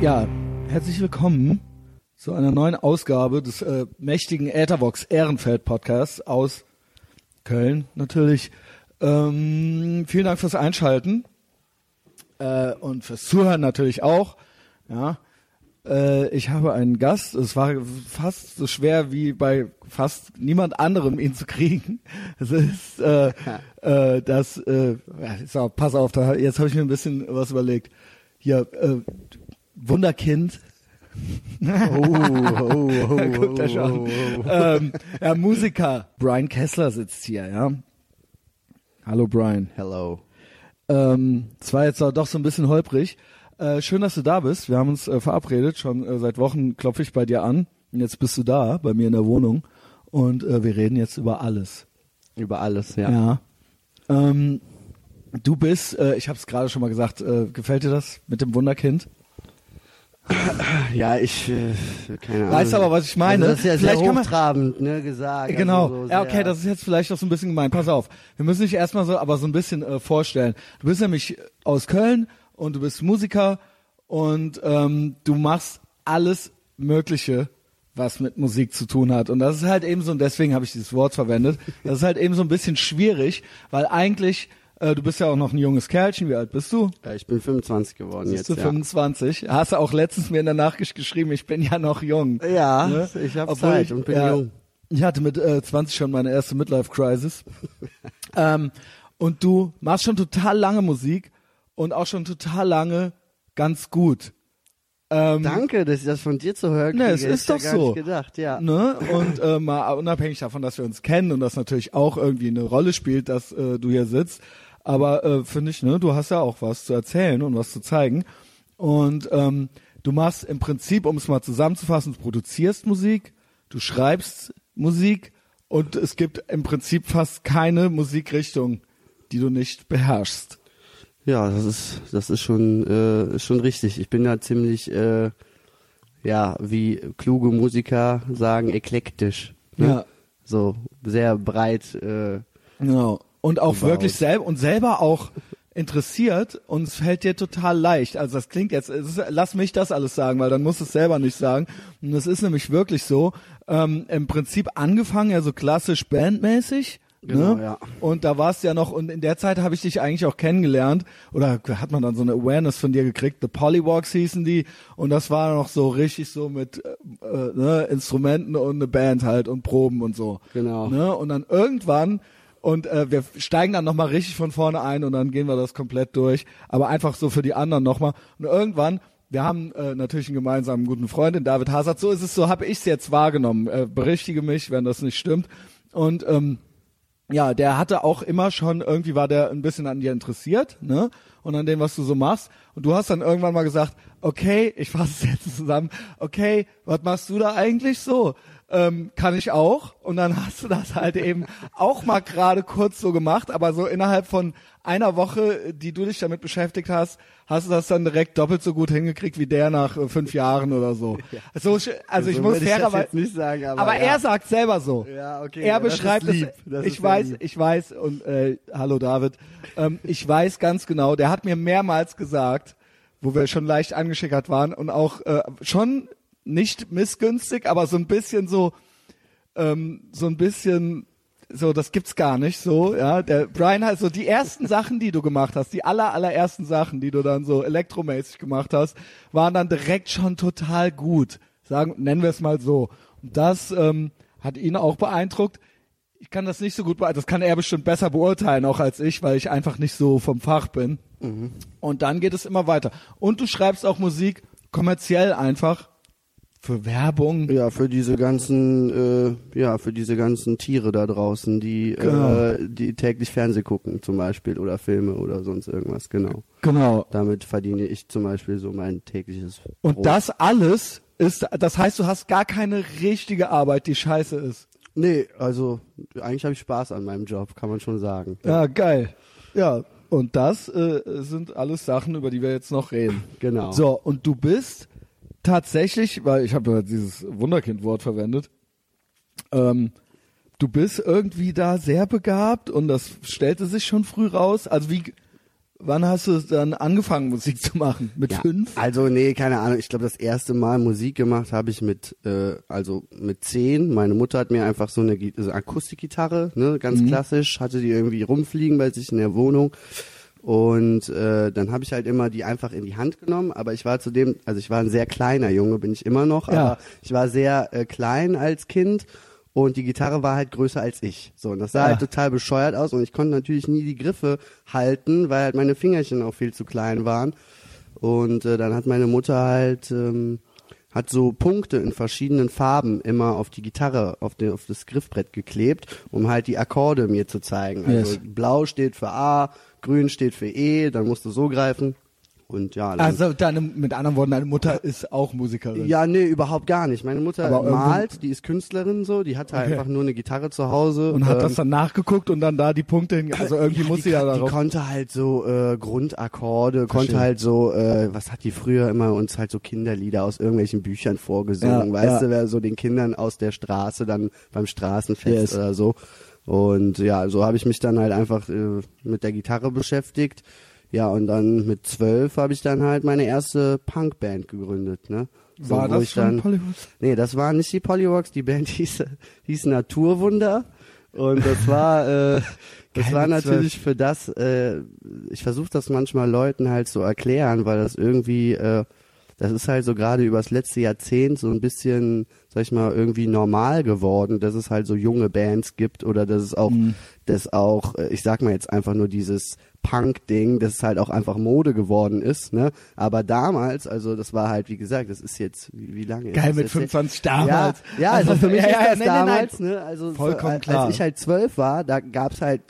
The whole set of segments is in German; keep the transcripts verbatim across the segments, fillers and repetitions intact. Ja, herzlich willkommen zu einer neuen Ausgabe des äh, mächtigen Äthervox-Ehrenfeld-Podcasts aus Köln natürlich. Ähm, vielen Dank fürs Einschalten äh, und fürs Zuhören natürlich auch. Ja, äh, ich habe einen Gast. Es war fast so schwer wie bei fast niemand anderem, ihn zu kriegen. Es ist äh, äh, das. Äh, ja, pass auf, da, jetzt habe ich mir ein bisschen was überlegt. Hier äh, Wunderkind. oh, oh, oh, da guckt er schon. Oh, oh, oh. Ähm, ja, Musiker Brian Kessler sitzt hier, ja. Hallo Brian. Hello. Ähm, es war jetzt doch so ein bisschen holprig. Äh, schön, dass du da bist. Wir haben uns äh, verabredet. Schon äh, seit Wochen klopfe ich bei dir an. Und jetzt bist du da, bei mir in der Wohnung. Und äh, wir reden jetzt über alles. Über alles, ja. ja. Ähm, du bist, äh, ich habe es gerade schon mal gesagt, äh, gefällt dir das mit dem Wunderkind? Ja, ich, äh, keine Ahnung. Weißt aber, was ich meine? Also das ist ja vielleicht sehr hochtrabend, ne, gesagt. Genau. Also so ja, okay, das ist jetzt vielleicht auch so ein bisschen gemein. Pass auf. Wir müssen dich erstmal so, aber so ein bisschen äh, vorstellen. Du bist nämlich aus Köln und du bist Musiker und ähm, du machst alles Mögliche, was mit Musik zu tun hat. Und das ist halt eben so, und deswegen habe ich dieses Wort verwendet, das ist halt eben so ein bisschen schwierig, weil eigentlich... Du bist ja auch noch ein junges Kerlchen. Wie alt bist du? Ich bin fünfundzwanzig geworden jetzt. Bist du ja. fünfundzwanzig? Hast du auch letztens mir in der Nachricht geschrieben, ich bin ja noch jung. Ja, ne? Ich habe Zeit ich, und bin ja, jung. Ich hatte mit äh, zwanzig schon meine erste Midlife-Crisis. ähm, und du machst schon total lange Musik und auch schon total lange ganz gut. Ähm, Danke, dass ich das von dir zu hören kriege. Ne, es ist ich doch ja gar so. Nicht gedacht, ja. Ne? Und äh, mal unabhängig davon, dass wir uns kennen und das natürlich auch irgendwie eine Rolle spielt, dass äh, du hier sitzt. Aber äh, finde ich, ne, du hast ja auch was zu erzählen und was zu zeigen. Und ähm, du machst im Prinzip, um es mal zusammenzufassen, du produzierst Musik, du schreibst Musik und es gibt im Prinzip fast keine Musikrichtung, die du nicht beherrschst. Ja, das ist das ist schon äh, schon richtig. Ich bin ja ziemlich, äh, ja, wie kluge Musiker sagen, eklektisch. Ne? Ja. So sehr breit. Äh, genau. Und auch überhaupt. Wirklich selber und selber auch interessiert und es fällt dir total leicht. Also das klingt jetzt, es ist, lass mich das alles sagen, weil dann musst du es selber nicht sagen. Und das ist nämlich wirklich so, ähm, im Prinzip angefangen ja so klassisch bandmäßig. Genau, ne? Ja. Und da warst du ja noch, und in der Zeit habe ich dich eigentlich auch kennengelernt, oder hat man dann so eine Awareness von dir gekriegt, The Polywalks hießen die, und das war noch so richtig so mit äh, ne, Instrumenten und eine Band halt und Proben und so. Genau. Ne? Und dann irgendwann Und äh, wir steigen dann nochmal richtig von vorne ein und dann gehen wir das komplett durch. Aber einfach so für die anderen nochmal. Und irgendwann, wir haben äh, natürlich einen gemeinsamen guten Freund, den David Hazard. So ist es, so habe ich es jetzt wahrgenommen. Äh, berichtige mich, wenn das nicht stimmt. Und ähm, ja, der hatte auch immer schon, irgendwie war der ein bisschen an dir interessiert, ne? Und an dem, was du so machst. Und du hast dann irgendwann mal gesagt, okay, ich fasse es jetzt zusammen. Okay, was machst du da eigentlich so? Ähm, kann ich auch. Und dann hast du das halt eben auch mal gerade kurz so gemacht, aber so innerhalb von einer Woche, die du dich damit beschäftigt hast, hast du das dann direkt doppelt so gut hingekriegt wie der nach äh, fünf Jahren oder so. Ja. so also so ich muss fairerweise nicht sagen, aber, aber ja. Er sagt selber so. Ja, okay. Er ja, beschreibt das lieb. Es. Das ich weiß, lieb. ich weiß und äh, hallo David. Ähm, ich weiß ganz genau. Der hat mir mehrmals gesagt, wo wir schon leicht angeschickert waren und auch äh, schon nicht missgünstig, aber so ein bisschen so, ähm, so ein bisschen, so, das gibt's gar nicht, so, ja, der Brian hat so die ersten Sachen, die du gemacht hast, die aller, allerersten Sachen, die du dann so elektromäßig gemacht hast, waren dann direkt schon total gut, sagen, nennen wir es mal so. Und das, ähm, hat ihn auch beeindruckt. Ich kann das nicht so gut beurteilen, das kann er bestimmt besser beurteilen, auch als ich, weil ich einfach nicht so vom Fach bin. Mhm. Und dann geht es immer weiter. Und du schreibst auch Musik kommerziell einfach, für Werbung? Ja, für diese ganzen, äh, ja, für diese ganzen Tiere da draußen, die, genau. äh, die täglich Fernsehen gucken, zum Beispiel, oder Filme oder sonst irgendwas, genau. Genau. Damit verdiene ich zum Beispiel so mein tägliches Brot. Und das alles ist, das heißt, du hast gar keine richtige Arbeit, die scheiße ist. Nee, also, eigentlich habe ich Spaß an meinem Job, kann man schon sagen. Ja, ja geil. Ja, und das äh, sind alles Sachen, über die wir jetzt noch reden. Genau. So, und du bist tatsächlich, weil ich habe ja dieses Wunderkind-Wort verwendet, ähm, du bist irgendwie da sehr begabt und das stellte sich schon früh raus. Also wie Wann hast du dann angefangen, Musik zu machen? Mit ja, fünf? Also nee, keine Ahnung. Ich glaube, das erste Mal Musik gemacht habe ich mit, äh, also mit zehn. Meine Mutter hat mir einfach so eine, also Akustikgitarre, ne, ganz mhm. klassisch, hatte die irgendwie rumfliegen bei sich in der Wohnung. Und äh, dann habe ich halt immer die einfach in die Hand genommen. Aber ich war zudem, also ich war ein sehr kleiner Junge, bin ich immer noch. Ja. Aber ich war sehr äh, klein als Kind. Und die Gitarre war halt größer als ich. So, und das sah ja. halt total bescheuert aus. Und ich konnte natürlich nie die Griffe halten, weil halt meine Fingerchen auch viel zu klein waren. Und äh, dann hat meine Mutter halt, ähm, hat so Punkte in verschiedenen Farben immer auf die Gitarre, auf, den, auf das Griffbrett geklebt, um halt die Akkorde mir zu zeigen. Also yes. Blau steht für A, Grün steht für E, dann musst du so greifen. Und ja, also deine, mit anderen Worten, deine Mutter ist auch Musikerin. Ja, nee, überhaupt gar nicht. Meine Mutter aber malt, die ist Künstlerin so, die hat halt okay. einfach nur eine Gitarre zu Hause. Und ähm, hat das dann nachgeguckt und dann da die Punkte hin, also irgendwie ja, muss sie ja darauf. Die konnte halt so äh, Grundakkorde, Verstehen. konnte halt so, äh, was hat die früher immer uns halt so Kinderlieder aus irgendwelchen Büchern vorgesungen, ja, weißt ja. du, wer so den Kindern aus der Straße dann beim Straßenfest yes. oder so. Und ja, so habe ich mich dann halt einfach äh, mit der Gitarre beschäftigt. Ja, und dann mit zwölf habe ich dann halt meine erste Punkband gegründet, ne? So, war das schon die Polywalks? Nee, das waren nicht die Polywalks, die Band hieß, hieß Naturwunder. Und das war, äh, das Keine war natürlich zwölf. Für das, äh, ich versuche das manchmal Leuten halt zu erklären, weil das irgendwie, äh, das ist halt so gerade übers letzte Jahrzehnt so ein bisschen, sag ich mal, irgendwie normal geworden, dass es halt so junge Bands gibt oder dass es auch, mhm. dass auch, ich sag mal jetzt einfach nur dieses Punk-Ding, dass es halt auch einfach Mode geworden ist, ne? Aber damals, also das war halt, wie gesagt, das ist jetzt, wie, wie lange? Geil, mit fünfundzwanzig damals. Ja, ja, also, also für mich ja, ist das ja, damals, nein, nein, ne? Also vollkommen als, klar. Als ich halt zwölf war, da gab's halt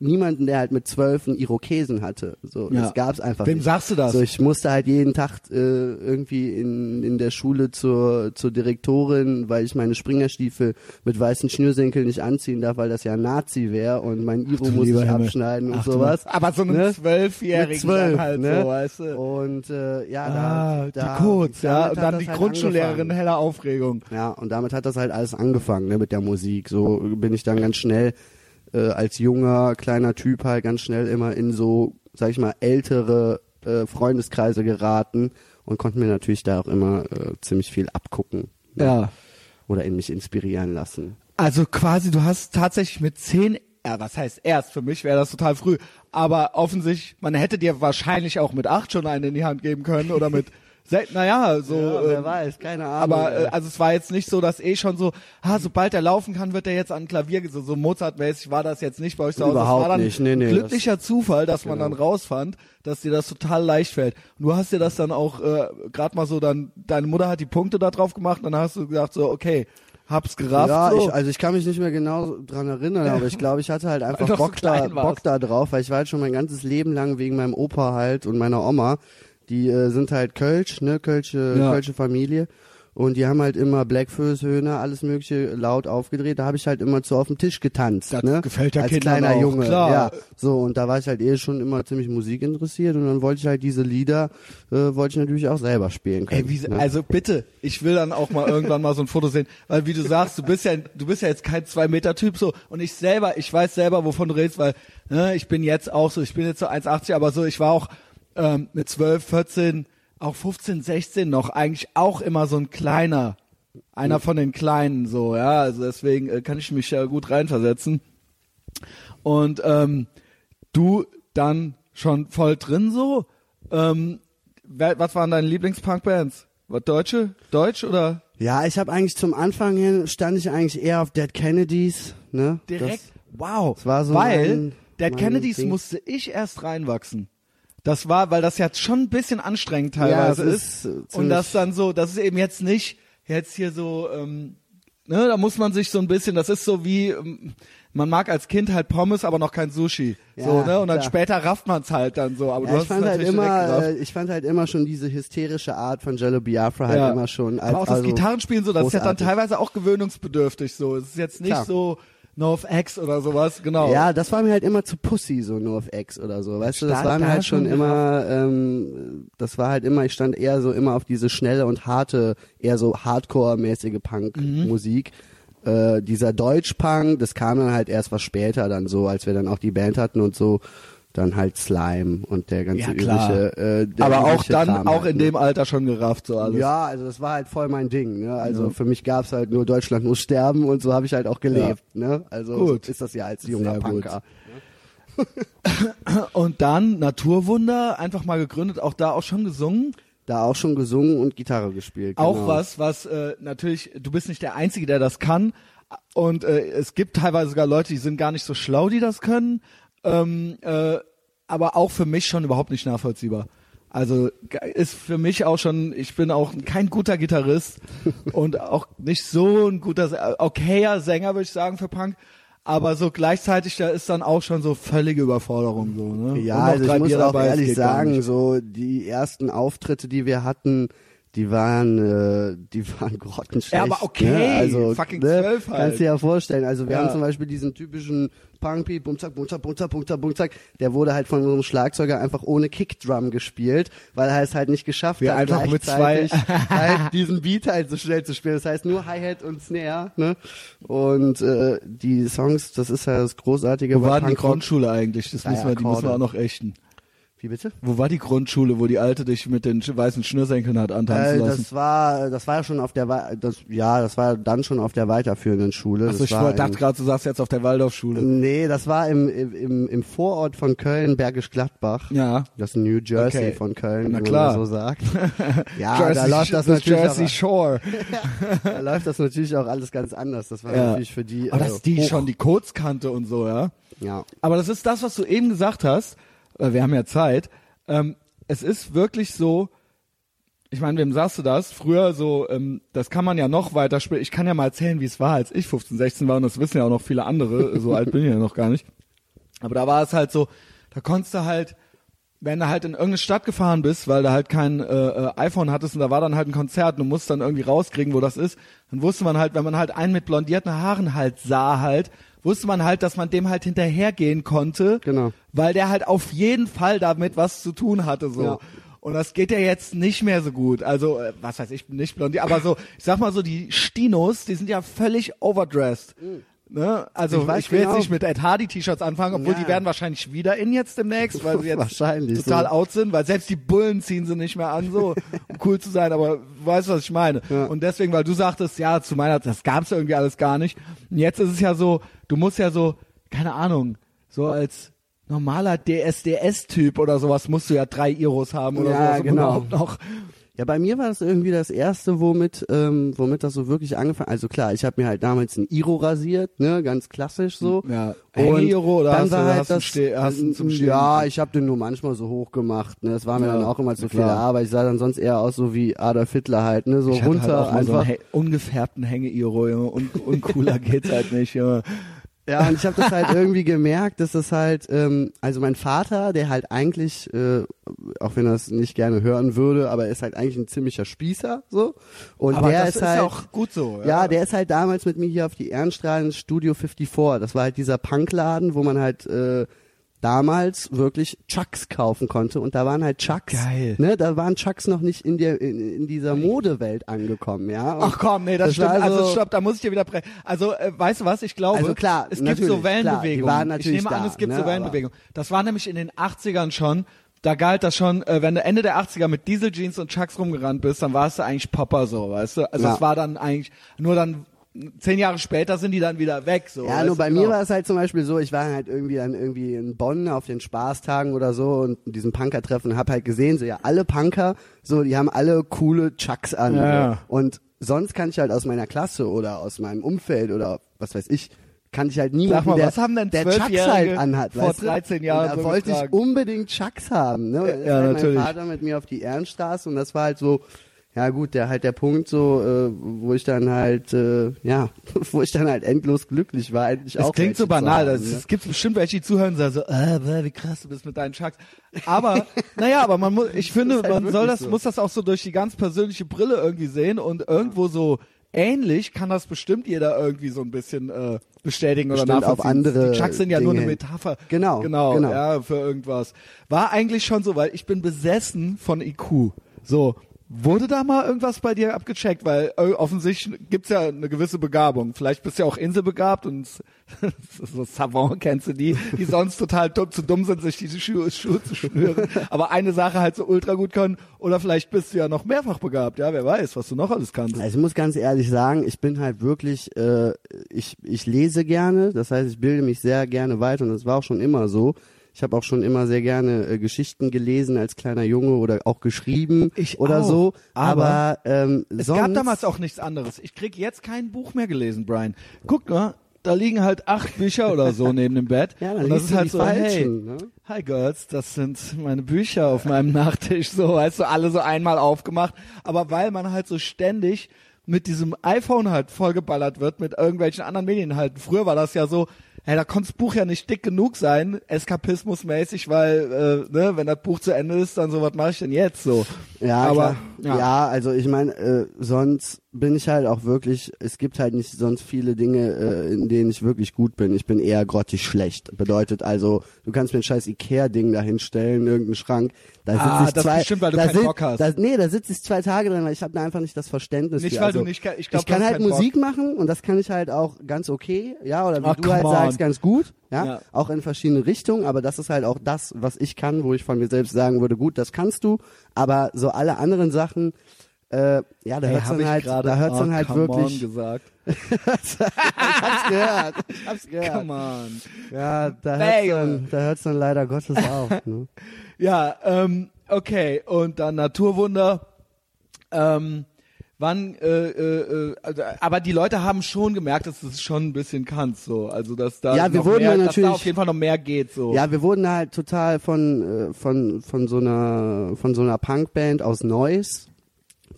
niemanden, der halt mit zwölf einen Irokesen hatte. So, ja. Das gab's einfach Wem nicht. Sagst du das? So, ich musste halt jeden Tag äh, irgendwie in in der Schule zur zur Direktorin, weil ich meine Springerstiefel mit weißen Schnürsenkeln nicht anziehen darf, weil das ja Nazi wäre und mein Iro muss ich abschneiden Himmel. und Ach, sowas. Aber so einen Zwölfjährigen ne? halt ne? so, weißt du. Und äh, ja, ah, da, da die Codes, ja, und dann die halt Grundschullehrerin heller Aufregung. Ja, und damit hat das halt alles angefangen, ne, mit der Musik. So bin ich dann ganz schnell Äh, als junger, kleiner Typ halt ganz schnell immer in so, sag ich mal, ältere äh, Freundeskreise geraten und konnte mir natürlich da auch immer äh, ziemlich viel abgucken. Ne? Ja. Oder in mich inspirieren lassen. Also quasi, du hast tatsächlich mit zehn, ja, was heißt erst, für mich wäre das total früh, aber offensichtlich, man hätte dir wahrscheinlich auch mit acht schon einen in die Hand geben können oder mit naja, so. Ja, wer ähm, weiß, keine Ahnung. Aber äh, also es war jetzt nicht so, dass eh schon so, ah, sobald er laufen kann, wird er jetzt an Klavier gesetzt. So Mozart-mäßig war das jetzt nicht bei euch zu Hause. Überhaupt das war dann nicht. Nee, nee, glücklicher das, Zufall, dass genau. man dann rausfand, dass dir das total leicht fällt. Und du hast dir das dann auch äh, gerade mal so, dann deine Mutter hat die Punkte da drauf gemacht und dann hast du gesagt so, okay, hab's gerafft. Ja, so. ich, also ich kann mich nicht mehr genau dran erinnern, aber ich glaube, ich hatte halt einfach Bock, so da, Bock da drauf, weil ich war halt schon mein ganzes Leben lang wegen meinem Opa halt und meiner Oma. Die äh, sind halt Kölsch, ne, Kölsche, ja. Kölsche Familie. Und die haben halt immer Blackfoes, Höhner, alles mögliche laut aufgedreht. Da habe ich halt immer zu auf dem Tisch getanzt. Das ne? gefällt der Als Kindern kleiner auch, Junge, klar. ja. So, und da war ich halt eh schon immer ziemlich musikinteressiert. Und dann wollte ich halt diese Lieder, äh, wollte ich natürlich auch selber spielen können. Ey, wie, ne? Also bitte, ich will dann auch mal irgendwann mal so ein Foto sehen. Weil wie du sagst, du bist ja du bist ja jetzt kein Zwei-Meter-Typ so. Und ich selber, ich weiß selber, wovon du redest, weil ne, ich bin jetzt auch so, ich bin jetzt so eins achtzig, aber so, ich war auch Ähm, mit zwölf, vierzehn, auch fünfzehn, sechzehn noch, eigentlich auch immer so ein kleiner, einer von den Kleinen so, ja, also deswegen äh, kann ich mich ja gut reinversetzen. Und ähm, du dann schon voll drin so, ähm, wer, was waren deine Lieblings-Punk-Bands? Was, Deutsche? Deutsch oder? Ja, ich habe eigentlich zum Anfang hin, stand ich eigentlich eher auf Dead Kennedys, ne? Direkt? Das, wow, das war so weil mein, Dead mein Kennedys Ding. Musste ich erst reinwachsen. Das war, weil das ja schon ein bisschen anstrengend teilweise ja, ist, ist und das dann so, das ist eben jetzt nicht, jetzt hier so, ähm, ne, da muss man sich so ein bisschen, das ist so wie, ähm, man mag als Kind halt Pommes, aber noch kein Sushi, ja, so, ne, und dann klar. später rafft man's halt dann so, aber ja, du hast es natürlich halt immer, äh, ich fand halt immer schon diese hysterische Art von Jello Biafra halt ja. immer schon. Als, aber auch also das Gitarrenspielen so, das großartig. Ist ja dann teilweise auch gewöhnungsbedürftig so, es ist jetzt nicht klar. so... N O F X oder sowas, genau. Ja, das war mir halt immer zu pussy, so N O F X oder so, weißt Start, du, das war mir halt schon immer, ähm, das war halt immer, ich stand eher so immer auf diese schnelle und harte, eher so Hardcore-mäßige Punk-Musik. Mhm. Äh, dieser Deutsch-Punk, das kam dann halt erst was später dann so, als wir dann auch die Band hatten und so. dann halt Slime und der ganze ja, übliche äh, der aber übliche auch dann Kram auch halt, in ne? dem Alter schon gerafft so alles. Ja, also das war halt voll mein Ding, ne? Also ja. für mich gab's halt nur Deutschland muss sterben und so habe ich halt auch gelebt, ja. ne? Also gut. ist das ja als junger Sehr Punker. Gut. Und dann Naturwunder einfach mal gegründet, auch da auch schon gesungen. Da auch schon gesungen und Gitarre gespielt. Genau. Auch was, was äh, natürlich, du bist nicht der Einzige, der das kann. Und äh, es gibt teilweise sogar Leute, die sind gar nicht so schlau, die das können. Ähm, äh, aber auch für mich schon überhaupt nicht nachvollziehbar. Also ist für mich auch schon, ich bin auch kein guter Gitarrist und auch nicht so ein guter, okayer Sänger, würde ich sagen, für Punk. Aber so gleichzeitig, da ist dann auch schon so völlige Überforderung, so, ne? Ja, also ich muss auch ehrlich sagen, so, die ersten Auftritte, die wir hatten, die waren, äh, die waren grottenschlecht. Ja, aber okay, ne? Also, fucking zwölf ne? halt. Kannst dir ja vorstellen. Also wir ja. haben zum Beispiel diesen typischen Punkbeat, Bumzack, Bumzack, Bumzack, Bumzack, Bumzack. Der wurde halt von unserem Schlagzeuger einfach ohne Kickdrum gespielt, weil er es halt nicht geschafft wir hat, einfach gleichzeitig mit zwei halt diesen Beat halt so schnell zu spielen. Das heißt nur Hi-Hat und Snare, ne? Und äh, die Songs, das ist ja halt das Großartige. Wo war die Grundschule eigentlich? Das müssen wir, die müssen wir auch noch ächten. Wie bitte? Wo war die Grundschule, wo die Alte dich mit den weißen Schnürsenkeln hat antanzen äh, lassen? Das war, das war ja schon auf der, das, ja, das war dann schon auf der weiterführenden Schule. Achso, ich war dachte gerade, du sagst jetzt auf der Waldorfschule. Nee, das war im, im, im Vorort von Köln, Bergisch Gladbach. Ja. Das New Jersey okay. von Köln, na klar. Wie man so sagt. Ja, Jersey, da läuft das natürlich Jersey auch, Shore. Da läuft das natürlich auch alles ganz anders. Das war ja. natürlich für die. Aber also, das die hoch. Schon die Codes kannte und so, ja. Ja. Aber das ist das, was du eben gesagt hast. Wir haben ja Zeit. Ähm, es ist wirklich so, ich meine, wem sagst du das? Früher so, ähm, das kann man ja noch weiter spielen. Ich kann ja mal erzählen, wie es war, als ich fünfzehn, sechzehn war und das wissen ja auch noch viele andere. So alt bin ich ja noch gar nicht. Aber da war es halt so, da konntest du halt, wenn du halt in irgendeine Stadt gefahren bist, weil du halt kein äh, iPhone hattest und da war dann halt ein Konzert und du musst dann irgendwie rauskriegen, wo das ist, dann wusste man halt, wenn man halt einen mit blondierten Haaren halt sah halt, wusste man halt, dass man dem halt hinterhergehen konnte, genau. weil der halt auf jeden Fall damit was zu tun hatte so. Ja. Und das geht ja jetzt nicht mehr so gut. Also, was weiß ich, nicht blondiert, aber so, ich sag mal so, die Stinos, die sind ja völlig overdressed. Mhm. Ne? Also ich, ich will genau. jetzt nicht mit Ed Hardy T-Shirts anfangen, obwohl ja. die werden wahrscheinlich wieder in jetzt demnächst, weil sie jetzt total so. out sind, weil selbst die Bullen ziehen sie nicht mehr an, so um cool zu sein, aber weißt du, was ich meine? Ja. Und deswegen, weil du sagtest, ja, zu meiner Zeit, das gab's irgendwie alles gar nicht. Und jetzt ist es ja so, du musst ja so, keine Ahnung, so als normaler D S D S-Typ oder sowas musst du ja drei Iros haben oder ja, sowas genau. überhaupt noch. Ja, bei mir war das irgendwie das erste, womit ähm, womit das so wirklich angefangen. Also klar, ich habe mir halt damals ein Iro rasiert, ne, ganz klassisch so. Ja. Und Iro oder dann hast war du, halt hast das, Ste- hast äh, zum ja, ich habe den nur manchmal so hoch gemacht, ne. Das war mir ja, dann auch immer zu viel Arbeit. Ich sah dann sonst eher aus so wie Adolf Hitler halt, ne, so ich runter hatte halt auch einfach so einen he- ungefärbten Hänge-Iro, Junge, und uncooler geht's halt nicht, Junge. Ja, und ich habe das halt irgendwie gemerkt, dass das halt, ähm, also mein Vater, der halt eigentlich, äh, auch wenn er das nicht gerne hören würde, aber er ist halt eigentlich ein ziemlicher Spießer, so. Und aber der das ist halt, auch gut so. Ja. ja, der ist halt damals mit mir hier auf die Ehrenstraße ins Studio vierundfünfzig. Das war halt dieser Punkladen, wo man halt äh, damals wirklich Chucks kaufen konnte. Und da waren halt Chucks, Geil. ne, da waren Chucks noch nicht in der in, in dieser Modewelt angekommen, ja. Und ach komm, nee, das, das stimmt. Also, also stopp, da muss ich dir wieder pre- Also äh, weißt du was, ich glaube, also klar, es gibt so Wellenbewegungen. Klar, ich nehme da, an, es gibt ne, so Wellenbewegungen. Das war nämlich in den achtzigern schon, da galt das schon, äh, wenn du Ende der achtziger mit Dieseljeans und Chucks rumgerannt bist, dann warst du eigentlich Popper so, weißt du. Also es ja. war dann eigentlich, nur dann... Zehn Jahre später sind die dann wieder weg. So, ja, nur bei genau. mir war es halt zum Beispiel so, ich war halt irgendwie dann irgendwie in Bonn auf den Spaßtagen oder so und in diesem Punker-Treffen hab halt gesehen, so ja, alle Punker, so die haben alle coole Chucks an. Ja. Und sonst kann ich halt aus meiner Klasse oder aus meinem Umfeld oder was weiß ich, kann ich halt niemanden, mal, der, was haben denn der Chucks halt anhat. Vor weißt du? dreizehn Jahren. Und da so wollte getragen. ich unbedingt Chucks haben. Ne? Und das ja, war halt natürlich. Mein Vater mit mir auf die Ehrenstraße und das war halt so... Ja gut, der halt der Punkt so, äh, wo ich dann halt, äh, ja, wo ich dann halt endlos glücklich war. Eigentlich es auch klingt so banal, haben, das, ne? Es gibt bestimmt welche, die zuhören und sagen so, äh, wie krass du bist mit deinen Chucks. Aber, naja, aber man muss, ich finde, halt man soll das, so. muss das auch so durch die ganz persönliche Brille irgendwie sehen und irgendwo so ähnlich kann das bestimmt jeder irgendwie so ein bisschen äh, bestätigen bestimmt oder nachvollziehen. Auf andere die Chucks sind ja Dinge. nur eine Metapher. Genau, genau, genau. Ja, für irgendwas. War eigentlich schon so, weil ich bin besessen von I Q. So. Wurde da mal irgendwas bei dir abgecheckt? Weil äh, offensichtlich gibt's ja eine gewisse Begabung. Vielleicht bist du ja auch inselbegabt und so Savant kennst du die, die sonst total dumm, zu dumm sind, sich diese Schuhe, Schuhe zu schnüren. Aber eine Sache halt so ultra gut können. Oder vielleicht bist du ja noch mehrfach begabt. Ja, wer weiß, was du noch alles kannst. Also ich muss ganz ehrlich sagen, ich bin halt wirklich, äh, ich ich lese gerne. Das heißt, ich bilde mich sehr gerne weiter und das war auch schon immer so. Ich habe auch schon immer sehr gerne äh, Geschichten gelesen als kleiner Junge oder auch geschrieben ich oder auch, so. Aber, aber ähm, es sonst gab damals auch nichts anderes. Ich krieg jetzt kein Buch mehr gelesen, Brian. Guck mal, da liegen halt acht Bücher oder so neben dem Bett. Ja, dann und das ist halt so, falschen, hey, ne? Hi Girls, das sind meine Bücher auf meinem Nachttisch. So, weißt du, alle so einmal aufgemacht. Aber weil man halt so ständig mit diesem iPhone halt vollgeballert wird, mit irgendwelchen anderen Medieninhalten. Früher war das ja so, hey, da konnte das Buch ja nicht dick genug sein, eskapismusmäßig, weil, äh, ne, wenn das Buch zu Ende ist, dann so, was mache ich denn jetzt so? Ja, aber ja. ja, also ich meine, äh, sonst bin ich halt auch wirklich, es gibt halt nicht sonst viele Dinge, äh, in denen ich wirklich gut bin. Ich bin eher grottig schlecht. Bedeutet also, du kannst mir ein scheiß Ikea-Ding da hinstellen, irgendeinen Schrank. Da sitz ah, ich das zwei, ist bestimmt, weil du keinen sit, Bock hast. Da, nee, da sitze ich zwei Tage drin, weil ich habe da einfach nicht das Verständnis nicht, für. Weil also, du nicht, ich, glaub, ich kann halt Musik Bock. machen und das kann ich halt auch ganz okay, ja, oder wie Ach, du halt on. sagst, ganz gut. Ja? ja, auch in verschiedene Richtungen, aber das ist halt auch das, was ich kann, wo ich von mir selbst sagen würde, gut, das kannst du, aber so alle anderen Sachen, äh, ja, da hey, hört's dann halt, da hört's oh, dann halt wirklich. Gesagt. ich hab's gehört, ich hab's gehört. Come on. Ja, da hört's dann, da hört's dann leider Gottes auf. Ne? ja, ähm, okay, und dann Naturwunder, ähm, Wann, äh, äh, also, aber die Leute haben schon gemerkt, dass es schon ein bisschen kannst, so, also dass da, ja, wir wurden mehr, natürlich, dass da auf jeden Fall noch mehr geht, so. Ja, wir wurden halt total von von von so einer von so einer Punkband aus Neuss.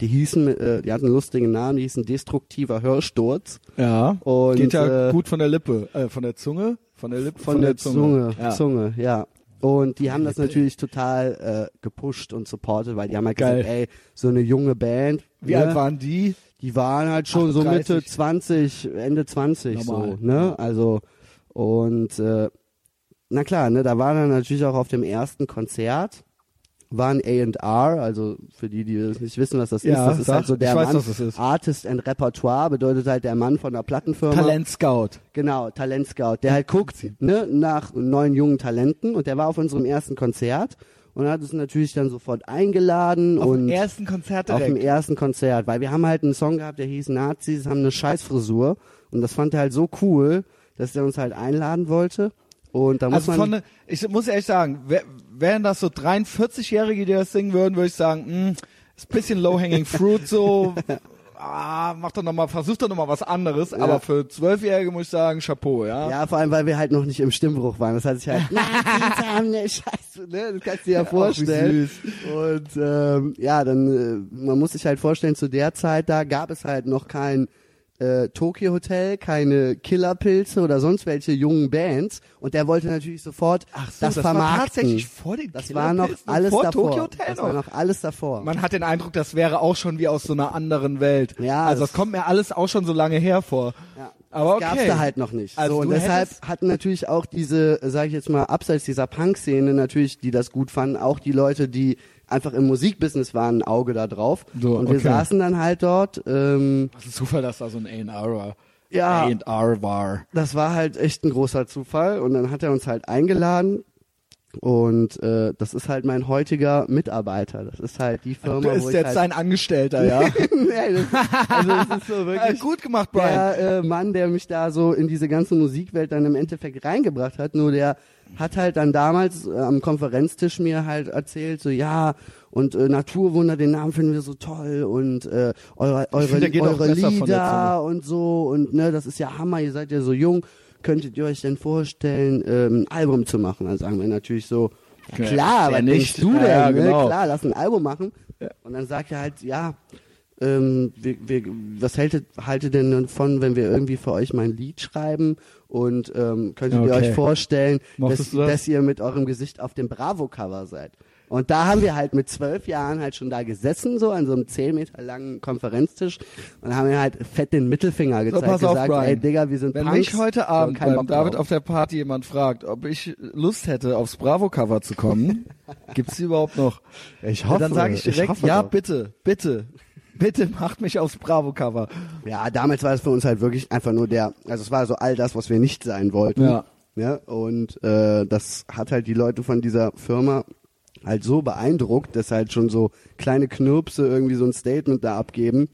Die hießen, die hatten einen lustigen Namen, die hießen Destruktiver Hörsturz. Ja. Und geht ja äh, gut von der Lippe, äh, von der Zunge, von der Lippe, von, von der, der Zunge, Zunge, ja. Zunge, ja. Und die haben das natürlich total äh, gepusht und supportet, weil die haben halt Geil. gesagt, ey, so eine junge Band. Wie ne? alt waren die? Die waren halt schon achtunddreißig so Mitte zwanzig, Ende zwanzig Normal. so, ne? Also und äh, na klar, ne, da waren dann natürlich auch auf dem ersten Konzert waren A and R, also für die, die das nicht wissen, was das ja, ist, das ist halt so der weiß, Mann, Artist and Repertoire, bedeutet halt der Mann von der Plattenfirma. Talentscout. Genau, Talentscout, der halt guckt ne, nach neuen jungen Talenten und der war auf unserem ersten Konzert und hat uns natürlich dann sofort eingeladen. Auf und dem ersten Konzert direkt? Auf dem ersten Konzert, weil wir haben halt einen Song gehabt, der hieß Nazis haben eine Scheißfrisur und das fand er halt so cool, dass der uns halt einladen wollte. Und da muss also man von, ich muss ehrlich sagen, wären das so dreiundvierzigjährige, die das singen würden, würde ich sagen, mh, ist ein bisschen low-hanging fruit, so, ah, mach doch nochmal, versuch doch nochmal was anderes, ja. aber für Zwölfjährige muss ich sagen, Chapeau, ja. Ja, vor allem, weil wir halt noch nicht im Stimmbruch waren, das heißt, ich halt, nein, die haben eine Scheiße, ne, das kannst du dir ja vorstellen. Auch wie süß. Und, ähm, ja, dann, man muss sich halt vorstellen, zu der Zeit da gab es halt noch kein, Äh, Tokyo Hotel, keine Killerpilze oder sonst welche jungen Bands und der wollte natürlich sofort Ach so, das, das vermarkten. War tatsächlich vor den das war noch alles vor davor. Tokyo Hotel das noch. war noch alles davor. Man hat den Eindruck, das wäre auch schon wie aus so einer anderen Welt. Ja, also das, das kommt mir alles auch schon so lange her vor. Ja. Aber das okay. gab's da halt noch nicht. Also so, und deshalb hatten natürlich auch diese, sage ich jetzt mal, abseits dieser Punk-Szene natürlich, die das gut fanden, auch die Leute, die einfach im Musikbusiness war ein Auge da drauf. So, und wir okay. saßen dann halt dort. Ähm, Was ein Zufall, dass da so ein A and R war. Ja. A and R war. Das war halt echt ein großer Zufall. Und dann hat er uns halt eingeladen. Und äh, das ist halt mein heutiger Mitarbeiter. Das ist halt die Firma, wo ich... Du bist jetzt halt sein Angestellter, ja? nee, das, also das ist so wirklich... Ja, gut gemacht, Brian. Der äh, Mann, der mich da so in diese ganze Musikwelt dann im Endeffekt reingebracht hat, nur der... hat halt dann damals äh, am Konferenztisch mir halt erzählt, so ja, und äh, Naturwunder, den Namen finden wir so toll und äh, eure, eure, eure Lieder und so und ne, das ist ja Hammer, ihr seid ja so jung, könntet ihr euch denn vorstellen, ähm, ein Album zu machen? Dann sagen wir natürlich so, ja, klar, was denkst du denn? Ja, genau. Klar, lass ein Album machen. Ja. Und dann sagt er halt, ja, ähm, wir, wir, was haltet, haltet denn davon, wenn wir irgendwie für euch mal ein Lied schreiben? Und ähm, könntet okay. ihr euch vorstellen, dass, dass ihr mit eurem Gesicht auf dem Bravo-Cover seid? Und da haben wir halt mit zwölf Jahren halt schon da gesessen, so an so einem zehn Meter langen Konferenztisch und haben mir halt fett den Mittelfinger gezeigt. So, pass auf, gesagt, Brian, ey Digga, wir sind Wenn Punks, mich heute Abend so, beim David auf der Party jemand fragt, ob ich Lust hätte, aufs Bravo-Cover zu kommen, gibt's die überhaupt noch? Ich hoffe. Und dann sage ich direkt, ich ja, doch. bitte, bitte. Bitte macht mich aufs Bravo-Cover. Ja, damals war es für uns halt wirklich einfach nur der, also es war so all das, was wir nicht sein wollten. Ja. Ja, und äh, das hat halt die Leute von dieser Firma halt so beeindruckt, dass halt schon so kleine Knirpse irgendwie so ein Statement da abgeben,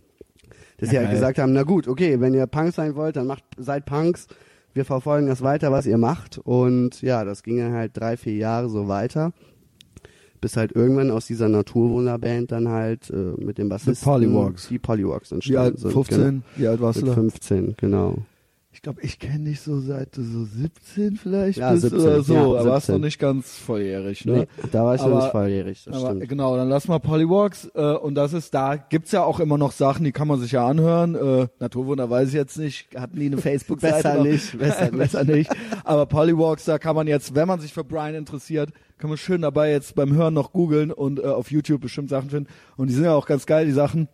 dass ja, sie halt geil. gesagt haben, na gut, okay, wenn ihr Punks sein wollt, dann macht, seid Punks, wir verfolgen das weiter, was ihr macht. Und ja, das ging dann halt drei, vier Jahre so weiter. Bis halt irgendwann aus dieser Naturwunderband dann halt äh, mit dem Bassisten The Polywalks. die Polywalks entstanden sind. fünfzehn Genau. Wie alt warst mit du da? fünfzehn genau. Ich glaube, ich kenne dich so seit du so siebzehn vielleicht ja, bist siebzehn oder so. Ja, aber siebzehn warst du nicht ganz volljährig, ne? Nee, da warst du nicht volljährig, das aber, stimmt. Genau, dann lass mal Polywalks. Äh, und das ist, da gibt's ja auch immer noch Sachen, die kann man sich ja anhören. Äh, Naturwunder weiß ich jetzt nicht, hatten die eine Facebook-Seite? besser, nicht, besser nicht, besser nicht. Aber Polywalks, da kann man jetzt, wenn man sich für Brian interessiert, kann man schön dabei jetzt beim Hören noch googeln und äh, auf YouTube bestimmt Sachen finden. Und die sind ja auch ganz geil, die Sachen.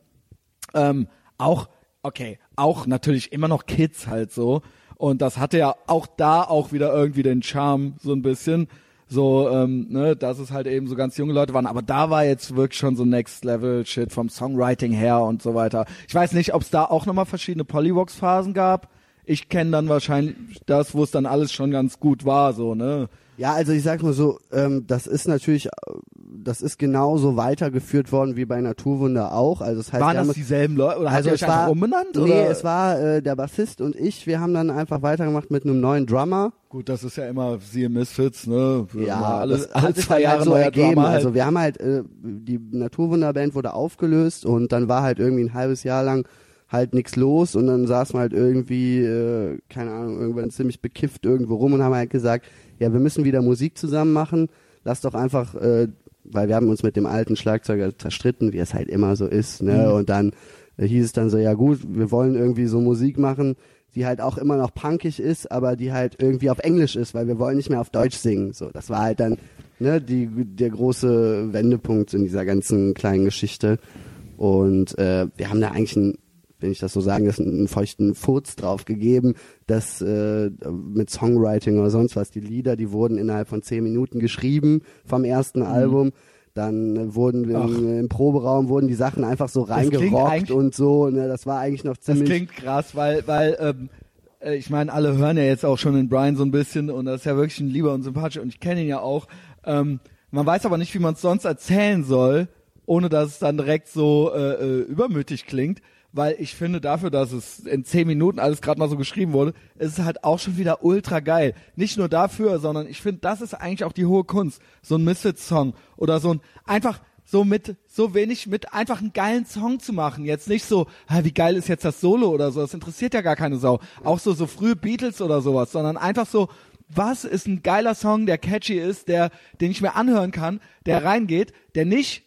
Ähm, auch, okay, auch natürlich immer noch Kids halt so. Und das hatte ja auch da auch wieder irgendwie den Charme so ein bisschen. So, ähm, ne, dass es halt eben so ganz junge Leute waren. Aber da war jetzt wirklich schon so Next-Level-Shit vom Songwriting her und so weiter. Ich weiß nicht, ob es da auch nochmal verschiedene Polywalks-Phasen gab. Ich kenne dann wahrscheinlich das, wo es dann alles schon ganz gut war, so, ne? Ja, also ich sag mal so, ähm, das ist natürlich, das ist genauso weitergeführt worden wie bei Naturwunder auch. Also das heißt, waren das haben, dieselben Leute oder also hat ihr euch einfach umbenannt? Nee, oder? Es war äh, der Bassist und ich, wir haben dann einfach weitergemacht mit einem neuen Drummer. Gut, das ist ja immer sie Misfits, ne? Wir ja, alles, das hat sich zwei Jahre halt so ergeben. Drummer also halt. Wir haben halt, äh, die Naturwunderband wurde aufgelöst und dann war halt irgendwie ein halbes Jahr lang halt nichts los und dann saßen wir halt irgendwie, äh, keine Ahnung, irgendwann ziemlich bekifft irgendwo rum und haben halt gesagt, ja, wir müssen wieder Musik zusammen machen, lass doch einfach, äh, weil wir haben uns mit dem alten Schlagzeuger zerstritten, wie es halt immer so ist, ne, mhm. Und dann äh, hieß es dann so, ja gut, wir wollen irgendwie so Musik machen, die halt auch immer noch punkig ist, aber die halt irgendwie auf Englisch ist, weil wir wollen nicht mehr auf Deutsch singen, so, das war halt dann, ne, die, der große Wendepunkt in dieser ganzen kleinen Geschichte und äh, wir haben da eigentlich ein wenn ich das so sagen, ist einen feuchten Furz drauf gegeben, dass äh, mit Songwriting oder sonst was, die Lieder, die wurden innerhalb von zehn Minuten geschrieben vom ersten mhm. Album, dann wurden wir im, im Proberaum, wurden die Sachen einfach so reingerockt und so, ne, das war eigentlich noch ziemlich... Das klingt krass, weil, weil ähm, äh, ich meine, alle hören ja jetzt auch schon den Brian so ein bisschen und das ist ja wirklich ein lieber und sympathischer und ich kenne ihn ja auch, ähm, man weiß aber nicht, wie man es sonst erzählen soll, ohne dass es dann direkt so äh, übermütig klingt, weil ich finde dafür, dass es in zehn Minuten alles gerade mal so geschrieben wurde, ist es halt auch schon wieder ultra geil. Nicht nur dafür, sondern ich finde, das ist eigentlich auch die hohe Kunst. So ein Misfits-Song oder so ein einfach so mit so wenig mit einfach einen geilen Song zu machen. Jetzt nicht so, wie geil ist jetzt das Solo oder so, das interessiert ja gar keine Sau. Auch so so frühe Beatles oder sowas, sondern einfach so, was ist ein geiler Song, der catchy ist, der den ich mir anhören kann, der reingeht, der nicht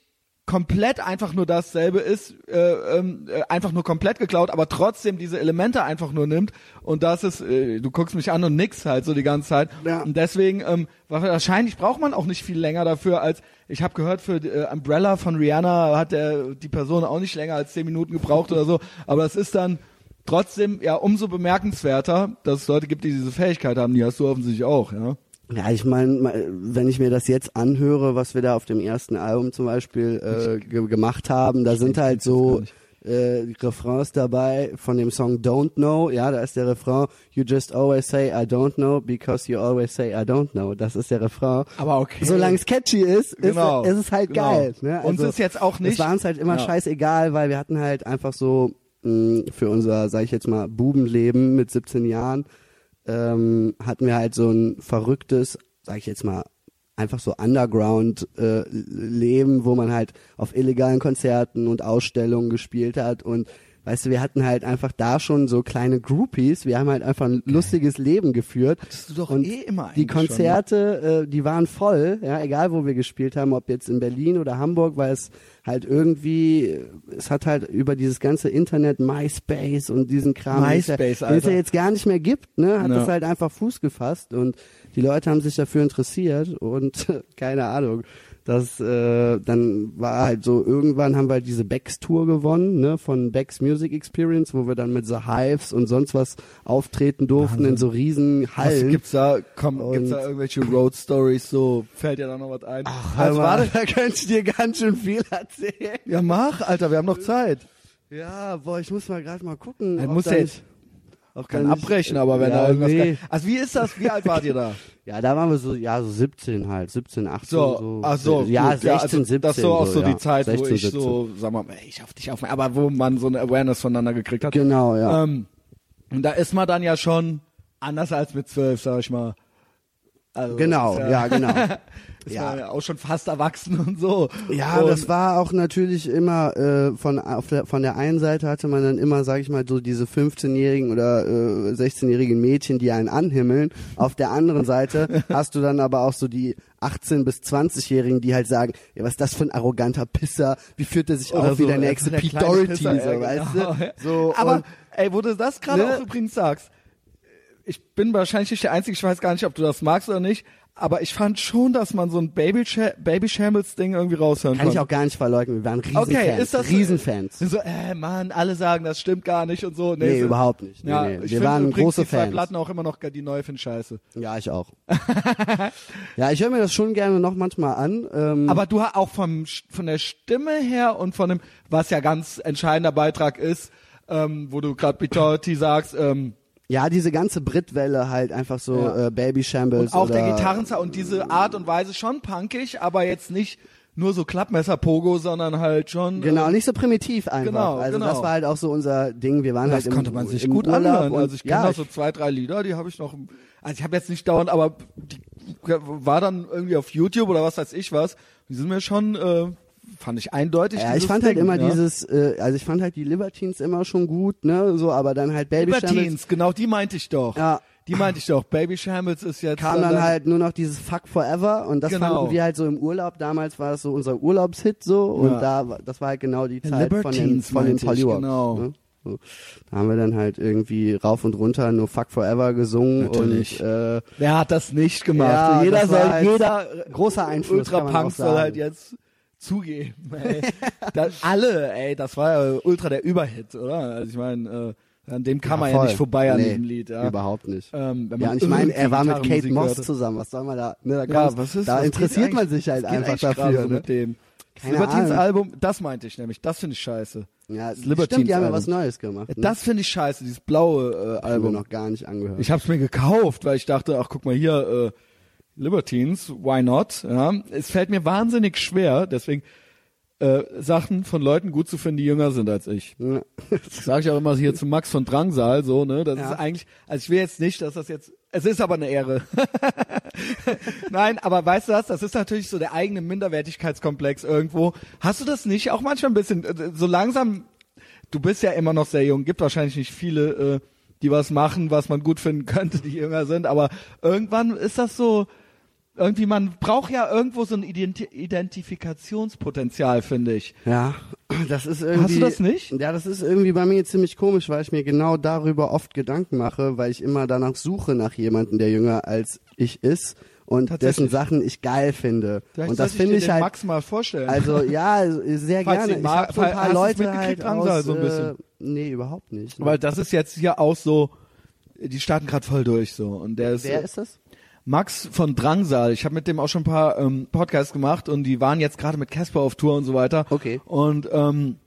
komplett einfach nur dasselbe ist, äh, äh, einfach nur komplett geklaut, aber trotzdem diese Elemente einfach nur nimmt und das ist, äh, du guckst mich an und nix halt so die ganze Zeit ja. Und deswegen ähm, wahrscheinlich braucht man auch nicht viel länger dafür als, ich habe gehört für äh, Umbrella von Rihanna hat der, die Person auch nicht länger als zehn Minuten gebraucht oder so, aber das ist dann trotzdem ja umso bemerkenswerter, dass es Leute gibt, die diese Fähigkeit haben, die hast du offensichtlich auch, ja. Ja, ich meine, wenn ich mir das jetzt anhöre, was wir da auf dem ersten Album zum Beispiel äh, ge- gemacht haben, da sind halt so äh, Refrains dabei von dem Song Don't Know, ja, da ist der Refrain You just always say I don't know because you always say I don't know, das ist der Refrain. Aber okay. Solange es catchy ist, genau. ist, ist es halt genau. geil. Ne? Also, uns ist jetzt auch nicht... Es war uns halt immer ja. scheißegal, weil wir hatten halt einfach so mh, für unser, sag ich jetzt mal, Bubenleben mit siebzehn Jahren Ähm, hatten wir halt so ein verrücktes, sag ich jetzt mal, einfach so Underground-Leben, äh, wo man halt auf illegalen Konzerten und Ausstellungen gespielt hat und weißt du, wir hatten halt einfach da schon so kleine Groupies, wir haben halt einfach ein lustiges Leben geführt. Hattest du doch und eh immer eigentlich die Konzerte, schon, ne? äh, die waren voll, ja, egal wo wir gespielt haben, ob jetzt in Berlin oder Hamburg, weil es halt irgendwie, es hat halt über dieses ganze Internet, MySpace und diesen Kram, MySpace, den es ja jetzt gar nicht mehr gibt, ne, hat no. das halt einfach Fuß gefasst und die Leute haben sich dafür interessiert und keine Ahnung. dass äh, dann war halt so, irgendwann haben wir halt diese Becks-Tour gewonnen, ne, von Becks Music Experience, wo wir dann mit The Hives und sonst was auftreten durften, Wahnsinn, in so riesen Hallen. Was gibt's da, komm, und gibt's da irgendwelche Road-Stories, so, fällt dir da noch was ein? Ach, also warte, da könntest du dir ganz schön viel erzählen. Ja, mach, Alter, wir haben noch Zeit. Ja, boah, ich muss mal gerade mal gucken. Ich muss jetzt auch kein abbrechen, ich, aber wenn ja, da irgendwas... Nee. Kann, also wie ist das? Wie alt wart ihr da? Ja, da waren wir so, ja, so siebzehn halt, siebzehn, achtzehn, so. so. Ach so, ja, gut, sechzehn, ja, also siebzehn. Das ist so auch so, so die ja, Zeit, sechzehn, wo ich siebzehn. So, sag mal, ey, ich auf dich auf, aber wo man so eine Awareness voneinander gekriegt hat. Genau, ja. Ähm, und da ist man dann ja schon anders als mit zwölf, sag ich mal. Also, genau, ja, ja, genau. Das ja. war ja auch schon fast erwachsen und so. Ja, und das war auch natürlich immer, äh, von auf der, von der einen Seite hatte man dann immer, sag ich mal, so diese fünfzehnjährigen oder äh, sechzehnjährigen Mädchen, die einen anhimmeln. Auf der anderen Seite hast du dann aber auch so die achtzehn- bis zwanzigjährigen, die halt sagen, ja, was ist das für ein arroganter Pisser, wie führt er sich oder auf so, wie der nächste der Pete Doherty, Pisser, so, ja, weißt genau. du? So, aber, ey, wo du das gerade ne? auch übrigens sagst, ich bin wahrscheinlich nicht der Einzige, ich weiß gar nicht, ob du das magst oder nicht, aber ich fand schon, dass man so ein Baby, Baby Shambles Ding irgendwie raushören kann. Kann ich auch gar nicht verleugnen, wir waren Riesenfans. Okay, ist das Riesenfans. So, äh, Mann, alle sagen, das stimmt gar nicht und so. Nee, nee so, überhaupt nicht. Nee, ja, nee. Wir waren große die Fans. Ich die Platten auch immer noch, die neu finde scheiße. Ja, ich auch. Ja, ich höre mir das schon gerne noch manchmal an. Ähm, aber du auch vom, von der Stimme her und von dem, was ja ganz entscheidender Beitrag ist, ähm, wo du gerade Bitorti sagst, ähm, ja, diese ganze Britwelle halt einfach so, ja. äh, Baby Shambles. Und auch oder, der Gitarrenzer und diese Art und Weise schon punkig, aber jetzt nicht nur so Klappmesser-Pogo, sondern halt schon... Genau, äh, nicht so primitiv einfach. Genau, also genau. Das war halt auch so unser Ding. Wir waren das halt im, konnte man sich im gut Urlaub anhören. Und, also ich kenne ja, auch so zwei, drei Lieder, die habe ich noch... Also ich habe jetzt nicht dauernd, aber die war dann irgendwie auf YouTube oder was weiß ich was. Die sind mir schon... Äh, fand ich eindeutig. Ja, ich fand Ding, halt immer ja. dieses, äh, also ich fand halt die Libertines immer schon gut, ne, so, aber dann halt Baby Libertines, Shambles. Genau, die meinte ich doch. Ja. Die meinte ich doch. Baby Shambles ist jetzt... Kam dann, dann halt nur noch dieses Fuck Forever und das genau. fanden wir halt so im Urlaub. Damals war das so unser Urlaubshit so und ja. da, das war halt genau die Zeit Libertines von den, von den Polywalks. Genau. Ne? So. Da haben wir dann halt irgendwie rauf und runter nur Fuck Forever gesungen. Natürlich. Und äh, wer hat das nicht gemacht? Ja, jeder soll, halt jeder großer Einfluss, Ultra Punk soll halt jetzt... zugeben, ey. Das, alle, ey, das war ja ultra der Überhit, oder? Also ich meine, äh, an dem kam ja, man voll. ja nicht vorbei an nee, dem Lied, ja. überhaupt nicht. Ähm, wenn man ja, und ich meine, er war mit Kate Moss hörte. zusammen, was soll man da, ne, da, ja, was ist, da was interessiert man sich halt einfach dafür, so ne? mit dem. Libertines Album, das meinte ich nämlich, das finde ich scheiße. Ja, das Libertines stimmt, die haben ja was Neues gemacht. Ne? Das finde ich scheiße, dieses blaue äh, Album. Ich noch gar nicht angehört. Ich hab's mir gekauft, weil ich dachte, ach, guck mal hier, äh, Libertines, why not? Ja, es fällt mir wahnsinnig schwer, deswegen äh, Sachen von Leuten gut zu finden, die jünger sind als ich. Ja. Das sage ich auch immer hier zu Max von Drangsal, so, ne? Das ja. ist eigentlich, also ich will jetzt nicht, dass das jetzt, es ist aber eine Ehre. Nein, aber weißt du was, das ist natürlich so der eigene Minderwertigkeitskomplex irgendwo. Hast du das nicht auch manchmal ein bisschen, so langsam, du bist ja immer noch sehr jung, gibt wahrscheinlich nicht viele, äh, die was machen, was man gut finden könnte, die jünger sind, aber irgendwann ist das so... Irgendwie, man braucht ja irgendwo so ein Ident- Identifikationspotenzial, finde ich. Ja, das ist irgendwie... Hast du das nicht? Ja, das ist irgendwie bei mir ziemlich komisch, weil ich mir genau darüber oft Gedanken mache, weil ich immer danach suche nach jemandem, der jünger als ich ist und dessen Sachen ich geil finde. Vielleicht und das finde ich, ich halt... Max mal vorstellen. Also, ja, sehr Falls gerne. Ich habe so ein paar Leute halt aus... Soll, so ein bisschen. Nee, überhaupt nicht. Ne? Weil das ist jetzt hier auch so... Die starten gerade voll durch, so. Und der ist... Wer ist das? Max von Drangsal, ich habe mit dem auch schon ein paar ähm, Podcasts gemacht und die waren jetzt gerade mit Casper auf Tour und so weiter. Okay. Und ähm,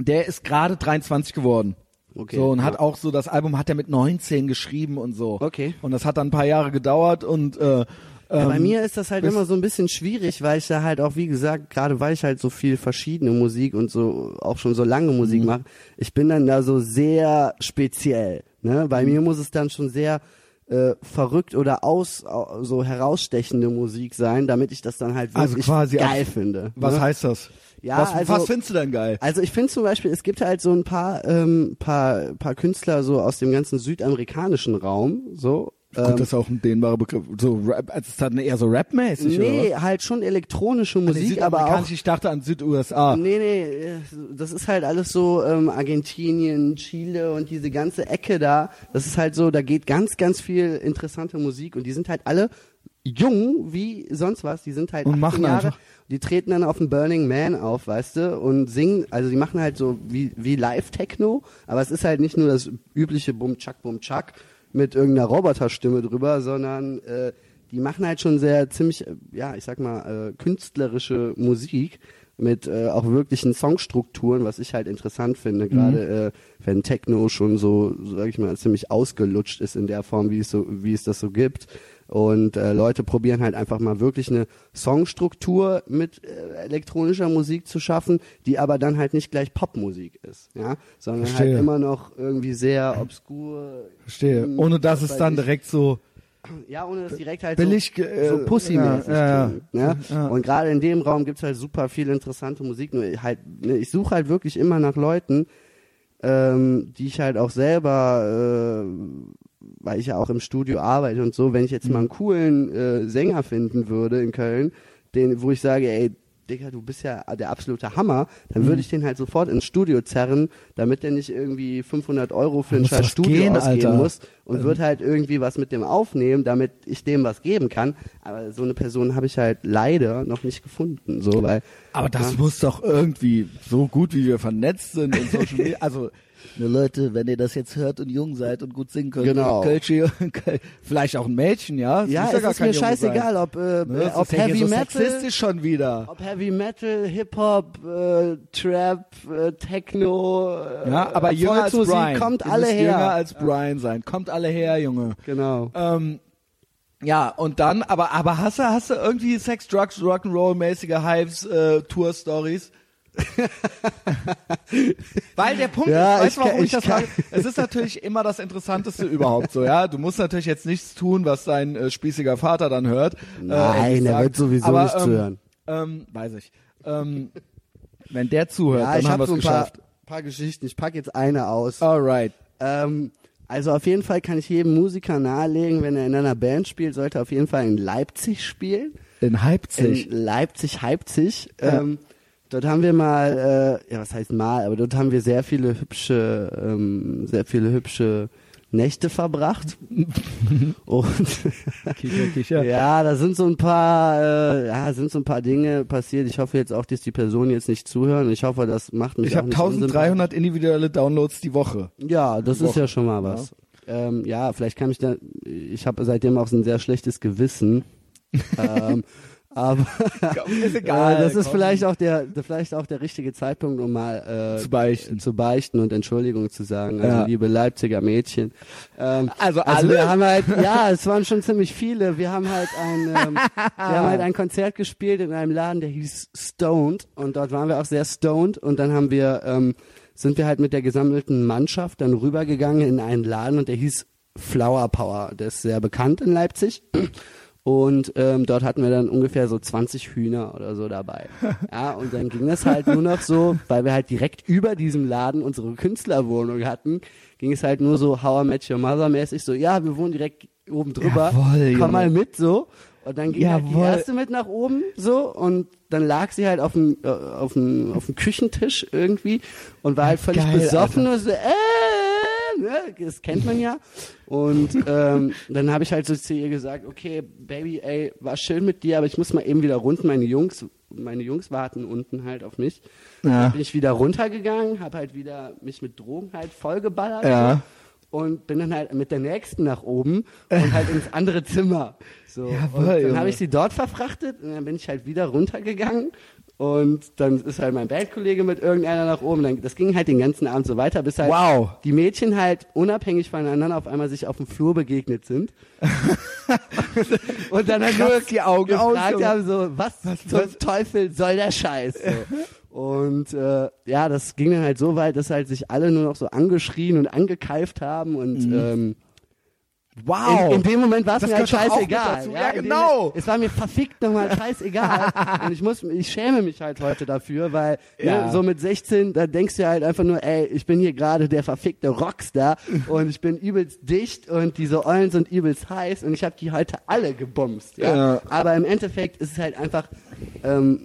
der ist gerade dreiundzwanzig geworden. Okay. So, und ja. hat auch so, das Album hat er mit neunzehn geschrieben und so. Okay. Und das hat dann ein paar Jahre gedauert und äh, Ja, bei mir ist das halt immer so ein bisschen schwierig, weil ich da halt auch, wie gesagt, gerade weil ich halt so viel verschiedene Musik und so auch schon so lange Musik mhm. mache, ich bin dann da so sehr speziell. Ne? Bei mhm. mir muss es dann schon sehr Äh, verrückt oder aus so herausstechende Musik sein, damit ich das dann halt wirklich also geil auf, finde. Was ne? heißt das? Ja, was, also, was findest du denn geil? Also ich finde zum Beispiel, es gibt halt so ein paar ähm, paar paar Künstler so aus dem ganzen südamerikanischen Raum, so. Gut, ähm, das ist auch ein dehnbarer Begriff. So Rap, also ist das eher so Rap-mäßig, nee, oder Nee, halt schon elektronische Musik, aber auch... Ich dachte an Süd-U S A. Nee, nee, das ist halt alles so ähm, Argentinien, Chile und diese ganze Ecke da. Das ist halt so, da geht ganz, ganz viel interessante Musik und die sind halt alle... jung wie sonst was, die sind halt und machen Jahre, einfach. Die treten dann auf dem Burning Man auf, weißt du, und singen, also die machen halt so wie, wie Live-Techno, aber es ist halt nicht nur das übliche Bum-Tschak-Bum-Tschak mit irgendeiner Roboterstimme drüber, sondern äh, die machen halt schon sehr ziemlich, ja, ich sag mal, äh, künstlerische Musik mit äh, auch wirklichen Songstrukturen, was ich halt interessant finde, gerade mhm. äh, wenn Techno schon so, sag ich mal, ziemlich ausgelutscht ist in der Form, wie es so, wie es das so gibt. Und äh, Leute probieren halt einfach mal wirklich eine Songstruktur mit äh, elektronischer Musik zu schaffen, die aber dann halt nicht gleich Popmusik ist, ja, sondern Verstehe. Halt immer noch irgendwie sehr obskur. Verstehe. In, ohne dass es dann ich, direkt so ja, ohne dass direkt halt billig, so, äh, so Pussy-mäßig ja, klingt, ja. Ne? Ja. Und gerade in dem Raum gibt's halt super viel interessante Musik, nur halt, ich suche halt wirklich immer nach Leuten, ähm, die ich halt auch selber, äh, weil ich ja auch im Studio arbeite und so, wenn ich jetzt mal einen coolen äh, Sänger finden würde in Köln, den, wo ich sage, ey, Digga, du bist ja der absolute Hammer, dann würde ich den halt sofort ins Studio zerren, damit der nicht irgendwie fünfhundert Euro für ein scheiß Studio gehen, ausgeben Alter. muss und also. Wird halt irgendwie was mit dem aufnehmen, damit ich dem was geben kann. Aber so eine Person habe ich halt leider noch nicht gefunden. So, weil, aber das ja. muss doch irgendwie, so gut wie wir vernetzt sind in Social Media, also ne Leute, wenn ihr das jetzt hört und jung seid und gut singen könnt, genau. Kölsche, vielleicht auch ein Mädchen, ja? Das ja, ist ja es gar ist mir scheißegal, ob, äh, ne? ob Heavy so Metal, schon wieder. Ob Heavy Metal, Hip Hop, äh, Trap, äh, Techno, äh, ja, aber jünger als Brian. Kommt ihr alle her. Jünger als Brian sein, kommt alle her, Junge. Genau. Ähm, ja, und dann, aber, aber hast du, hast du irgendwie Sex, Drugs, Rock'n'Roll mäßige Hives, äh, Tour Stories? Weil der Punkt ja, ist, weißt du, warum kann, ich das sage? Es ist natürlich immer das Interessanteste überhaupt so, ja. Du musst natürlich jetzt nichts tun, was dein äh, spießiger Vater dann hört. Nein, äh, er wird sowieso aber, nicht ähm, zuhören. Ähm, weiß ich. Ähm, wenn der zuhört, ja, dann ich haben hab wir es so geschafft. Paar, paar Geschichten, ich pack jetzt eine aus. Alright. Ähm, also auf jeden Fall kann ich jedem Musiker nahelegen, wenn er in einer Band spielt, sollte er auf jeden Fall in Leipzig spielen. In Leipzig? In Leipzig, Leipzig. Ja. Ähm, Dort haben wir mal, äh, ja was heißt mal, aber dort haben wir sehr viele hübsche, ähm, sehr viele hübsche Nächte verbracht. Und Kicher, Kicher. Ja, da sind so ein paar, äh, ja, sind so ein paar Dinge passiert. Ich hoffe jetzt auch, dass die Personen jetzt nicht zuhören. Ich hoffe, das macht mich. Ich habe dreizehnhundert individuelle Downloads die Woche. Ja, das die ist Woche. ja schon mal was. Ja, ähm, ja vielleicht kann ich da. Ich habe seitdem auch so ein sehr schlechtes Gewissen. ähm, Aber ist egal, äh, das ist komm. vielleicht auch der, der, vielleicht auch der richtige Zeitpunkt, um mal äh, zu beichten, zu beichten und Entschuldigung zu sagen. Also ja. liebe Leipziger Mädchen. Ähm, also alle. Also wir haben halt, ja, es waren schon ziemlich viele. Wir haben halt ein, ähm, wir haben halt ein Konzert gespielt in einem Laden, der hieß Stoned, und dort waren wir auch sehr stoned, und dann haben wir, ähm, sind wir halt mit der gesammelten Mannschaft dann rübergegangen in einen Laden, und der hieß Flower Power. Der ist sehr bekannt in Leipzig. Und ähm, dort hatten wir dann ungefähr so zwanzig Hühner oder so dabei. Ja, und dann ging das halt nur noch so, weil wir halt direkt über diesem Laden unsere Künstlerwohnung hatten, ging es halt nur so How I Met Your Mother mäßig so, ja, wir wohnen direkt oben drüber, Jawohl, komm mal mit so. Und dann ging halt die erste mit nach oben so, und dann lag sie halt auf dem, äh, auf dem, auf dem Küchentisch irgendwie und war halt völlig Geil, besoffen Alter. und so, äh, das kennt man ja. Und ähm, dann habe ich halt so zu ihr gesagt, okay, Baby, ey, war schön mit dir, aber ich muss mal eben wieder runter. Meine Jungs, meine Jungs warten unten halt auf mich. Ja. Dann bin ich wieder runtergegangen, habe halt wieder mich mit Drogen halt vollgeballert. Ja. Und bin dann halt mit der nächsten nach oben und halt ins andere Zimmer. So. Ja, voll, und dann habe ich sie dort verfrachtet, und dann bin ich halt wieder runtergegangen. Und dann ist halt mein Bandkollege mit irgendeiner nach oben. Dann, das ging halt den ganzen Abend so weiter, bis halt wow. die Mädchen halt unabhängig voneinander auf einmal sich auf dem Flur begegnet sind. Und dann halt nur die Augen gefragt haben, so, was, was zum was? Teufel soll der Scheiß? So. Und äh, ja, das ging dann halt so weit, dass halt sich alle nur noch so angeschrien und angekeift haben. Und mhm. ähm, wow. In, in dem Moment war es mir halt scheißegal. Ja, ja, genau. Dem, es war mir verfickt nochmal scheißegal. Und ich muss, ich schäme mich halt heute dafür, weil ja. ne, so mit sechzehn, da denkst du halt einfach nur, ey, ich bin hier gerade der verfickte Rockstar und ich bin übelst dicht und diese Eulen sind übelst heiß und ich habe die heute alle gebumst. Ja? Ja. Aber im Endeffekt ist es halt einfach ähm,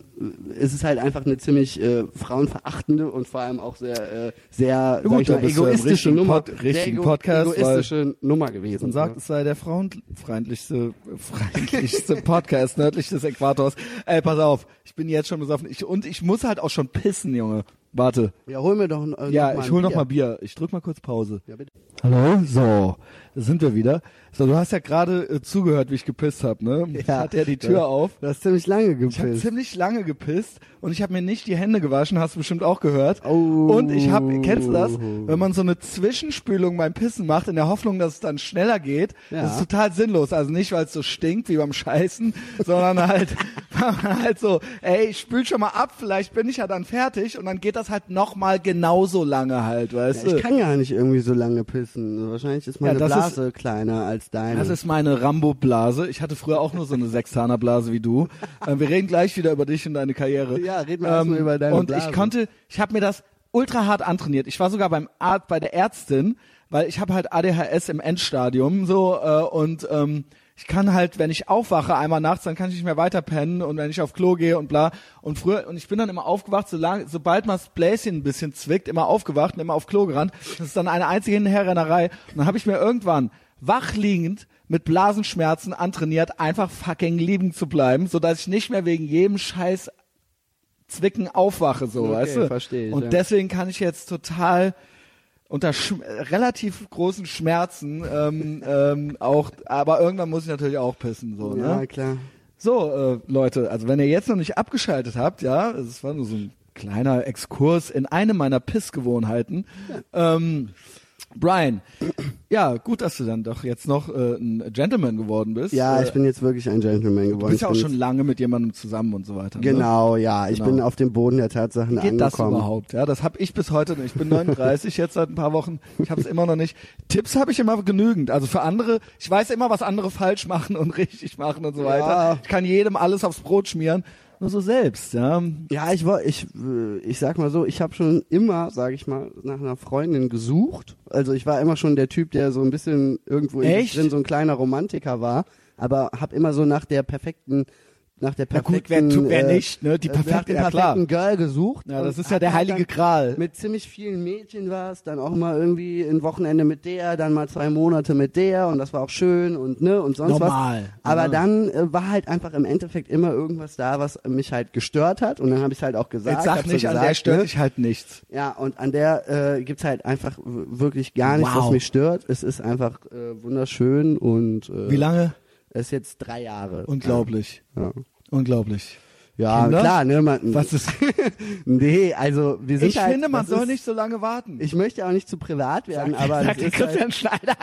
es ist halt einfach eine ziemlich äh, frauenverachtende und vor allem auch sehr, äh, sehr ja, gut, mal, egoistische Nummer, Pod, sehr ego Podcast, egoistische Nummer gewesen. Man sagt, ja. es sei der frauenfreundlichste freundlichste Podcast nördlich des Äquators. Ey, pass auf, ich bin jetzt schon besoffen. Ich, und ich muss halt auch schon pissen, Junge. Warte. Ja, hol mir doch äh, Ja, ich hol noch mal Bier. Ich drück mal kurz Pause. Ja, bitte. Hallo? So, da sind wir wieder. So, du hast ja gerade äh, zugehört, wie ich gepisst habe, ne? Ja. Ich hatte ja die Tür ja. auf. Du hast ziemlich lange gepisst. Ich habe ziemlich lange gepisst und ich habe mir nicht die Hände gewaschen, hast du bestimmt auch gehört. Oh. Und ich habe, kennst du das? Wenn man so eine Zwischenspülung beim Pissen macht, in der Hoffnung, dass es dann schneller geht, ja. das ist total sinnlos. Also nicht, weil es so stinkt wie beim Scheißen, sondern halt, weil man halt so, ey, ich spül schon mal ab, vielleicht bin ich ja dann fertig und dann geht das halt nochmal genauso lange halt, weißt du? Ja, ich kann gar nicht irgendwie so lange pissen. Wahrscheinlich ist meine ja, Blase ist, kleiner als deine. Das ist meine Rambo-Blase. Ich hatte früher auch nur so eine Sechstahner-Blase wie du. Ähm, wir reden gleich wieder über dich und deine Karriere. Ja, reden wir ähm, erstmal über deine und Blase. Und ich konnte, ich habe mir das ultra hart antrainiert. Ich war sogar beim Arzt, bei der Ärztin, weil ich habe halt A D H S im Endstadium so äh, und ähm, ich kann halt, wenn ich aufwache einmal nachts, dann kann ich nicht mehr weiter pennen und wenn ich auf Klo gehe und bla. Und früher, und ich bin dann immer aufgewacht, so lang, sobald man das Bläschen ein bisschen zwickt, immer aufgewacht und immer auf Klo gerannt. Das ist dann eine einzige Hinterherrennerei. Und dann habe ich mir irgendwann wachliegend mit Blasenschmerzen antrainiert, einfach fucking liegen zu bleiben, sodass ich nicht mehr wegen jedem Scheiß Zwicken aufwache, so, okay, weißt du? Verstehe ich, und ja. deswegen kann ich jetzt total unter sch- relativ großen Schmerzen ähm, ähm, auch, aber irgendwann muss ich natürlich auch pissen, so, ne? Ja, klar. So, äh, Leute, also wenn ihr jetzt noch nicht abgeschaltet habt, ja, es war nur so ein kleiner Exkurs in eine meiner Pissgewohnheiten. Ja. Ähm, Brian, ja, gut, dass du dann doch jetzt noch äh, ein Gentleman geworden bist. Ja, ich bin jetzt wirklich ein Gentleman geworden. Du bist ja auch schon lange mit jemandem zusammen und so weiter. Genau, ne? ja, ich genau. bin auf dem Boden der Tatsachen angekommen. Geht das überhaupt? Ja, das habe ich bis heute nicht. Ich bin neununddreißig jetzt seit ein paar Wochen. Ich habe es immer noch nicht. Tipps habe ich immer genügend. Also für andere, ich weiß immer, was andere falsch machen und richtig machen und so weiter. Ja. Ich kann jedem alles aufs Brot schmieren. Nur so selbst, ja. Ja, ich war, ich, ich sag mal so, ich habe schon immer, sag ich mal, nach einer Freundin gesucht. Also ich war immer schon der Typ, der so ein bisschen irgendwo in sich drin so ein kleiner Romantiker war, aber habe immer so nach der perfekten, nach der perfekten, ja gut, wer, wer äh, nicht, ne? Die perfekte, nach der perfekten Girl gesucht. Ja, das ist ja der heilige Gral. Mit ziemlich vielen Mädchen war es, dann auch mal irgendwie ein Wochenende mit der, dann mal zwei Monate mit der und das war auch schön und ne und sonst Normal. was. Aber ja. dann äh, war halt einfach im Endeffekt immer irgendwas da, was mich halt gestört hat und dann habe ich es halt auch gesagt. Jetzt sag nicht, so an gesagt, der stört ne? ich halt nichts. Ja, und an der äh, gibt's halt einfach wirklich gar nichts, wow. was mich stört. Es ist einfach äh, wunderschön und äh, wie lange? Das ist jetzt drei Jahre. Unglaublich. Ja. Unglaublich. Ja, Kinder? Klar. Ne, man, was ist? nee, also wir sind Ich halt, finde, man soll ist, nicht so lange warten. Ich möchte auch nicht zu privat werden, sag, aber sag das, ist Christian halt, Schneider.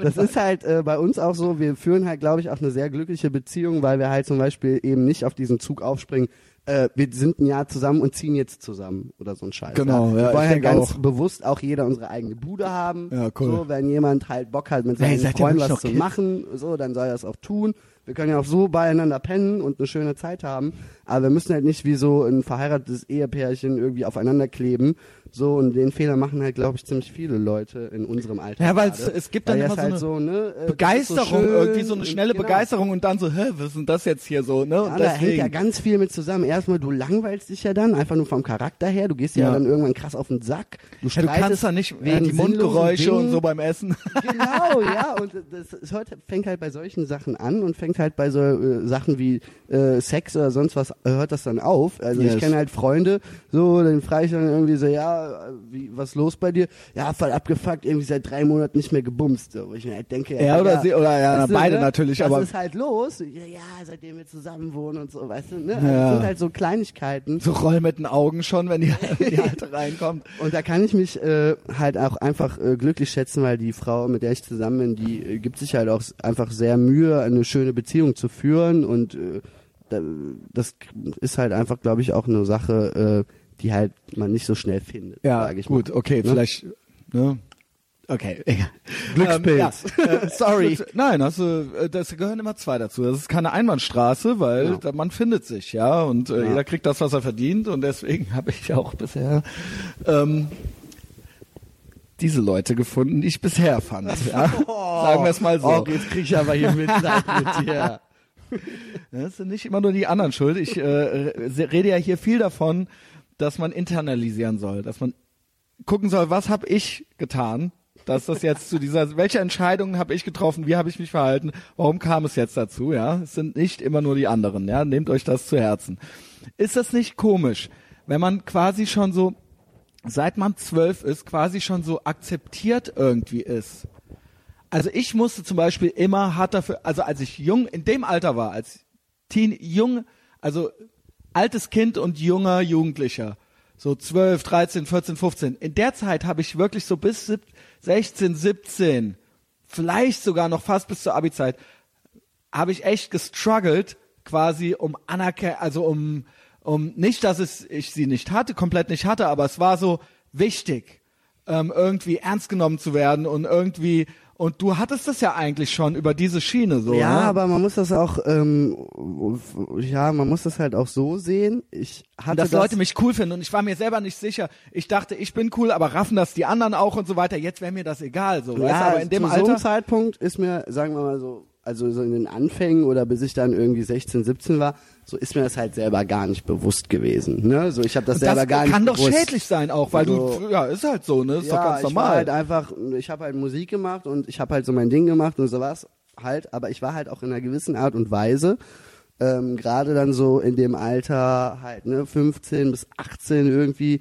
das ist halt äh, bei uns auch so, wir führen halt, glaube ich, auch eine sehr glückliche Beziehung, weil wir halt zum Beispiel eben nicht auf diesen Zug aufspringen, äh, wir sind ein Jahr zusammen und ziehen jetzt zusammen oder so ein Scheiß. Genau. Ja. Wir ja, wollen halt ganz auch. bewusst auch jeder unsere eigene Bude haben. Ja, cool. So, wenn jemand halt Bock hat, mit seinen hey, Freunden was zu kind? machen, so, dann soll er es auch tun. Wir können ja auch so beieinander pennen und eine schöne Zeit haben, aber wir müssen halt nicht wie so ein verheiratetes Ehepärchen irgendwie aufeinander kleben. So, und den Fehler machen halt, glaube ich, ziemlich viele Leute in unserem Alter. Ja, weil es gibt dann weil immer so halt eine so, ne, äh, Begeisterung, so irgendwie so eine schnelle und, genau. Begeisterung und dann so, hä, was ist denn das jetzt hier so? Ne? Und ja, da hängt ja ganz viel mit zusammen. Erstmal, du langweilst dich ja dann, einfach nur vom Charakter her. Du gehst ja, ja dann irgendwann krass auf den Sack. Du, ja, du kannst da nicht wegen ja, die Mundgeräusche Dingen. und so beim Essen. Genau, ja, und das, das fängt halt bei solchen Sachen an und fängt halt bei so äh, Sachen wie äh, Sex oder sonst was, hört das dann auf. Also yes. ich kenne halt Freunde, so, dann frage ich dann irgendwie so, ja, Wie, was los bei dir? Ja, voll abgefuckt, irgendwie seit drei Monaten nicht mehr gebumst. So. Wo ich mir halt denke, ja, ja oder, ja, sie, oder ja, weißt du, beide ne? natürlich. Was aber ist halt los? Ja, ja, seitdem wir zusammen wohnen und so, weißt du, ne? Also ja. Das sind halt so Kleinigkeiten. So roll mit den Augen schon, wenn die, wenn die Alte reinkommt. Und da kann ich mich äh, halt auch einfach äh, glücklich schätzen, weil die Frau, mit der ich zusammen bin, die äh, gibt sich halt auch einfach sehr Mühe, eine schöne Beziehung zu führen und äh, das ist halt einfach, glaube ich, auch eine Sache, äh, die halt man nicht so schnell findet. Ja, sag ich gut, mal. okay, ne? vielleicht, ne? Okay, egal. Glückspilz. Ähm, ja. äh, sorry. Nein, also, das gehören immer zwei dazu. Das ist keine Einbahnstraße, weil ja. da, man findet sich, ja, und äh, ja. jeder kriegt das, was er verdient und deswegen habe ich auch bisher ähm, diese Leute gefunden, die ich bisher fand. Ja? Oh, sagen wir es mal so. Oh, jetzt kriege ich aber hier Mitleid mit dir. Das sind nicht immer nur die anderen schuld. Ich äh, rede ja hier viel davon, dass man internalisieren soll, dass man gucken soll, was habe ich getan, dass das jetzt zu dieser, welche Entscheidungen habe ich getroffen, wie habe ich mich verhalten, warum kam es jetzt dazu, ja? Es sind nicht immer nur die anderen, ja? Nehmt euch das zu Herzen. Ist das nicht komisch, wenn man quasi schon so, seit man zwölf ist, quasi schon so akzeptiert irgendwie ist? Also ich musste zum Beispiel immer hart dafür, also als ich jung, in dem Alter war, als Teen, jung, also altes Kind und junger Jugendlicher, so zwölf, dreizehn, vierzehn, fünfzehn, in der Zeit habe ich wirklich so bis sechzehn, siebzehn, vielleicht sogar noch fast bis zur Abi-Zeit, habe ich echt gestruggelt, quasi um Anerkennung, also um, um nicht, dass es, ich sie nicht hatte, komplett nicht hatte, aber es war so wichtig, ähm, irgendwie ernst genommen zu werden und irgendwie. Und du hattest das ja eigentlich schon über diese Schiene so. Ja, ne? Aber man muss das auch, ähm, ja, man muss das halt auch so sehen. Ich hatte und dass das Leute mich cool finden und ich war mir selber nicht sicher. Ich dachte, ich bin cool, aber raffen das die anderen auch und so weiter. Jetzt wäre mir das egal so. Ja, weißt? Aber in dem zu Alter, so einem Zeitpunkt ist mir, sagen wir mal so, also so in den Anfängen oder bis ich dann irgendwie sechzehn, siebzehn war, so ist mir das halt selber gar nicht bewusst gewesen, ne? So ich habe das, das selber gar nicht bewusst. Das kann doch schädlich sein auch, weil also, du ja, ist halt so, ne? Ist ja, doch ganz normal. Ich war halt einfach, ich habe halt Musik gemacht und ich habe halt so mein Ding gemacht und so was halt, aber ich war halt auch in einer gewissen Art und Weise ähm gerade dann so in dem Alter halt, ne, fünfzehn bis achtzehn irgendwie,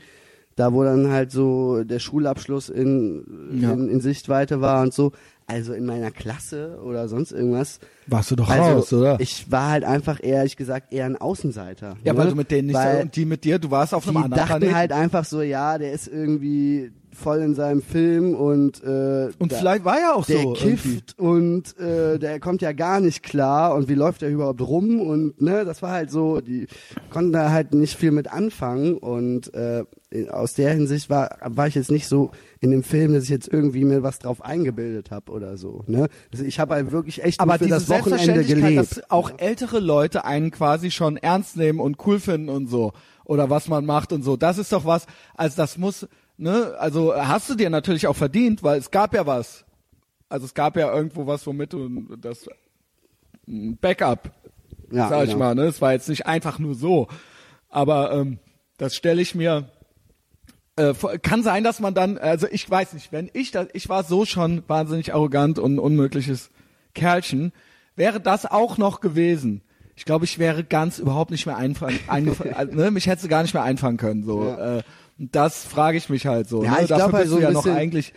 da wo dann halt so der Schulabschluss in ja. in, in Sichtweite war und so. Also in meiner Klasse oder sonst irgendwas. Warst du doch also raus, oder? Ich war halt einfach ehrlich gesagt eher ein Außenseiter. Ja, ne? Weil du mit denen nicht weil so, und die mit dir, du warst auf einem anderen Planeten. Die dachten halt einfach so, ja, der ist irgendwie voll in seinem Film und äh, und der, vielleicht war ja auch der so. Der kifft und äh, der kommt ja gar nicht klar und wie läuft der überhaupt rum und ne, das war halt so, die konnten da halt nicht viel mit anfangen und äh, aus der Hinsicht war war ich jetzt nicht so in dem Film, dass ich jetzt irgendwie mir was drauf eingebildet habe oder so. Ne? Also ich habe halt wirklich echt aber für das Wochenende gelebt. Dass auch ältere Leute einen quasi schon ernst nehmen und cool finden und so oder was man macht und so. Das ist doch was, also das muss, ne? Also hast du dir natürlich auch verdient, weil es gab ja was. Also es gab ja irgendwo was, womit du das Backup, ja, sag genau. ich mal. Ne? Es war jetzt nicht einfach nur so. Aber ähm, das stelle ich mir Äh, kann sein, dass man dann, also ich weiß nicht, wenn ich das, ich war so schon wahnsinnig arrogant und ein unmögliches Kerlchen, wäre das auch noch gewesen. Ich glaube, ich wäre ganz überhaupt nicht mehr einfangen, eingefangen, ne? Mich hättest du gar nicht mehr einfangen können, so. Ja. Äh, das frage ich mich halt so. Ja, ne? Ich glaube halt so ein ja bisschen, noch eigentlich,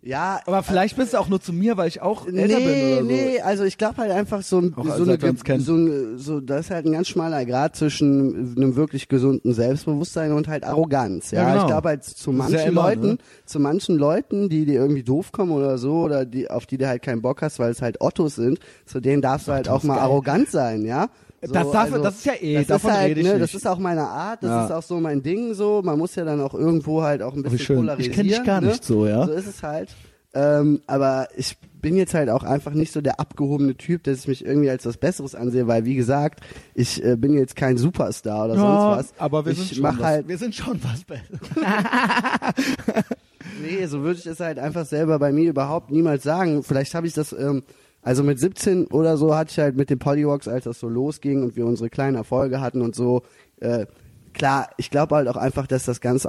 ja, aber vielleicht bist du auch nur zu mir, weil ich auch älter nee, bin oder so. Nee, also ich glaube halt einfach so ein, so, eine, so, ein, so da ist halt ein ganz schmaler Grad zwischen einem wirklich gesunden Selbstbewusstsein und halt Arroganz. Ja, ja genau. Ich glaube halt zu manchen immer, Leuten, ne? zu manchen Leuten, die dir irgendwie doof kommen oder so oder die auf die du halt keinen Bock hast, weil es halt Ottos sind, zu denen darfst du halt auch mal geil. arrogant sein, ja. So, das, darf, also, das ist ja eh, das davon ist halt, rede ich ne, nicht. Das ist auch meine Art, das ja. ist auch so mein Ding so, man muss ja dann auch irgendwo halt auch ein bisschen polarisieren. Ich kenne dich gar ne? nicht so, ja. So ist es halt, ähm, aber ich bin jetzt halt auch einfach nicht so der abgehobene Typ, dass ich mich irgendwie als was Besseres ansehe, weil wie gesagt, ich äh, bin jetzt kein Superstar oder ja, sonst was. aber wir, ich sind schon mach was, halt, wir sind schon was Besseres. Nee, so würde ich es halt einfach selber bei mir überhaupt niemals sagen. Vielleicht habe ich das... Ähm, Also mit siebzehn oder so hatte ich halt mit den Polywalks, als das so losging und wir unsere kleinen Erfolge hatten und so, äh, klar, ich glaube halt auch einfach, dass das ganz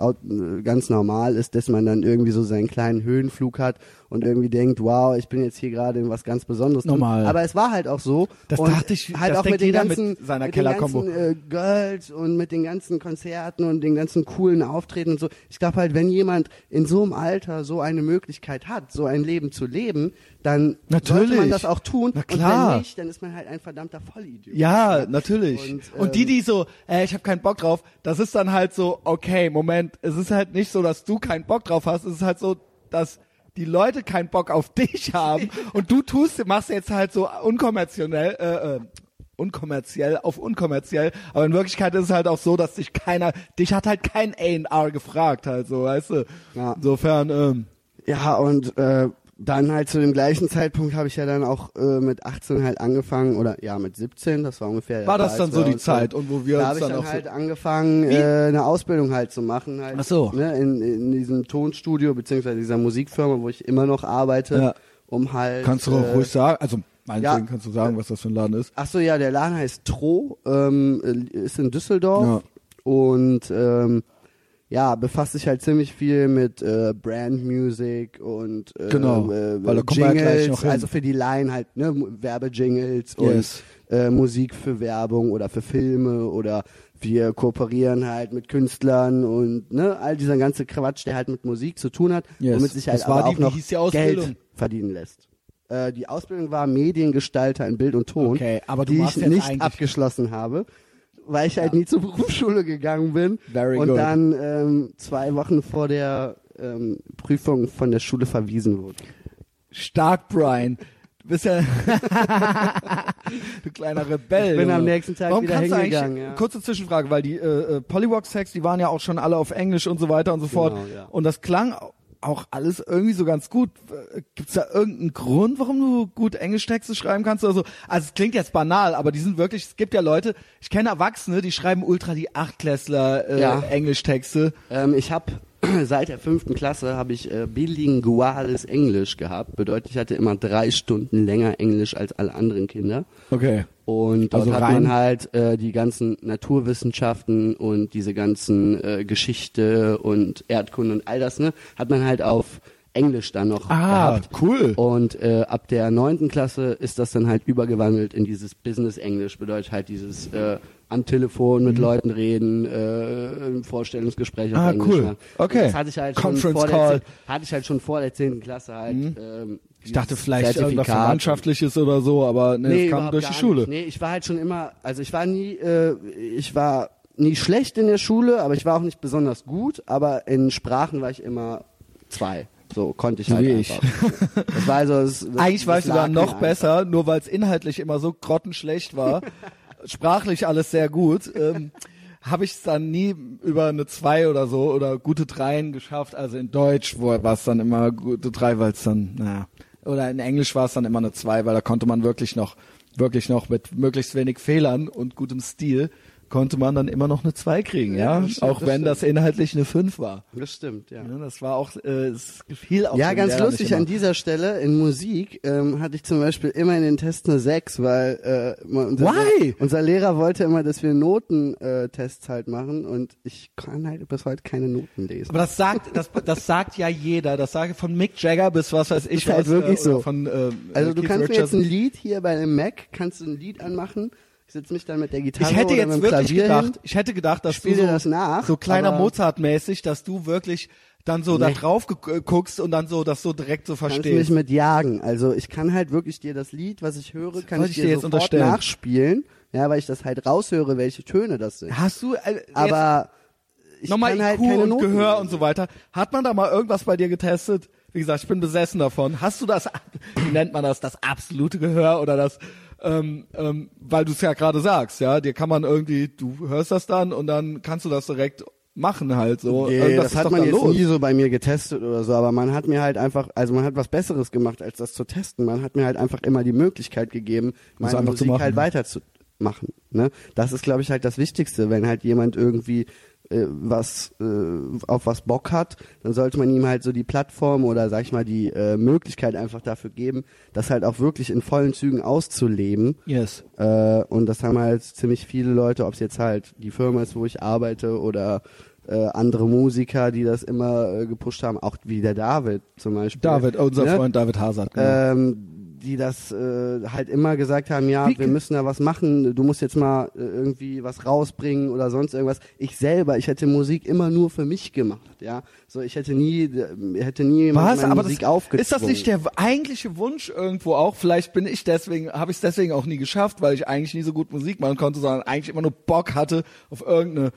ganz normal ist, dass man dann irgendwie so seinen kleinen Höhenflug hat und irgendwie denkt, wow, ich bin jetzt hier gerade in was ganz Besonderes. Normal. Drin. Aber es war halt auch so. Das und dachte ich, halt das auch mit den ganzen, mit seiner mit den ganzen äh, Girls und mit den ganzen Konzerten und den ganzen coolen Auftritten und so. Ich glaube halt, wenn jemand in so einem Alter so eine Möglichkeit hat, so ein Leben zu leben, dann natürlich. sollte man das auch tun. Na klar. Und wenn nicht, dann ist man halt ein verdammter Vollidiot. Ja, natürlich. Und, ähm, und die, die so, äh, ich habe keinen Bock drauf, das ist dann halt so, okay, Moment, es ist halt nicht so, dass du keinen Bock drauf hast, es ist halt so, dass die Leute keinen Bock auf dich haben und du tust, machst jetzt halt so unkommerziell, äh, äh, unkommerziell auf unkommerziell, aber in Wirklichkeit ist es halt auch so, dass dich keiner, dich hat halt kein A und R gefragt halt so, weißt du, ja. insofern, ähm. Ja, und, äh, dann halt zu dem gleichen Zeitpunkt habe ich ja dann auch äh, mit achtzehn halt angefangen oder ja mit siebzehn, das war ungefähr. War das dann so die Zeit und wo wir uns dann auch so. Da habe ich dann halt angefangen äh, eine Ausbildung halt zu machen halt. Ach so. Ne, in, in diesem Tonstudio beziehungsweise dieser Musikfirma, wo ich immer noch arbeite, ja. um halt. Kannst du auch äh, ruhig sagen, also Meinetwegen ja. kannst du sagen, was das für ein Laden ist. Ach so, ja, der Laden heißt Tro, ähm, ist in Düsseldorf ja. und ähm, ja, befasst sich halt ziemlich viel mit äh, Brand Music und äh, genau. äh, weil da kommen wir ja gleich noch hin. Also für die Laien halt, ne, Werbejingles yes. und äh, Musik für Werbung oder für Filme oder wir kooperieren halt mit Künstlern und ne, all dieser ganze Quatsch, der halt mit Musik zu tun hat, yes. womit sich halt das aber war die, auch noch hieß die Ausbildung? Geld verdienen lässt. Äh, die Ausbildung war Mediengestalter in Bild und Ton, okay, aber du die ich nicht abgeschlossen habe. Weil ich ja. halt nie zur Berufsschule gegangen bin Very und good. dann ähm, zwei Wochen vor der ähm, Prüfung von der Schule verwiesen wurde. Stark, Brian. Du bist ja du kleiner Rebell. Ich bin am nächsten Tag Warum wieder hingegangen. Ja. Kurze Zwischenfrage, weil die äh, Polywalks-Hacks, die waren ja auch schon alle auf Englisch und so weiter und so fort. Genau, ja. Und das klang auch alles irgendwie so ganz gut. Gibt's da irgendeinen Grund, warum du gut Englischtexte schreiben kannst oder so? Also es klingt jetzt banal, aber die sind wirklich, es gibt ja Leute, ich kenne Erwachsene, die schreiben ultra die Achtklässler äh, ja. Englischtexte. Ähm, ich habe seit der fünften Klasse habe ich äh, bilinguales Englisch gehabt. Bedeutet, ich hatte immer drei Stunden länger Englisch als alle anderen Kinder. Okay. Und dort also hat man halt äh, die ganzen Naturwissenschaften und diese ganzen äh, Geschichte und Erdkunde und all das, ne, hat man halt auf Englisch dann noch ah, gehabt. Ah, cool. Und äh, ab der neunten Klasse ist das dann halt übergewandelt in dieses Business-Englisch. Bedeutet halt dieses äh, am Telefon mit mhm. Leuten reden, äh, Vorstellungsgespräche auf ah, Englisch. Ah, cool. Machen. Okay. Das hatte ich halt schon vor der, hatte ich halt schon vor der zehnten Klasse halt. Mhm. Ähm, Ich dachte vielleicht irgendwas Verwandtschaftliches oder so, aber ne, nee, das kam durch die Schule. Nicht. Nee, ich war halt schon immer, also ich war nie, äh, ich war nie schlecht in der Schule, aber ich war auch nicht besonders gut, aber in Sprachen war ich immer zwei. So konnte ich halt Wie einfach. Ich. Das war also, das, das, Eigentlich war ich sogar noch besser, nur weil es inhaltlich immer so grottenschlecht war. Sprachlich alles sehr gut. Ähm, habe ich es dann nie über eine zwei oder so oder gute Dreien geschafft. Also in Deutsch war es dann immer gute drei, weil es dann, naja. Oder in Englisch war es dann immer eine zwei, weil da konnte man wirklich noch, wirklich noch mit möglichst wenig Fehlern und gutem Stil konnte man dann immer noch eine zwei kriegen, ja? ja? Das stimmt, auch wenn das, das inhaltlich eine fünf war. Das stimmt, ja. ja das war auch, äh, es gefiel auch Ja, ganz lustig an dieser Stelle, in Musik ähm, hatte ich zum Beispiel immer in den Tests eine sechs, weil äh, unser, Why? unser Lehrer wollte immer, dass wir Notentests halt machen und ich kann halt bis heute keine Noten lesen. Aber das sagt das, das sagt ja jeder, das sage von Mick Jagger bis was weiß ich. Das ist halt was, wirklich äh, so. Von, äh, also du Keith kannst Richards. mir jetzt ein Lied hier bei dem Mac, kannst du ein Lied anmachen, ich setze mich dann mit der Gitarre oder mit dem Klavier hin. Ich hätte jetzt wirklich gedacht, ich hätte gedacht, dass du so, das nach, so kleiner Mozart-mäßig, dass du wirklich dann so nee. da drauf guckst und dann so das so direkt so verstehst. Kannst mich mit jagen. Also ich kann halt wirklich dir das Lied, was ich höre, kann ich, ich dir, dir sofort nachspielen. Ja, weil ich das halt raushöre, welche Töne das sind. Hast du... Äh, Aber ich kann halt I Q keine und Noten Gehör nehmen. Und so weiter. Hat man da mal irgendwas bei dir getestet? Wie gesagt, ich bin besessen davon. Hast du das, wie nennt man das, das absolute Gehör oder das... Ähm, ähm, weil du es ja gerade sagst, ja, dir kann man irgendwie, du hörst das dann und dann kannst du das direkt machen halt so. Nee, das hat man jetzt los. nie so bei mir getestet oder so, aber man hat mir halt einfach, also man hat was Besseres gemacht, als das zu testen. Man hat mir halt einfach immer die Möglichkeit gegeben, meine Musik halt weiterzumachen. Ne? Das ist, glaube ich, halt das Wichtigste, wenn halt jemand irgendwie äh, was äh, auf was Bock hat, dann sollte man ihm halt so die Plattform oder sag ich mal die äh, Möglichkeit einfach dafür geben, das halt auch wirklich in vollen Zügen auszuleben. Yes. Äh, und das haben halt ziemlich viele Leute, ob es jetzt halt die Firma ist, wo ich arbeite oder Äh, andere Musiker, die das immer äh, gepusht haben, auch wie der David zum Beispiel. David, unser ne? Freund David Hazard. Genau. Ähm, die das äh, halt immer gesagt haben, ja, wie wir müssen da was machen, du musst jetzt mal äh, irgendwie was rausbringen oder sonst irgendwas. Ich selber, ich hätte Musik immer nur für mich gemacht, ja. So, ich hätte nie, hätte nie jemand meine Musik aufgezwungen. Ist das nicht der eigentliche Wunsch irgendwo auch? Vielleicht bin ich deswegen, habe ich es deswegen auch nie geschafft, weil ich eigentlich nie so gut Musik machen konnte, sondern eigentlich immer nur Bock hatte auf irgendeine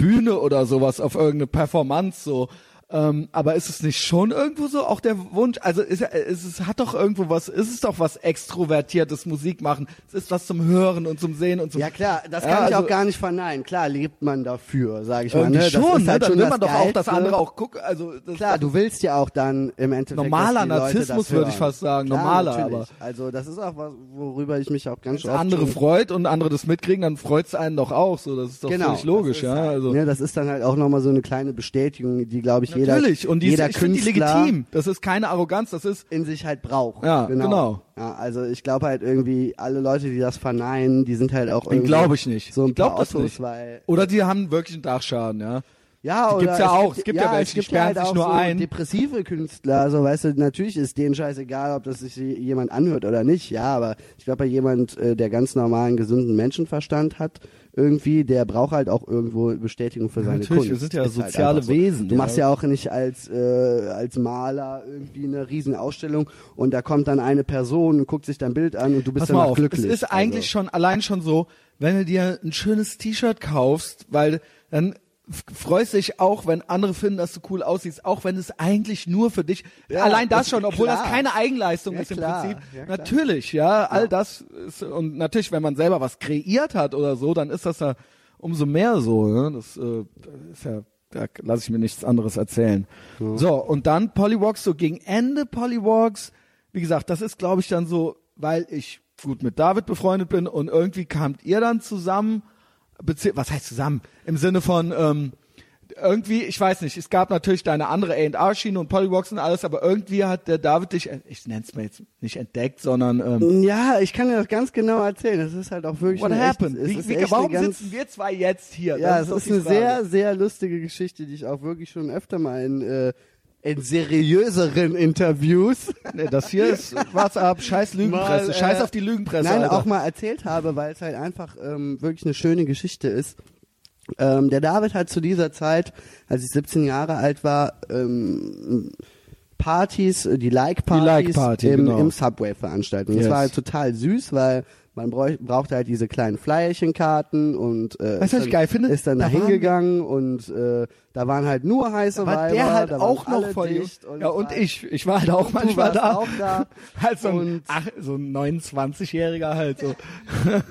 Bühne oder sowas, auf irgendeine Performance so. Ähm, aber ist es nicht schon irgendwo so auch der Wunsch, also ist, ist, es hat doch irgendwo was, ist es doch was extrovertiertes Musik machen, es ist was zum Hören und zum Sehen und zum... Ja klar, das kann ja, ich also, auch gar nicht verneinen, klar lebt man dafür, sage ich mal. Ne? Das schon, ist halt dann schon will man doch Geilste. Auch das andere auch gucken. Also das klar, das du willst ja auch dann im Endeffekt... Normaler Narzissmus würde ich fast sagen, klar, normaler natürlich. Aber... Also das ist auch was, worüber ich mich auch ganz oft... Andere freut und andere das mitkriegen, dann freut's einen doch auch, so das ist doch genau, völlig logisch. Ja, halt, also. Ne, das ist dann halt auch nochmal so eine kleine Bestätigung, die glaube ich jeder, natürlich. Und die, jeder ich Künstler die legitim. Das ist keine Arroganz, das ist in sich halt braucht. Ja, genau. genau. Ja, also ich glaube halt irgendwie, alle Leute, die das verneinen, die sind halt auch irgendwie... Den glaube ich nicht. So ein ich glaube das Autos, nicht. Weil oder die haben wirklich einen Dachschaden, ja. Ja, die oder gibt's ja es auch. Gibt, es gibt ja, ja welche, die sperren halt sich nur so ein. Depressive Künstler, also weißt du, natürlich ist denen scheißegal, ob das sich jemand anhört oder nicht, ja, aber ich glaube, bei jemand, der ganz normalen, gesunden Menschenverstand hat, irgendwie, der braucht halt auch irgendwo Bestätigung für seine natürlich, Kunst. Natürlich, wir sind ja ist soziale halt so. Wesen. Du ja. machst ja auch nicht als äh, als Maler irgendwie eine Riesenausstellung und da kommt dann eine Person und guckt sich dein Bild an und du bist dann glücklich. Es ist eigentlich also. schon, allein schon so, wenn du dir ein schönes T-Shirt kaufst, weil dann freust dich auch, wenn andere finden, dass du cool aussiehst, auch wenn es eigentlich nur für dich, ja, allein das schon, obwohl klar. das keine Eigenleistung ja, ist im klar. Prinzip. Ja, natürlich, ja, all ja. das ist, und natürlich, wenn man selber was kreiert hat oder so, dann ist das ja umso mehr so, ne? Das äh, ist ja, da lasse ich mir nichts anderes erzählen. So, so und dann Polywalks, so gegen Ende Polywalks, wie gesagt, das ist, glaube ich, dann so, weil ich gut mit David befreundet bin und irgendwie kamt ihr dann zusammen, Bezie- was heißt zusammen? Im Sinne von ähm, irgendwie, ich weiß nicht, es gab natürlich deine andere A und R-Schiene und Polywalks und alles, aber irgendwie hat der David dich, ich nenn's mal jetzt nicht entdeckt, sondern... Ähm, ja, ich kann dir das ganz genau erzählen, das ist halt auch wirklich... What happened? Echt, wie, wie, warum ganz, sitzen wir zwei jetzt hier? Ja, das es ist, ist eine Frage. sehr, sehr lustige Geschichte, die ich auch wirklich schon öfter mal in... Äh, in seriöseren Interviews. Nee, das hier ist WhatsApp, scheiß Lügenpresse, mal, äh, scheiß auf die Lügenpresse. Nein, Alter. Auch mal erzählt habe, weil es halt einfach ähm, wirklich eine schöne Geschichte ist. Ähm, der David hat zu dieser Zeit, als ich siebzehn Jahre alt war, ähm, Partys, die Like-Partys die Like im, genau. im Subway veranstalten. Yes. Das war halt total süß, weil man bräuch, braucht halt diese kleinen Flyerchenkarten und äh, ist, dann, geil finde, ist dann da hingegangen und äh, da waren halt nur heiße Weiber. Da war der halt auch noch voll dicht. Und ja, und ich. Ich war halt auch manchmal da. Auch da. Halt so ein, ach, so ein neunundzwanzigjähriger halt so.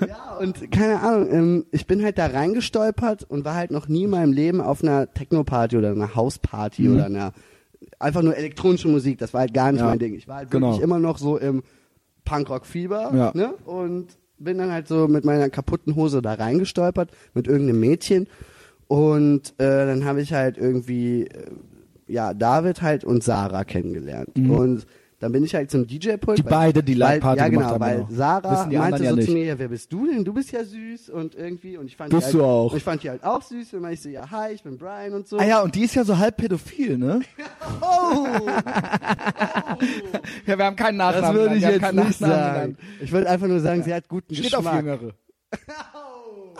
Ja, und keine Ahnung, ähm, ich bin halt da reingestolpert und war halt noch nie in meinem Leben auf einer Techno-Party oder einer Hausparty mhm. oder einer einfach nur elektronische Musik. Das war halt gar nicht ja. mein Ding. Ich war halt wirklich genau. immer noch so im Punkrock-Fieber, ja. ne? Und bin dann halt so mit meiner kaputten Hose da reingestolpert, mit irgendeinem Mädchen. Und äh, dann habe ich halt irgendwie, äh, ja, David halt und Sarah kennengelernt. Mhm. Und dann bin ich halt zum D J-Pult. Die weil, beide, die Live-Party ja, gemacht genau, haben. Ja, genau, weil Sarah meinte ja so nicht. zu mir, ja, wer bist du denn? Du bist ja süß und irgendwie. Und ich fand Bist die halt, du auch. Ich fand die halt auch süß. Und dann ich so, ja, hi, ich bin Brian und so. Ah ja, und die ist ja so halb pädophil, ne? oh. oh! Ja, wir haben keinen Nachnamen. Das würde ich jetzt nicht Nachnamen sagen. Dann. Ich würde einfach nur sagen, ja. sie hat guten Steht Geschmack. Steht auf Jüngere.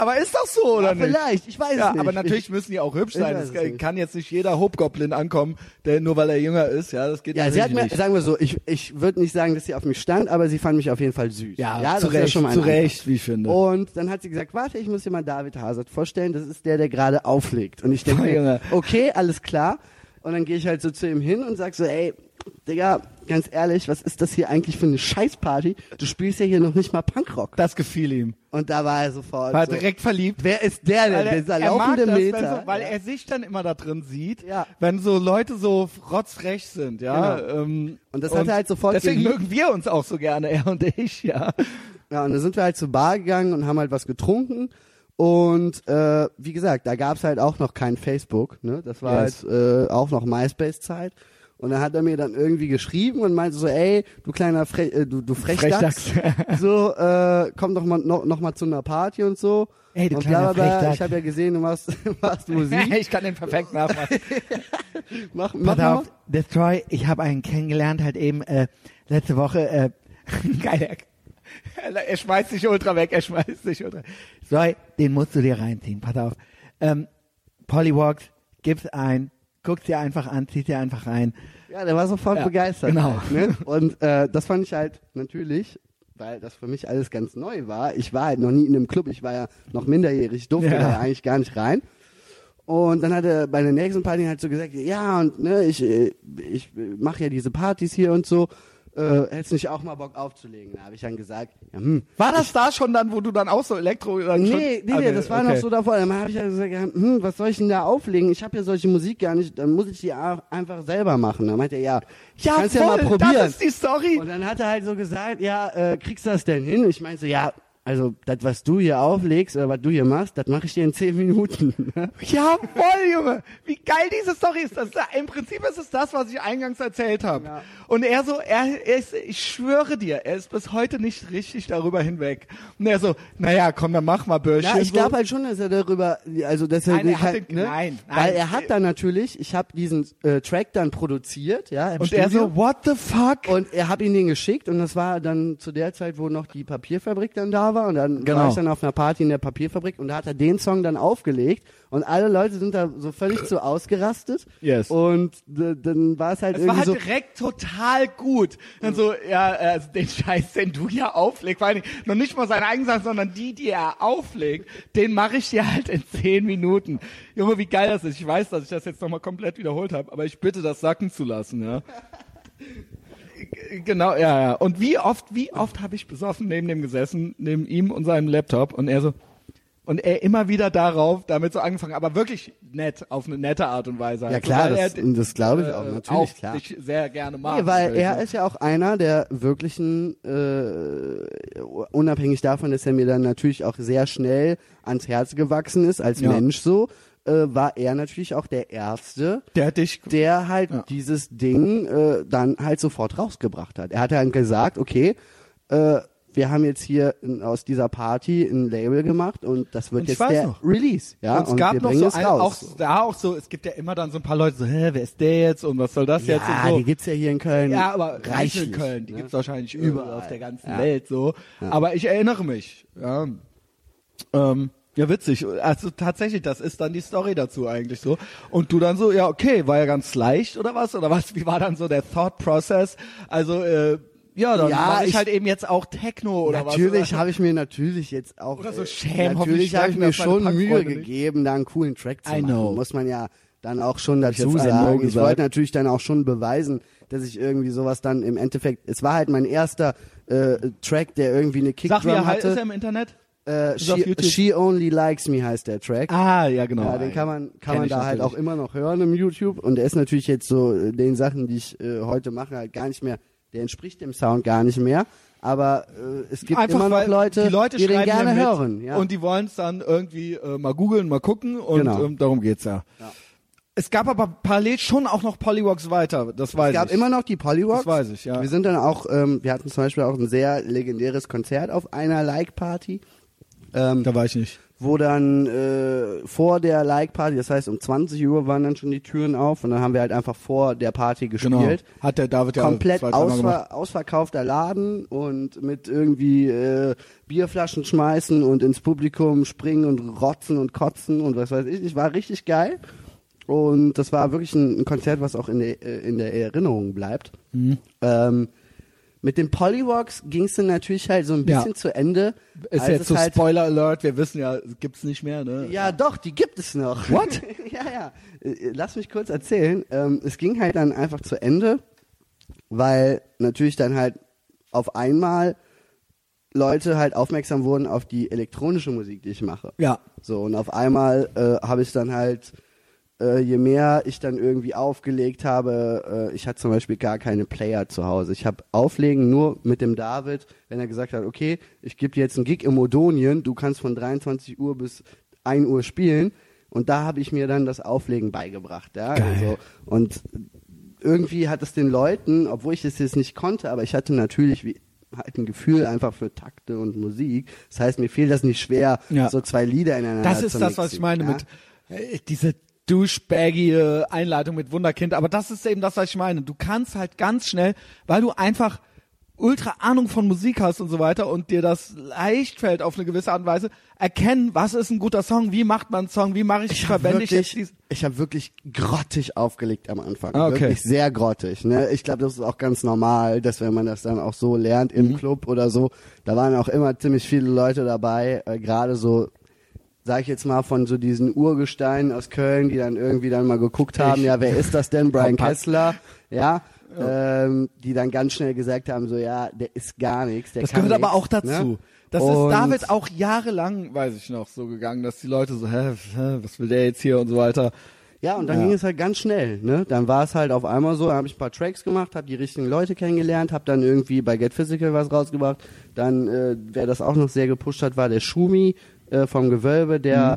Aber ist doch so, oder ja, nicht? Vielleicht, ich weiß ja, es nicht. Aber natürlich ich, müssen die auch hübsch sein. Es kann, kann jetzt nicht jeder Hobgoblin ankommen, der nur weil er jünger ist, ja, das geht ja, natürlich sie hat mir, nicht. Sagen wir so, ich, ich würde nicht sagen, dass sie auf mich stand, aber sie fand mich auf jeden Fall süß. Ja, ja zu das Recht, ja schon mal zu Antrag. Recht, wie ich finde. Und dann hat sie gesagt, warte, ich muss dir mal David Hazard vorstellen, das ist der, der gerade auflegt. Und ich denke mir, okay, alles klar. Und dann gehe ich halt so zu ihm hin und sag so, ey, Digga, ganz ehrlich, was ist das hier eigentlich für eine Scheißparty? Du spielst ja hier noch nicht mal Punkrock. Das gefiel ihm. Und da war er sofort War so, direkt verliebt. Wer ist der denn? Der, dieser laufende das, Meter. So, weil ja. er sich dann immer da drin sieht, ja. wenn so Leute so rotzfrech sind. ja. Genau. Ähm, und das hat und er halt sofort Deswegen geliebt. Mögen wir uns auch so gerne, er und ich. Ja, ja und dann sind wir halt zur Bar gegangen und haben halt was getrunken. Und äh, wie gesagt, da gab's halt auch noch kein Facebook. Ne? Das war yes. halt äh, auch noch MySpace-Zeit. Und dann hat er mir dann irgendwie geschrieben und meinte so, ey, du kleiner Fre- äh, du, du Frechdachs, Frechdachs. so, äh, komm doch mal, no, noch mal zu einer Party und so. Ey, du und kleiner Frechdachs. Ich habe ja gesehen, du machst, machst Musik. Ich kann den perfekt nachmachen. mach, mach Pass auf, Destroy, ich habe einen kennengelernt, halt eben äh, letzte Woche. Äh, Geil, er schmeißt dich ultra weg, er schmeißt dich ultra weg. So, den musst du dir reinziehen, pass auf. Ähm, Polywalks, gib's ein. Guckst dir einfach an, ziehst dir einfach rein. Ja, der war sofort ja, begeistert. Genau. Halt, ne? Und äh, das fand ich halt natürlich, weil das für mich alles ganz neu war. Ich war halt noch nie in einem Club, ich war ja noch minderjährig, durfte ja. da eigentlich gar nicht rein. Und dann hat er bei der nächsten Party halt so gesagt, ja, und ne, ich, ich mache ja diese Partys hier und so. Äh, hättest nicht auch mal Bock aufzulegen? Da habe ich dann gesagt, ja, hm. War das ich, da schon dann, wo du dann auch so Elektro... Dann nee, schon, nee, nee, okay, das war okay. noch so davor. Dann habe ich dann gesagt, hm, was soll ich denn da auflegen? Ich habe ja solche Musik gar nicht, dann muss ich die einfach selber machen. Dann meinte er, ja, ja kannst voll, ja mal probieren. Das ist die Story. Und dann hat er halt so gesagt, ja, äh, kriegst du das denn hin? Ich meinte so, ja, Also, das, was du hier auflegst oder was du hier machst, das mache ich dir in zehn Minuten. Jawohl, Junge! Wie geil diese Story ist. Das ist. Im Prinzip ist es das, was ich eingangs erzählt habe. Ja. Und er so, er, er ist, ich schwöre dir, er ist bis heute nicht richtig darüber hinweg. Und er so, naja, komm, dann mach mal, Börschchen. Ja, ich glaube halt schon, dass er darüber, also dass er, nein, er hat halt, den, ne? nein, nein, weil er hat dann natürlich, ich habe diesen äh, Track dann produziert, ja, im und Studio. Er so, what the fuck? Und er hab ihn den geschickt und das war dann zu der Zeit, wo noch die Papierfabrik dann da war. Und dann genau. war ich dann auf einer Party in der Papierfabrik und da hat er den Song dann aufgelegt und alle Leute sind da so völlig so ausgerastet. Yes. Und d- dann war es halt es irgendwie so... Es war halt so direkt total gut. Dann mhm. so, ja, also den Scheiß, den du ja auflegst, vor allem noch nicht mal seine eigenen Sachen, sondern die, die er auflegt, den mache ich dir halt in zehn Minuten. Junge, wie geil das ist. Ich weiß, dass ich das jetzt nochmal komplett wiederholt habe, aber ich bitte, das sacken zu lassen, ja. Genau, ja, ja. Und wie oft, wie oft habe ich besoffen neben dem gesessen, neben ihm und seinem Laptop und er so, und er immer wieder darauf, damit so angefangen, aber wirklich nett, auf eine nette Art und Weise. Ja klar, das, das glaube ich auch, äh, natürlich, auch klar. Ich sehr gerne mag. Nee, weil er ja. ist ja auch einer der wirklichen, äh, unabhängig davon, dass er mir dann natürlich auch sehr schnell ans Herz gewachsen ist, als ja. Mensch so, war er natürlich auch der Erste, der, dich, der halt ja. dieses Ding äh, dann halt sofort rausgebracht hat. Er hat dann gesagt, okay, äh, wir haben jetzt hier in, aus dieser Party ein Label gemacht und das wird und jetzt der noch. Release. Ja? Und es gab und wir noch so, ein, auch, da auch so, es gibt ja immer dann so ein paar Leute so, hä, wer ist der jetzt und was soll das ja, jetzt? Ja, so. Die gibt's ja hier in Köln. Ja, aber reich in Köln, die ne? gibt's wahrscheinlich überall, überall auf der ganzen ja. Welt so. Ja. Aber ich erinnere mich, ja, ähm, ja, witzig. Also tatsächlich, das ist dann die Story dazu eigentlich so. Und du dann so, ja, okay, war ja ganz leicht oder was? Oder was? Wie war dann so der Thought Process? Also, äh, ja, dann ja, mache ich, ich halt eben jetzt auch Techno oder natürlich was. Natürlich habe ich mir natürlich jetzt auch... Oder so Schäm, natürlich habe ich mir schon Mühe gegeben, da einen coolen Track zu I machen. Know. Muss man ja dann auch schon dazu sagen. Ich wollte natürlich dann auch schon beweisen, dass ich irgendwie sowas dann im Endeffekt... Es war halt mein erster äh, Track, der irgendwie eine Kickdrum hatte. Sag mir, halt, ist er im Internet? Äh, she, she Only Likes Me heißt der Track. Ah, ja, genau. Ja, den kann man, kann Kenn man da halt auch immer noch hören im YouTube. Und der ist natürlich jetzt so den Sachen, die ich äh, heute mache, halt gar nicht mehr, der entspricht dem Sound gar nicht mehr. Aber äh, es gibt einfach immer noch Leute, die, Leute die den gerne hören. Ja. Und die wollen es dann irgendwie äh, mal googeln, mal gucken. Und genau. ähm, darum geht's ja. ja. Es gab aber parallel schon auch noch Polywalks weiter, das weiß ich. Es gab ich. immer noch die Polywalks. Das weiß ich, ja. Wir sind dann auch, ähm, wir hatten zum Beispiel auch ein sehr legendäres Konzert auf einer Like-Party. Ähm, da war ich nicht. Wo dann äh, vor der Like-Party, das heißt um zwanzig Uhr waren dann schon die Türen auf und dann haben wir halt einfach vor der Party gespielt. Genau. Hat der David ja komplett ausver- ausverkaufter Laden und mit irgendwie äh, Bierflaschen schmeißen und ins Publikum springen und rotzen und kotzen und was weiß ich. Ich war richtig geil und das war wirklich ein, ein Konzert, was auch in der, in der Erinnerung bleibt. Mhm. Ähm, Mit den Polywalks ging es dann natürlich halt so ein bisschen ja. zu Ende. Ist als jetzt so halt Spoiler Alert, wir wissen ja, gibt's nicht mehr, ne? Ja, ja. doch, die gibt es noch. What? ja, ja. Lass mich kurz erzählen. Ähm, es ging halt dann einfach zu Ende, weil natürlich dann halt auf einmal Leute halt aufmerksam wurden auf die elektronische Musik, die ich mache. Ja. So, und auf einmal äh, habe ich dann halt... Äh, je mehr ich dann irgendwie aufgelegt habe, äh, ich hatte zum Beispiel gar keine Player zu Hause. Ich habe auflegen nur mit dem David, wenn er gesagt hat, okay, ich gebe dir jetzt einen Gig im Odonien, du kannst von dreiundzwanzig Uhr bis ein Uhr spielen und da habe ich mir dann das Auflegen beigebracht. Ja? Also, und irgendwie hat es den Leuten, obwohl ich das jetzt nicht konnte, aber ich hatte natürlich wie halt ein Gefühl einfach für Takte und Musik. Das heißt, mir fiel das nicht schwer, ja. so zwei Lieder ineinander zu mixen. Das ist das, was ich meine ja? mit äh, diese duschbägige Einleitung mit Wunderkind, aber das ist eben das, was ich meine. Du kannst halt ganz schnell, weil du einfach ultra Ahnung von Musik hast und so weiter und dir das leicht fällt auf eine gewisse Art und Weise, erkennen, was ist ein guter Song, wie macht man einen Song, wie mache ich, ich verbände ich jetzt dies- Ich habe wirklich grottig aufgelegt am Anfang. Okay. Wirklich sehr grottig. Ne? Ich glaube, das ist auch ganz normal, dass wenn man das dann auch so lernt im mhm. Club oder so, da waren auch immer ziemlich viele Leute dabei, äh, gerade so sag ich jetzt mal, von so diesen Urgesteinen aus Köln, die dann irgendwie dann mal geguckt haben, ich. ja, wer ist das denn, Brian Kessler, ja, ja. Ähm, die dann ganz schnell gesagt haben, so, ja, der ist gar nichts, der das kann Das gehört nix, aber auch dazu. Ne? Das und ist David auch jahrelang, weiß ich noch, so gegangen, dass die Leute so, hä, hä, was will der jetzt hier und so weiter. Ja, und dann ja. ging es halt ganz schnell, ne? Dann war es halt auf einmal so, da habe ich ein paar Tracks gemacht, habe die richtigen Leute kennengelernt, habe dann irgendwie bei Get Physical was rausgebracht. Dann, äh, wer das auch noch sehr gepusht hat, war der Schumi äh, vom Gewölbe, der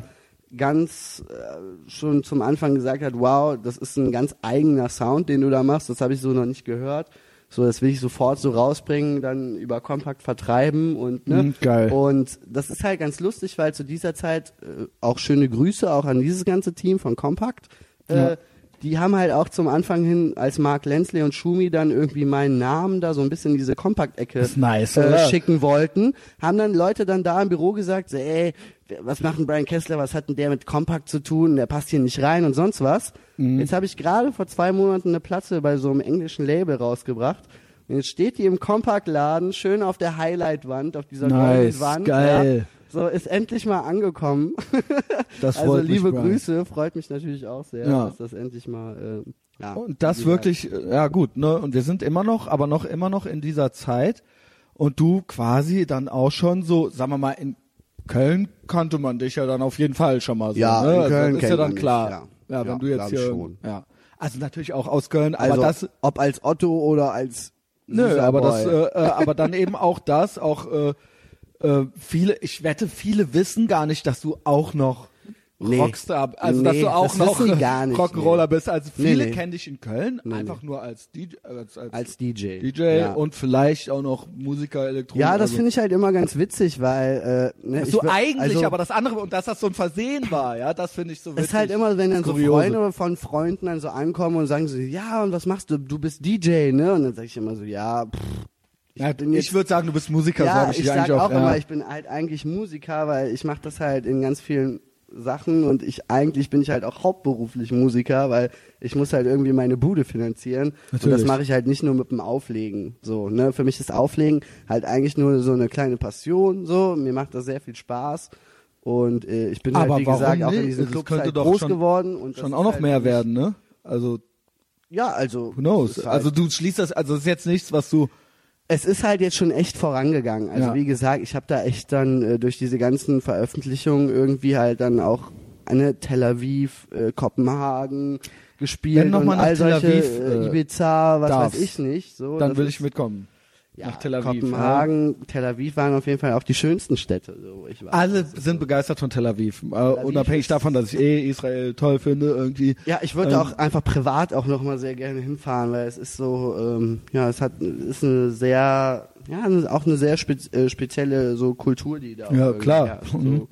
mhm. ganz äh, schon zum Anfang gesagt hat, wow, das ist ein ganz eigener Sound, den du da machst, das habe ich so noch nicht gehört. So, das will ich sofort so rausbringen, dann über Kompakt vertreiben und ne. Mhm, geil. Und das ist halt ganz lustig, weil zu dieser Zeit äh, auch schöne Grüße auch an dieses ganze Team von Kompakt. Äh, ja. Die haben halt auch zum Anfang hin, als Mark Lensley und Schumi dann irgendwie meinen Namen da so ein bisschen in diese Kompakt-Ecke nice, äh, schicken wollten, haben dann Leute dann da im Büro gesagt, so, ey, was macht denn Brian Kessler, was hat denn der mit Kompakt zu tun, der passt hier nicht rein und sonst was. Mhm. Jetzt habe ich gerade vor zwei Monaten eine Platte bei so einem englischen Label rausgebracht und jetzt steht die im Kompakt-Laden schön auf der Highlight-Wand, auf dieser nice, Wand. Geil. Ja. So, ist endlich mal angekommen. Das also freut liebe mich, Grüße, freut mich natürlich auch sehr, ja. dass das endlich mal... Äh, ja, und das wirklich, halt. ja gut, ne? Und wir sind immer noch, aber noch immer noch in dieser Zeit und du quasi dann auch schon so, sagen wir mal, in Köln kannte man dich ja dann auf jeden Fall schon mal so. Ja, ne? in Köln also, das ist ja dann klar. Mich, ja. ja, wenn ja, du jetzt hier... Schon. Ja. Also natürlich auch aus Köln, also, aber das... Ob als Otto oder als... Nö, aber Boy. das, äh, aber dann eben auch das, auch... Äh, viele, ich wette, viele wissen gar nicht, dass du auch noch nee. Rockstar, also nee, dass du auch das noch nicht, Rock'n'Roller nee. bist. Also viele nee, nee. kennen dich in Köln nee, einfach nee. nur als D J, als, als, als D J, D J ja. und vielleicht auch noch Musiker, Elektronik. Ja, das also. finde ich halt immer ganz witzig, weil äh, ne, so ich, eigentlich, also, aber das andere und dass das so ein Versehen war, ja, das finde ich so witzig. Es ist halt immer, wenn dann so Freunde von Freunden dann so ankommen und sagen so, ja, und was machst du? Du bist D J, ne? Und dann sage ich immer so, ja. Pff. Ich, ja, ich würde sagen, du bist Musiker, ja, so habe ich, ich sag eigentlich auch, auch ja. immer, ich bin halt eigentlich Musiker, weil ich mache das halt in ganz vielen Sachen und ich eigentlich bin ich halt auch hauptberuflich Musiker, weil ich muss halt irgendwie meine Bude finanzieren. Natürlich. Und das mache ich halt nicht nur mit dem Auflegen. So, ne? Für mich ist Auflegen halt eigentlich nur so eine kleine Passion. So, mir macht das sehr viel Spaß. Und äh, ich bin aber halt, wie gesagt, nicht? auch in diesem Club halt groß schon, geworden. Und schon auch noch halt mehr werden, ne? Also ja, also who knows? Halt also du schließt das, also das ist jetzt nichts, was du... Es ist halt jetzt schon echt vorangegangen. Also ja. wie gesagt, ich habe da echt dann äh, durch diese ganzen Veröffentlichungen irgendwie halt dann auch eine Tel Aviv, äh, Kopenhagen gespielt noch mal und all solche Tel Aviv, äh, Ibiza, was darfst, weiß ich nicht. So, dann will ich mitkommen. Ja, nach Tel Aviv. Kopenhagen, ja. Tel Aviv waren auf jeden Fall auch die schönsten Städte. So, ich weiß, Alle sind so. begeistert von Tel Aviv. Tel Aviv Unabhängig davon, dass ich eh Israel toll finde, irgendwie. Ja, ich würde ähm, auch einfach privat auch nochmal sehr gerne hinfahren, weil es ist so, ähm, ja, es hat, ist eine sehr, ja, auch eine sehr spe- äh, spezielle so Kultur, die da Ja, klar. Herrscht, so. Mhm.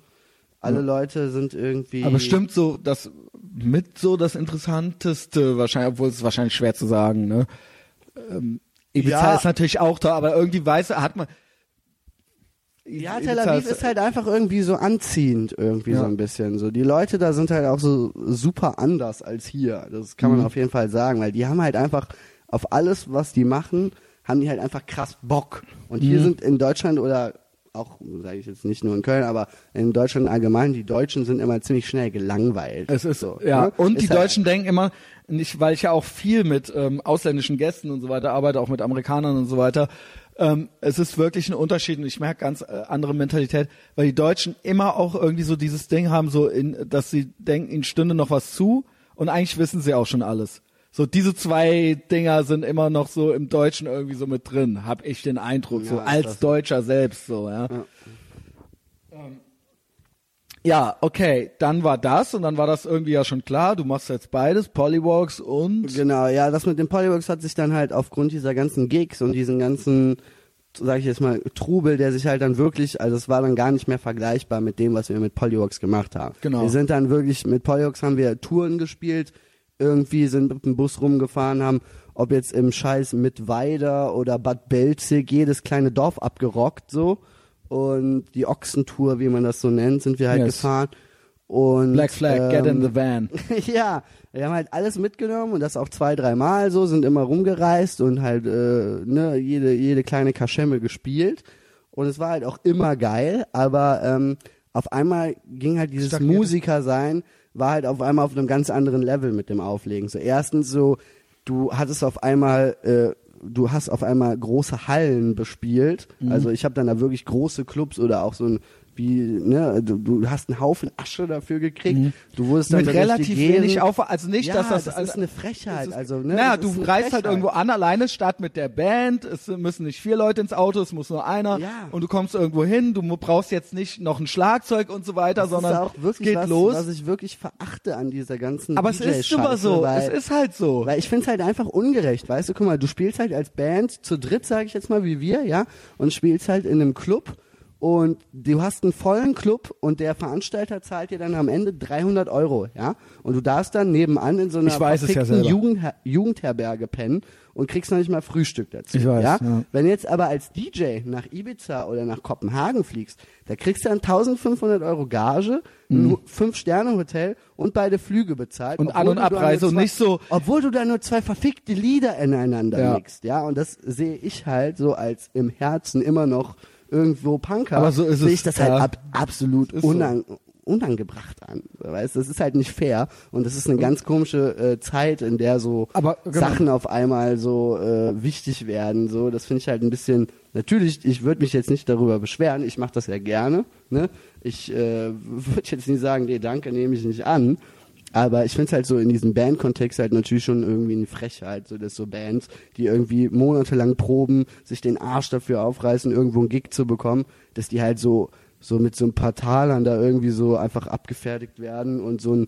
Alle ja. Leute sind irgendwie. Aber stimmt so, das mit so das Interessanteste wahrscheinlich, obwohl es wahrscheinlich schwer zu sagen, ne? Ähm, Ibiza ja. ist natürlich auch da, aber irgendwie weiß hat man... Ja, Ibiza Tel Aviv ist, ist halt einfach irgendwie so anziehend, irgendwie ja. so ein bisschen. So, die Leute da sind halt auch so super anders als hier, das kann man mhm. auf jeden Fall sagen, weil die haben halt einfach auf alles, was die machen, haben die halt einfach krass Bock. Und hier mhm. sind in Deutschland oder auch, sage ich jetzt nicht nur in Köln, aber in Deutschland allgemein, die Deutschen sind immer ziemlich schnell gelangweilt. Es ist so. Ja. Ne? Und ist die halt Deutschen denken immer, nicht, weil ich ja auch viel mit ähm, ausländischen Gästen und so weiter arbeite, auch mit Amerikanern und so weiter. Ähm, es ist wirklich ein Unterschied und ich merke ganz äh, andere Mentalität, weil die Deutschen immer auch irgendwie so dieses Ding haben, so in, dass sie denken, ihnen stünde noch was zu und eigentlich wissen sie auch schon alles. So diese zwei Dinger sind immer noch so im Deutschen irgendwie so mit drin, hab ich den Eindruck, ja, so als Deutscher so. selbst so, ja. Ja. Ähm. ja, okay, dann war das und dann war das irgendwie ja schon klar, du machst jetzt beides, Polywalks und... Genau, ja, das mit den Polywalks hat sich dann halt aufgrund dieser ganzen Gigs und diesen ganzen, sag ich jetzt mal, Trubel, der sich halt dann wirklich, also es war dann gar nicht mehr vergleichbar mit dem, was wir mit Polywalks gemacht haben. Genau. Wir sind dann wirklich, mit Polywalks haben wir Touren gespielt, irgendwie sind mit dem Bus rumgefahren, haben, ob jetzt im Scheiß Mittweida oder Bad Belzig, jedes kleine Dorf abgerockt, so. Und die Ochsentour, wie man das so nennt, sind wir halt yes. gefahren. Und, Black Flag, ähm, get in the van. ja, wir haben halt alles mitgenommen und das auch zwei, dreimal so, sind immer rumgereist und halt, äh, ne, jede, jede kleine Kaschemme gespielt. Und es war halt auch immer geil, aber, ähm, auf einmal ging halt dieses Musikersein, war halt auf einmal auf einem ganz anderen Level mit dem Auflegen. So erstens so, du hattest auf einmal, äh, du hast auf einmal große Hallen bespielt. Mhm. Also ich habe dann da wirklich große Clubs oder auch so ein wie, ne, du, du hast einen Haufen Asche dafür gekriegt. Mhm. Du wurdest dann mit relativ wenig Aufwand, also nicht, ja, dass das, das also, ist eine Frechheit. Ist, also, ne, naja, du reist Frechheit. halt irgendwo an alleine statt mit der Band. Es müssen nicht vier Leute ins Auto, es muss nur einer. Ja. Und du kommst irgendwo hin. Du brauchst jetzt nicht noch ein Schlagzeug und so weiter, das sondern ist auch wirklich es geht was, los. Was ich wirklich verachte an dieser ganzen. Aber es ist super so. Weil, es ist halt so. Weil ich find's halt einfach ungerecht, weißt du? Guck mal, du spielst halt als Band zu dritt, sage ich jetzt mal, wie wir, ja, und spielst halt in einem Club. Und du hast einen vollen Club und der Veranstalter zahlt dir dann am Ende dreihundert Euro, ja? Und du darfst dann nebenan in so einer verfickten Jugendher- Jugendherberge pennen und kriegst noch nicht mal Frühstück dazu. Ich weiß, ja? Ja. Wenn jetzt aber als D J nach Ibiza oder nach Kopenhagen fliegst, da kriegst du dann eintausendfünfhundert Euro Gage, mhm. ein Fünf-Sterne-Hotel und beide Flüge bezahlt. Und An- und Abreise und nicht so... Obwohl du da nur zwei verfickte Lieder ineinander ja. legst, ja? Und das sehe ich halt so als im Herzen immer noch irgendwo Punker, aber so sehe ich das ja. halt ab, absolut unang- so. unangebracht an. Weißt, das ist halt nicht fair und das ist eine ganz komische äh, Zeit, in der so aber, genau. Sachen auf einmal so äh, wichtig werden. So, das finde ich halt ein bisschen. Natürlich, ich würde mich jetzt nicht darüber beschweren. Ich mache das ja gerne. Ne? Ich äh, würde jetzt nicht sagen, nee, danke, nehme ich nicht an. Aber ich finde es halt so in diesem Band-Kontext halt natürlich schon irgendwie eine Frechheit, so dass so Bands, die irgendwie monatelang proben, sich den Arsch dafür aufreißen, irgendwo einen Gig zu bekommen, dass die halt so so mit so ein paar Talern da irgendwie so einfach abgefertigt werden und so ein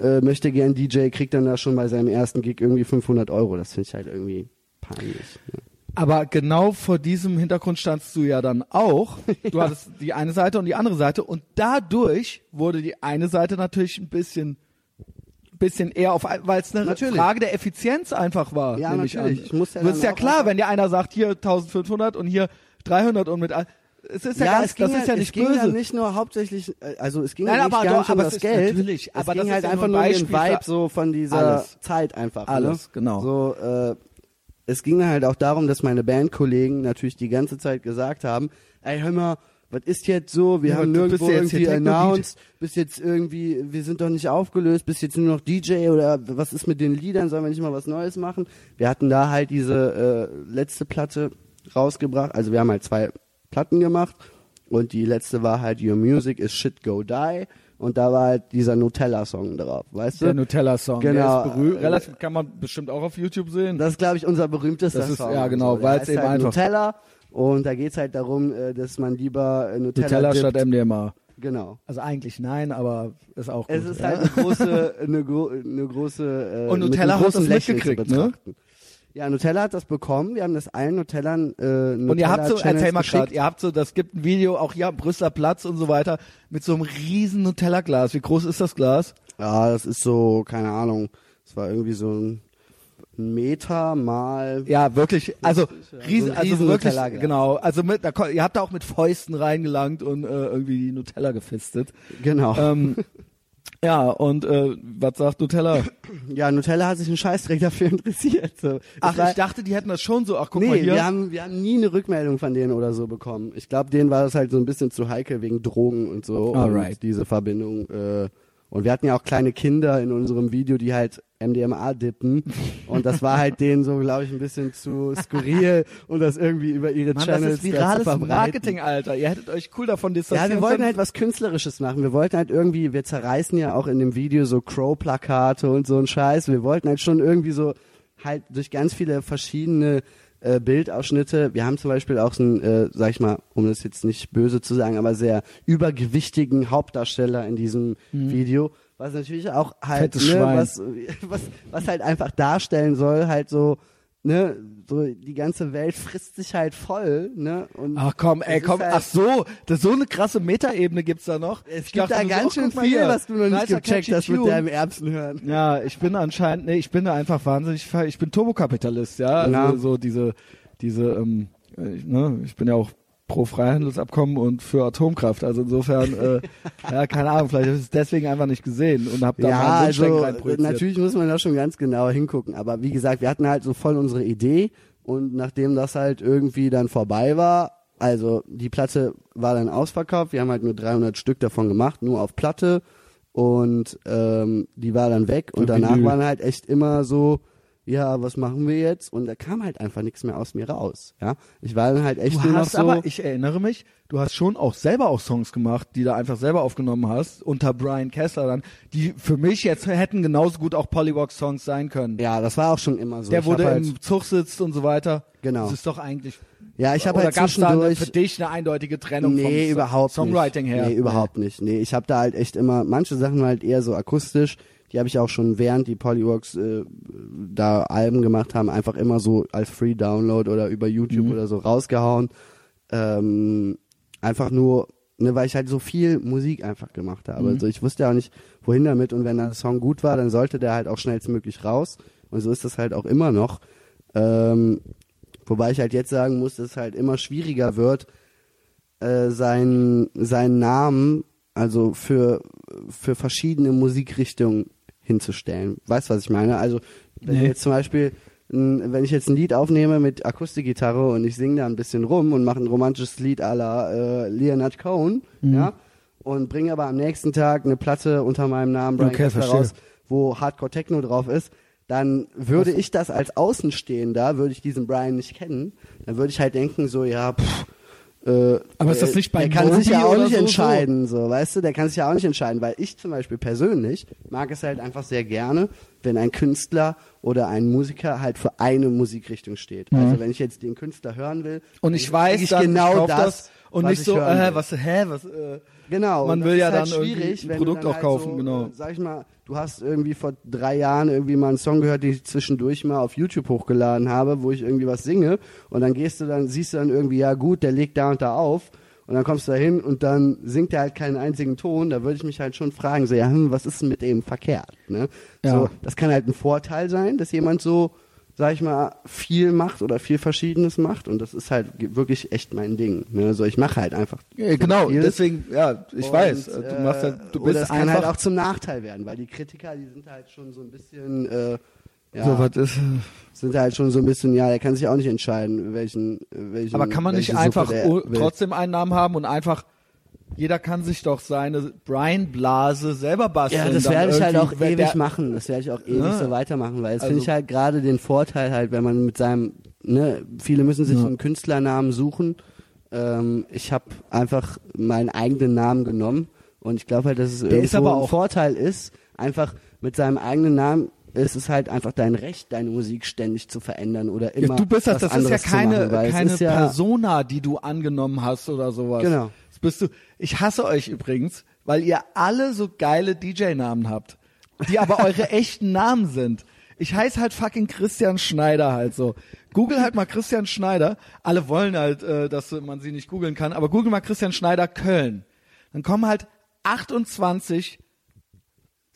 äh, möchte gern D J kriegt dann da schon bei seinem ersten Gig irgendwie fünfhundert Euro. Das finde ich halt irgendwie peinlich. Ne? Aber genau vor diesem Hintergrund standst du ja dann auch. Du ja. hattest die eine Seite und die andere Seite und dadurch wurde die eine Seite natürlich ein bisschen bisschen eher auf, weil es eine natürlich. Frage der Effizienz einfach war. Ja, natürlich. Ich muss ja dann ist ja klar, wenn dir einer sagt, hier eintausendfünfhundert und hier dreihundert und mit, es ist ja, ja ganz, das ja, ist ja nicht böse. Es ging ja nicht nur hauptsächlich, also es ging Nein, ja nicht aber gar doch, nicht um aber das Geld. Natürlich, aber es ging das halt ist einfach nur ein Beispiel den Vibe so von dieser alles. Zeit einfach. Alles, ne? Genau. So, äh, es ging halt auch darum, dass meine Bandkollegen natürlich die ganze Zeit gesagt haben, ey, hör mal, was ist jetzt so? Wir ja, haben nirgendwo irgendwie announced, bis jetzt irgendwie, wir sind doch nicht aufgelöst, bis jetzt nur noch D J oder was ist mit den Liedern, sollen wir nicht mal was Neues machen? Wir hatten da halt diese äh, letzte Platte rausgebracht, also wir haben halt zwei Platten gemacht und die letzte war halt Your Music is Shit Go Die und da war halt dieser Nutella-Song drauf, weißt du? Der Nutella-Song, genau. Der ist berühmt, relativ, kann man bestimmt auch auf YouTube sehen. Das ist, glaube ich, unser berühmtester das ist, Song. Ja, genau, so. Weil es eben halt einfach... Nutella, und da geht's halt darum, dass man lieber Nutella, Nutella statt M D M A. Genau. Also eigentlich nein, aber ist auch gut. Es ist ja? halt eine große, eine, gro- eine große. Äh, und Nutella hat das Lächeln mitgekriegt, ne? Ja, Nutella hat das bekommen. Wir haben das allen Nutellern. Äh, Nutella und ihr habt so, erzähl mal grad, ihr habt so, das gibt ein Video auch hier am Brüsseler Platz und so weiter mit so einem riesen Nutella-Glas. Wie groß ist das Glas? Ja, das ist so, keine Ahnung. Es war irgendwie so ein Meter mal... Ja, wirklich, also riesen, also, riesen wirklich, Nutella-Glas. Genau, also mit, da, ihr habt da auch mit Fäusten reingelangt und äh, irgendwie die Nutella gefistet. Genau. Ähm, ja, und äh, was sagt Nutella? Ja, Nutella hat sich einen Scheißdreck dafür interessiert. So. Ach, war, ich dachte, die hätten das schon so, ach guck nee, mal hier. wir haben, wir haben nie eine Rückmeldung von denen oder so bekommen. Ich glaube, denen war das halt so ein bisschen zu heikel wegen Drogen und so. Alright. Und diese Verbindung... Äh, Und wir hatten ja auch kleine Kinder in unserem Video, die halt M D M A dippen. Und das war halt denen so, glaube ich, ein bisschen zu skurril und das irgendwie über ihre Mann, Channels zu verbreiten. Das ist virales Marketing, Alter. Ihr hättet euch cool davon distanziert. Ja, wir wollten halt was Künstlerisches machen. Wir wollten halt irgendwie, wir zerreißen ja auch in dem Video so Crow-Plakate und so einen Scheiß. Wir wollten halt schon irgendwie so halt durch ganz viele verschiedene Äh, Bildausschnitte. Wir haben zum Beispiel auch so einen, äh, sag ich mal, um das jetzt nicht böse zu sagen, aber sehr übergewichtigen Hauptdarsteller in diesem mhm. Video, was natürlich auch halt, ne, was, was, was halt einfach darstellen soll, halt so, ne, so die ganze Welt frisst sich halt voll, ne? Und ach komm, ey, komm, halt, ach so, das, so eine krasse Metaebene gibt's da noch. Es ich gibt da ganz so, schön viel, hier, was du noch nicht gecheckt hast mit deinem Erbsen hören. Ja, ich bin anscheinend, nee, ich bin da einfach wahnsinnig, ich bin Turbokapitalist, ja, also ja. so diese, diese, ähm, ich, ne, ich bin ja auch pro Freihandelsabkommen und für Atomkraft, also insofern, äh, ja, keine Ahnung, vielleicht habe ich es deswegen einfach nicht gesehen und habe da ja, mal einen also, reinprojiziert. Natürlich muss man da schon ganz genau hingucken, aber wie gesagt, wir hatten halt so voll unsere Idee und nachdem das halt irgendwie dann vorbei war, also die Platte war dann ausverkauft, wir haben halt nur dreihundert Stück davon gemacht, nur auf Platte und ähm, die war dann weg und, und danach waren halt echt immer so, ja, was machen wir jetzt? Und da kam halt einfach nichts mehr aus mir raus. Ja, ich war dann halt echt du nur hast noch so. Aber ich erinnere mich, du hast schon auch selber auch Songs gemacht, die du einfach selber aufgenommen hast, unter Brian Kessler dann, die für mich jetzt hätten genauso gut auch Polywalks-Songs sein können. Ja, das war auch schon immer so. Der ich wurde im halt Zug sitzt und so weiter. Genau. Das ist doch eigentlich... Ja, ich habe halt zwischendurch... für dich eine eindeutige Trennung nee, vom überhaupt Songwriting nicht. her? Nee, überhaupt nicht. Nee, ich habe da halt echt immer... Manche Sachen halt eher so akustisch. Die habe ich auch schon während die Polywalks äh, da Alben gemacht haben, einfach immer so als Free-Download oder über YouTube mhm. oder so rausgehauen. Ähm, einfach nur, ne, weil ich halt so viel Musik einfach gemacht habe. Mhm. Also ich wusste ja auch nicht, wohin damit. Und wenn der Song gut war, dann sollte der halt auch schnellstmöglich raus. Und so ist das halt auch immer noch. Ähm... Wobei ich halt jetzt sagen muss, dass es halt immer schwieriger wird, äh, seinen, seinen Namen also für, für verschiedene Musikrichtungen hinzustellen. Weißt du, was ich meine? Also wenn nee. ich jetzt zum Beispiel, wenn ich jetzt ein Lied aufnehme mit Akustikgitarre und ich singe da ein bisschen rum und mache ein romantisches Lied à la äh, Leonard Cohen, mhm. ja, und bringe aber am nächsten Tag eine Platte unter meinem Namen Brian Kessler okay, raus, wo Hardcore Techno drauf ist, dann würde ich das als Außenstehender, würde ich diesen Brian nicht kennen, dann würde ich halt denken, so, ja, pff, äh, aber ist das nicht bei der kann Mobi sich ja auch nicht so entscheiden, so? so, weißt du, der kann sich ja auch nicht entscheiden, weil ich zum Beispiel persönlich mag es halt einfach sehr gerne, wenn ein Künstler oder ein Musiker halt für eine Musikrichtung steht. Mhm. Also wenn ich jetzt den Künstler hören will, und ich weiß, ich dann, genau ich das, das und nicht so, äh, was, hä, was, äh, genau, man will ja halt dann irgendwie ein Produkt auch halt kaufen, so, genau. Sag ich mal, du hast irgendwie vor drei Jahren irgendwie mal einen Song gehört, den ich zwischendurch mal auf YouTube hochgeladen habe, wo ich irgendwie was singe, und dann gehst du dann, siehst du dann irgendwie, ja gut, der legt da und da auf, und dann kommst du da hin und dann singt der halt keinen einzigen Ton, da würde ich mich halt schon fragen, so, ja, hm, was ist denn mit dem verkehrt, ne? Ja. So, das kann halt ein Vorteil sein, dass jemand so, sag ich mal, viel macht oder viel Verschiedenes macht, und das ist halt wirklich echt mein Ding. Also ich mache halt einfach ja, genau, vieles. Deswegen, ja, ich und, weiß, du machst halt, du bist das einfach... kann halt auch zum Nachteil werden, weil die Kritiker, die sind halt schon so ein bisschen, äh, ja, so, was ist? sind halt schon so ein bisschen, ja, der kann sich auch nicht entscheiden, welchen, welchen... Aber kann man nicht einfach trotzdem einen Namen haben und einfach... Jeder kann sich doch seine Brian-Blase selber basteln. Ja, das werde ich halt auch ewig der, machen. Das werde ich auch ewig ja. so weitermachen, weil jetzt also, finde ich halt gerade den Vorteil halt, wenn man mit seinem, ne, viele müssen sich ja. einen Künstlernamen suchen. Ähm, ich habe einfach meinen eigenen Namen genommen, und ich glaube halt, dass es irgendwo ein Vorteil ist, einfach mit seinem eigenen Namen. Es ist halt einfach dein Recht, deine Musik ständig zu verändern oder immer. Ja, du bist das, das ist ja keine, machen, keine ist Persona, ja, die du angenommen hast oder sowas. Genau. Das bist du. Ich hasse euch übrigens, weil ihr alle so geile D J-Namen habt, die aber eure echten Namen sind. Ich heiße halt fucking Christian Schneider halt so. Google halt mal Christian Schneider. Alle wollen halt, äh, dass man sie nicht googeln kann, aber google mal Christian Schneider Köln. Dann kommen halt achtundzwanzig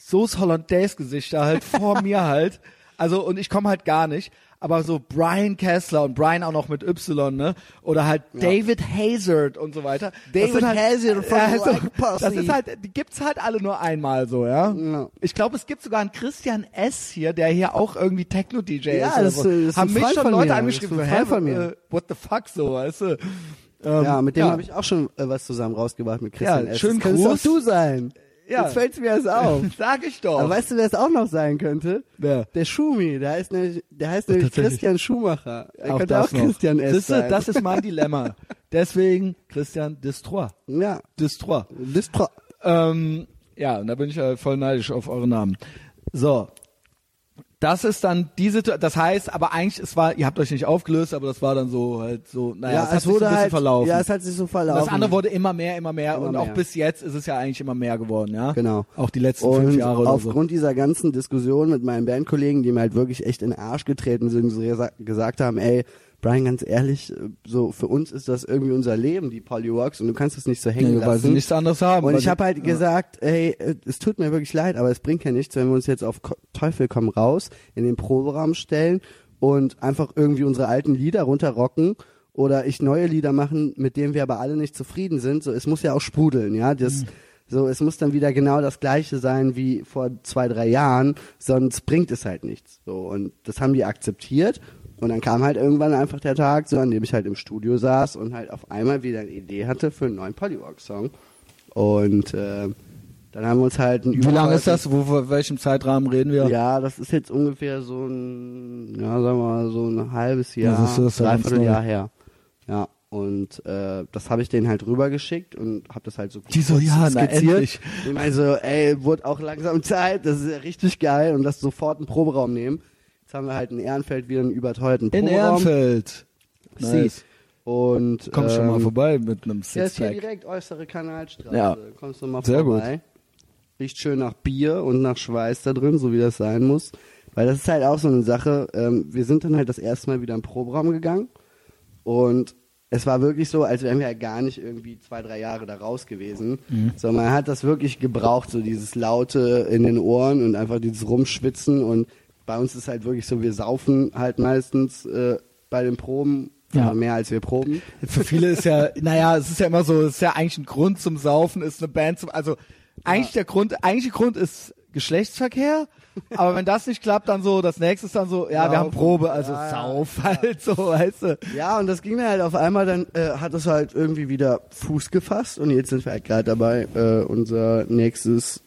Soße Hollandaise Gesichter halt vor mir halt. Also, und ich komme halt gar nicht. Aber so Brian Kessler und Brian auch noch mit Y, ne? Oder halt ja. David Hazard und so weiter. David halt, Hazard von ja, so, Das ist halt, die gibt's halt alle nur einmal so, ja? No. Ich glaube, es gibt sogar einen Christian S. hier, der hier auch irgendwie Techno-D J ja, ist. Ja, das, so. das Haben mich schon Leute angeschrieben, hä, von mir. What the fuck, so, weißt du? Ähm, ja, mit dem ja. habe ich auch schon äh, was zusammen rausgebracht, mit Christian ja, S. Schön Gruß. Kannst doch du sein. Ja. Jetzt fällt mir das auf. Sag ich doch. Aber weißt du, wer es auch noch sein könnte? Wer? Der Schumi. Der heißt nämlich, der heißt nämlich Christian Schumacher. Er könnte auch noch Christian S. Siehste, sein. Das ist mein Dilemma. Deswegen Christian Destroy. Ja. Destroy. Destroy. Ähm, ja, und da bin ich ja voll neidisch auf eure Namen. So. Das ist dann die Situation, das heißt, aber eigentlich, es war, ihr habt euch nicht aufgelöst, aber das war dann so, halt so, naja, ja, es hat es sich wurde so ein bisschen halt, verlaufen. Ja, es hat sich so verlaufen. Und das andere wurde immer mehr, immer mehr immer und mehr. Auch bis jetzt ist es ja eigentlich immer mehr geworden, ja? Genau. Auch die letzten und fünf Jahre oder so. Und aufgrund dieser ganzen Diskussion mit meinen Bandkollegen, die mir halt wirklich echt in den Arsch getreten sind, so gesagt haben, ey, Brian, ganz ehrlich, so für uns ist das irgendwie unser Leben, die Polywalks, und du kannst es nicht so hängen nee, lassen. Weil sie nichts anderes haben. Und ich habe halt ja. gesagt, ey, es tut mir wirklich leid, aber es bringt ja nichts, wenn wir uns jetzt auf Teufel komm raus in den Proberaum stellen und einfach irgendwie unsere alten Lieder runterrocken oder ich neue Lieder machen, mit denen wir aber alle nicht zufrieden sind. So, es muss ja auch sprudeln, ja, das... Mhm. So, es muss dann wieder genau das Gleiche sein wie vor zwei, drei Jahren, sonst bringt es halt nichts. So, und das haben die akzeptiert. Und dann kam halt irgendwann einfach der Tag, so, an dem ich halt im Studio saß und halt auf einmal wieder eine Idee hatte für einen neuen Polywalk-Song. Und äh, Dann haben wir uns halt ein Wie lange ist das? Wo, von welchem Zeitrahmen reden wir? Ja, das ist jetzt ungefähr so ein, ja, sagen wir mal, so ein halbes Jahr, das ist so, das dreiviertel Jahr her. Ja, und äh, das habe ich denen halt rübergeschickt und habe das halt so Die so, ja, na, endlich. Ich meine so, ey, wurde auch langsam Zeit, das ist ja richtig geil und lass sofort einen Proberaum nehmen. Jetzt haben wir halt in Ehrenfeld wieder einen überteuerten Proberaum. In Ehrenfeld! Nice. Und komm schon ähm, mal vorbei mit einem Sixpack. Ja, ist hier direkt äußere Kanalstraße. Ja. Kommst du mal Sehr vorbei. Sehr gut. Riecht schön nach Bier und nach Schweiß da drin, so wie das sein muss. Weil das ist halt auch so eine Sache, ähm, wir sind dann halt das erste Mal wieder in den Proberaum gegangen und es war wirklich so, als wären wir halt gar nicht irgendwie zwei, drei Jahre da raus gewesen. Mhm. So, man hat das wirklich gebraucht, so dieses Laute in den Ohren und einfach dieses Rumschwitzen, und bei uns ist halt wirklich so, wir saufen halt meistens äh, bei den Proben. Ja. Aber mehr als wir proben. Für viele ist ja, naja, es ist ja immer so, es ist ja eigentlich ein Grund zum Saufen, ist eine Band zum, also eigentlich ja. der Grund, eigentlich der Grund ist Geschlechtsverkehr, aber wenn das nicht klappt, dann so, das nächste ist dann so, ja, Lauf, wir haben Probe, also ja, Sauf ja. halt so, weißt du. Ja, und das ging dann halt auf einmal, dann äh, hat es halt irgendwie wieder Fuß gefasst und jetzt sind wir halt gerade dabei, äh, unser nächstes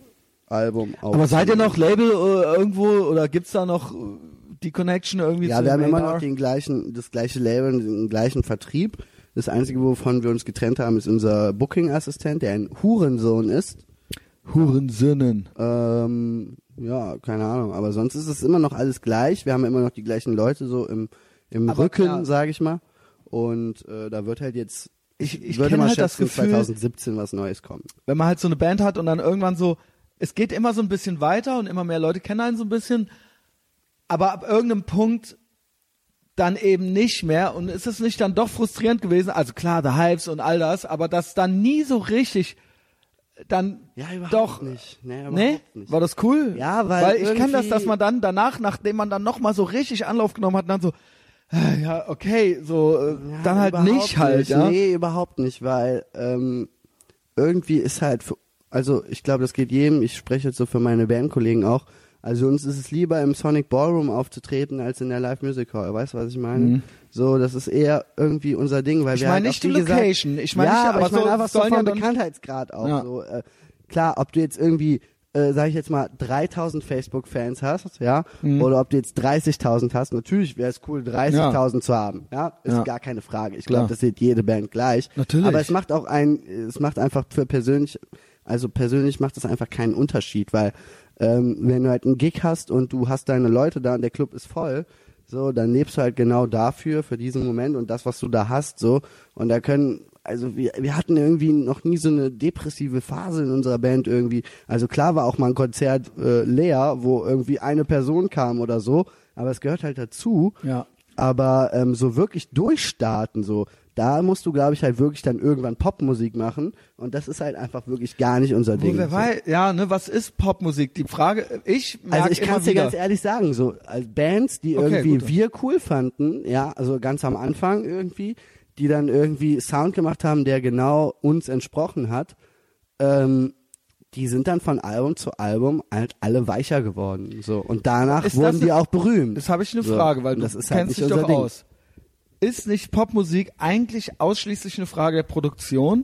Album aufzunehmen. Aber seid ihr noch Label äh, irgendwo oder gibt's da noch... Äh, die Connection irgendwie ja, zu Ja, wir haben Radar. immer noch den gleichen, das gleiche Label, den gleichen Vertrieb. Das Einzige, wovon wir uns getrennt haben, ist unser Booking-Assistent, der ein Hurensohn ist. Hurensöhnen. Ähm, ja, keine Ahnung. Aber sonst ist es immer noch alles gleich. Wir haben immer noch die gleichen Leute so im, im Rücken, sage ich mal. Und äh, da wird halt jetzt, ich, ich würde mal halt schätzen, das Gefühl, zwanzig siebzehn was Neues kommen. Wenn man halt so eine Band hat und dann irgendwann so, es geht immer so ein bisschen weiter und immer mehr Leute kennen einen so ein bisschen, aber ab irgendeinem Punkt dann eben nicht mehr. Und ist es nicht dann doch frustrierend gewesen? Also klar, The Hypes und all das, aber das dann nie so richtig dann ja, überhaupt doch nicht. Nee, nee? Nicht. War das cool? Ja, weil, weil ich kann das, dass man dann danach, nachdem man dann nochmal so richtig Anlauf genommen hat, dann so, äh, ja, okay, so, äh, ja, dann halt nicht, nicht halt. Ja? Nee, überhaupt nicht, weil ähm, irgendwie ist halt, für, also ich glaube, das geht jedem, ich spreche jetzt so für meine Bandkollegen auch, also uns ist es lieber, im Sonic Ballroom aufzutreten, als in der Live Music Hall. Weißt du, was ich meine? Mhm. So, das ist eher irgendwie unser Ding, weil ich wir halt nicht die Location. Gesagt, ich meine ja, nicht, aber, aber ich meine so einfach so vom Bekanntheitsgrad auch. Ja. So, äh, klar, ob du jetzt irgendwie, äh, sag ich jetzt mal, dreitausend Facebook-Fans hast, ja, mhm. oder ob du jetzt dreißigtausend hast. Natürlich wäre es cool, dreißigtausend ja. zu haben. Ja, ist ja. gar keine Frage. Ich glaube, ja. das sieht jede Band gleich. Natürlich. Aber es macht auch ein, es macht einfach für persönlich, also persönlich macht es einfach keinen Unterschied, weil Ähm, wenn du halt einen Gig hast und du hast deine Leute da und der Club ist voll, so, dann lebst du halt genau dafür, für diesen Moment und das, was du da hast, so. Und da können, also wir, wir hatten irgendwie noch nie so eine depressive Phase in unserer Band irgendwie. Also klar war auch mal ein Konzert äh, leer, wo irgendwie eine Person kam oder so, aber es gehört halt dazu. Ja. Aber ähm, so wirklich durchstarten, so, da musst du, glaube ich, halt wirklich dann irgendwann Popmusik machen und das ist halt einfach wirklich gar nicht unser Ding. Wer weiß, ja, ne, was ist Popmusik? Die Frage, ich merke Also ich kann es dir ganz ehrlich sagen, so als Bands, die okay, irgendwie gut. wir cool fanden, ja, also ganz am Anfang irgendwie, die dann irgendwie Sound gemacht haben, der genau uns entsprochen hat, ähm, die sind dann von Album zu Album halt alle weicher geworden, so, und danach ist wurden die ne, auch berühmt. Das habe ich eine so. Frage, weil und du das kennst dich halt doch Ding. aus. Ist nicht Popmusik eigentlich ausschließlich eine Frage der Produktion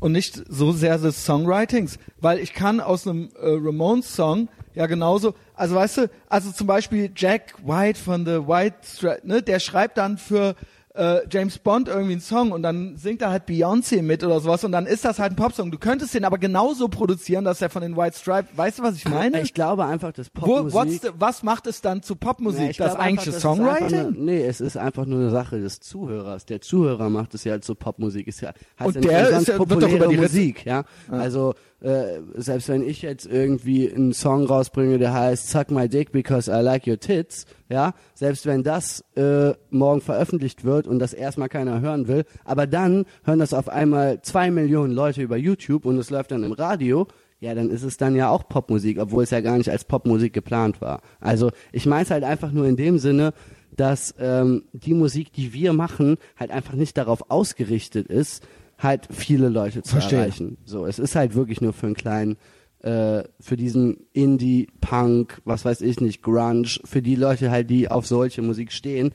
und nicht so sehr des Songwritings? Weil ich kann aus einem äh, Ramones-Song ja genauso, also weißt du, also zum Beispiel Jack White von The White Stripes, ne, der schreibt dann für äh, James Bond irgendwie einen Song und dann singt da halt Beyoncé mit oder sowas und dann ist das halt ein Popsong. Du könntest den aber genauso produzieren, dass er von den White Stripes, weißt du, was ich meine? Ich glaube einfach, dass Popmusik... Wo, what's the, was macht es dann zu Popmusik? Nee, das eigentlich das Songwriting? Ist einfach ne, nee, es ist einfach nur eine Sache des Zuhörers. Der Zuhörer macht es ja halt zu Popmusik. Ist ja, heißt und ja der ganz ja, populäre wird doch über die Musik, ja? ja. Also, äh, selbst wenn ich jetzt irgendwie einen Song rausbringe, der heißt Suck My Dick Because I Like Your Tits, ja, selbst wenn das äh, morgen veröffentlicht wird und das erstmal keiner hören will, aber dann hören das auf einmal zwei Millionen Leute über YouTube und es läuft dann im Radio, ja, dann ist es dann ja auch Popmusik, obwohl es ja gar nicht als Popmusik geplant war. Also ich meine es halt einfach nur in dem Sinne, dass ähm, die Musik, die wir machen, halt einfach nicht darauf ausgerichtet ist, halt viele Leute zu Verstehen. erreichen. So, es ist halt wirklich nur für einen kleinen, äh, für diesen Indie, Punk, was weiß ich nicht, Grunge, für die Leute halt, die auf solche Musik stehen.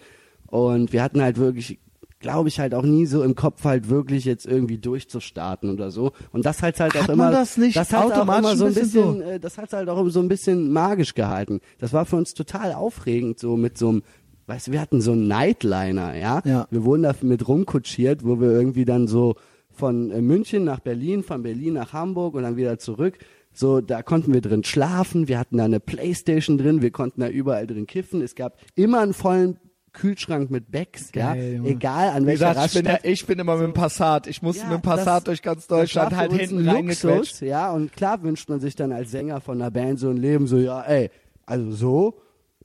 Und wir hatten halt wirklich glaube ich, halt auch nie so im Kopf halt wirklich jetzt irgendwie durchzustarten oder so. Und das halt halt auch immer, das nicht das hat auch immer so ein bisschen, bisschen so. Das hat halt auch so ein bisschen magisch gehalten. Das war für uns total aufregend, so mit so einem, weißt du, wir hatten so einen Nightliner, ja? ja. Wir wurden da mit rumkutschiert, wo wir irgendwie dann so von München nach Berlin, von Berlin nach Hamburg und dann wieder zurück. So, da konnten wir drin schlafen, wir hatten da eine Playstation drin, wir konnten da überall drin kiffen. Es gab immer einen vollen Kühlschrank mit Becks, geil, ja, Junge. Egal an welcher gesagt, Raststadt. Ich bin, ich bin immer mit dem Passat, ich musste ja, mit dem Passat das, durch ganz Deutschland halt hinten reingequetscht. Ja, und klar wünscht man sich dann als Sänger von einer Band so ein Leben, so ja ey, also so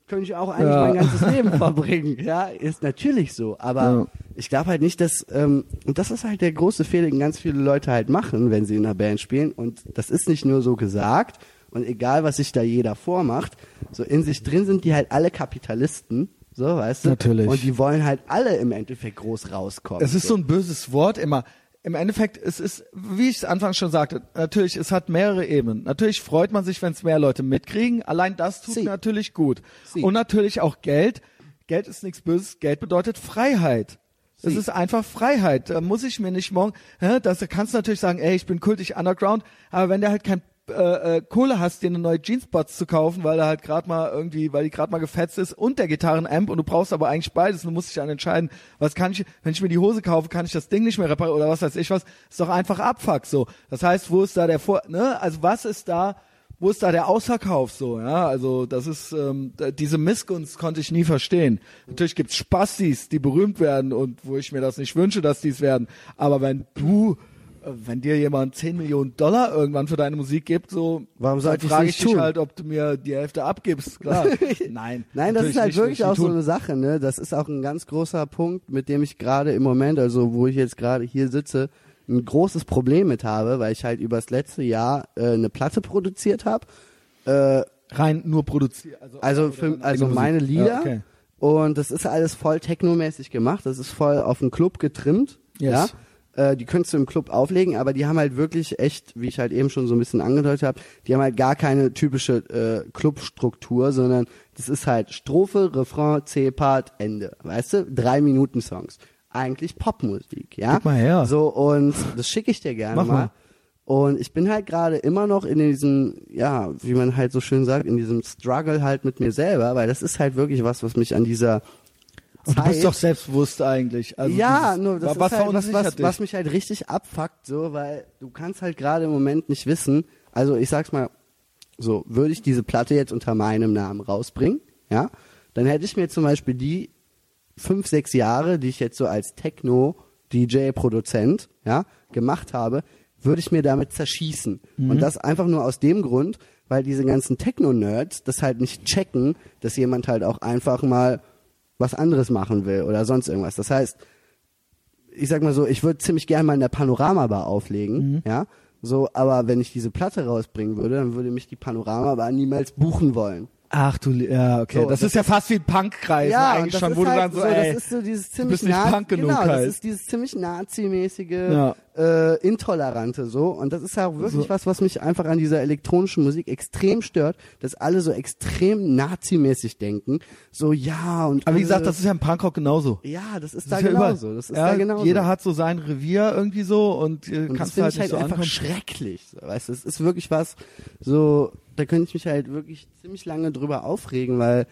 könnte ich auch eigentlich ja. mein ganzes Leben verbringen. Ja, ist natürlich so, aber ja. ich glaube halt nicht, dass, ähm, und das ist halt der große Fehler, den ganz viele Leute halt machen, wenn sie in einer Band spielen, und das ist nicht nur so gesagt, und egal was sich da jeder vormacht, so in sich drin sind die halt alle Kapitalisten. So, weißt du? Natürlich. Und die wollen halt alle im Endeffekt groß rauskommen. Es ist so, so ein böses Wort immer. Im Endeffekt, es ist, wie ich es anfangs schon sagte, natürlich, es hat mehrere Ebenen. Natürlich freut man sich, wenn es mehr Leute mitkriegen. Allein das tut Sie. natürlich gut. Sie. Und natürlich auch Geld. Geld ist nichts Böses. Geld bedeutet Freiheit. Sie. Es ist einfach Freiheit. Da muss ich mir nicht morgen, hä, das, da kannst du natürlich sagen, ey, ich bin kultig underground. Aber wenn der halt kein Äh, äh, Kohle hast, dir eine neue Jeansbots zu kaufen, weil da halt gerade mal irgendwie, weil die gerade mal gefetzt ist und der Gitarrenamp, und du brauchst aber eigentlich beides, und du musst dich dann entscheiden, was kann ich, wenn ich mir die Hose kaufe, kann ich das Ding nicht mehr reparieren oder was weiß ich was, ist doch einfach Abfuck so. Das heißt, wo ist da der Vor, ne, also was ist da, wo ist da der Ausverkauf so, ja, also das ist, ähm, diese Missgunst konnte ich nie verstehen. Natürlich gibt's Spastis, die berühmt werden und wo ich mir das nicht wünsche, dass die's werden, aber wenn du wenn dir jemand zehn Millionen Dollar irgendwann für deine Musik gibt, so, warum dann frage ich dich tun? Halt, ob du mir die Hälfte abgibst, klar. Nein. Nein, das ist halt nicht, wirklich nicht auch tun. So eine Sache, ne? Das ist auch ein ganz großer Punkt, mit dem ich gerade im Moment, also wo ich jetzt gerade hier sitze, ein großes Problem mit habe, weil ich halt übers letzte Jahr äh, eine Platte produziert habe. Äh, Rein nur produziert. Also, also, für, also meine Lieder. Ja, okay. Und das ist alles voll technomäßig gemacht. Das ist voll auf den Club getrimmt. Yes. Ja. Die könntest du im Club auflegen, aber die haben halt wirklich echt, wie ich halt eben schon so ein bisschen angedeutet habe, die haben halt gar keine typische äh, Clubstruktur, sondern das ist halt Strophe, Refrain, C-Part, Ende, weißt du? Drei Minuten Songs. Eigentlich Popmusik, ja? Guck mal her. So, und das schicke ich dir gerne mal. mal. Und ich bin halt gerade immer noch in diesem, ja, wie man halt so schön sagt, in diesem Struggle halt mit mir selber, weil das ist halt wirklich was, was mich an dieser... Und du bist doch selbstbewusst eigentlich. Also ja, dieses, nur das was ist halt was, was, was mich halt richtig abfuckt, so, weil du kannst halt gerade im Moment nicht wissen, also ich sag's mal so, würde ich diese Platte jetzt unter meinem Namen rausbringen, ja, dann hätte ich mir zum Beispiel die fünf, sechs Jahre, die ich jetzt so als Techno-D J-Produzent, ja, gemacht habe, würde ich mir damit zerschießen. Mhm. Und das einfach nur aus dem Grund, weil diese ganzen Techno-Nerds das halt nicht checken, dass jemand halt auch einfach mal was anderes machen will oder sonst irgendwas. Das heißt, ich sag mal so, ich würde ziemlich gerne mal in der Panorama-Bar auflegen, mhm. ja, so, aber wenn ich diese Platte rausbringen würde, dann würde mich die Panorama-Bar niemals buchen wollen. Ach du, ja, okay. So, das, das ist ja fast wie Punk-Kreisen ja, eigentlich schon, wo halt du dann so, so ey, das ist so dieses ziemlich du bist nicht Punk genug genau, halt. Das ist dieses ziemlich nazimäßige, ja. äh, intolerante so, und das ist ja auch wirklich so. was, was mich einfach an dieser elektronischen Musik extrem stört, dass alle so extrem nazimäßig denken, so ja und... Aber wie gesagt, das ist ja im Punkrock genauso. Ja, das ist das da ist genauso, das ist ja, da genauso. Jeder hat so sein Revier irgendwie so und, äh, und kannst das halt ich nicht halt so ankommen. Das finde ich halt einfach schrecklich, so, weißt du, es ist wirklich was so... Da könnte ich mich halt wirklich ziemlich lange drüber aufregen, weil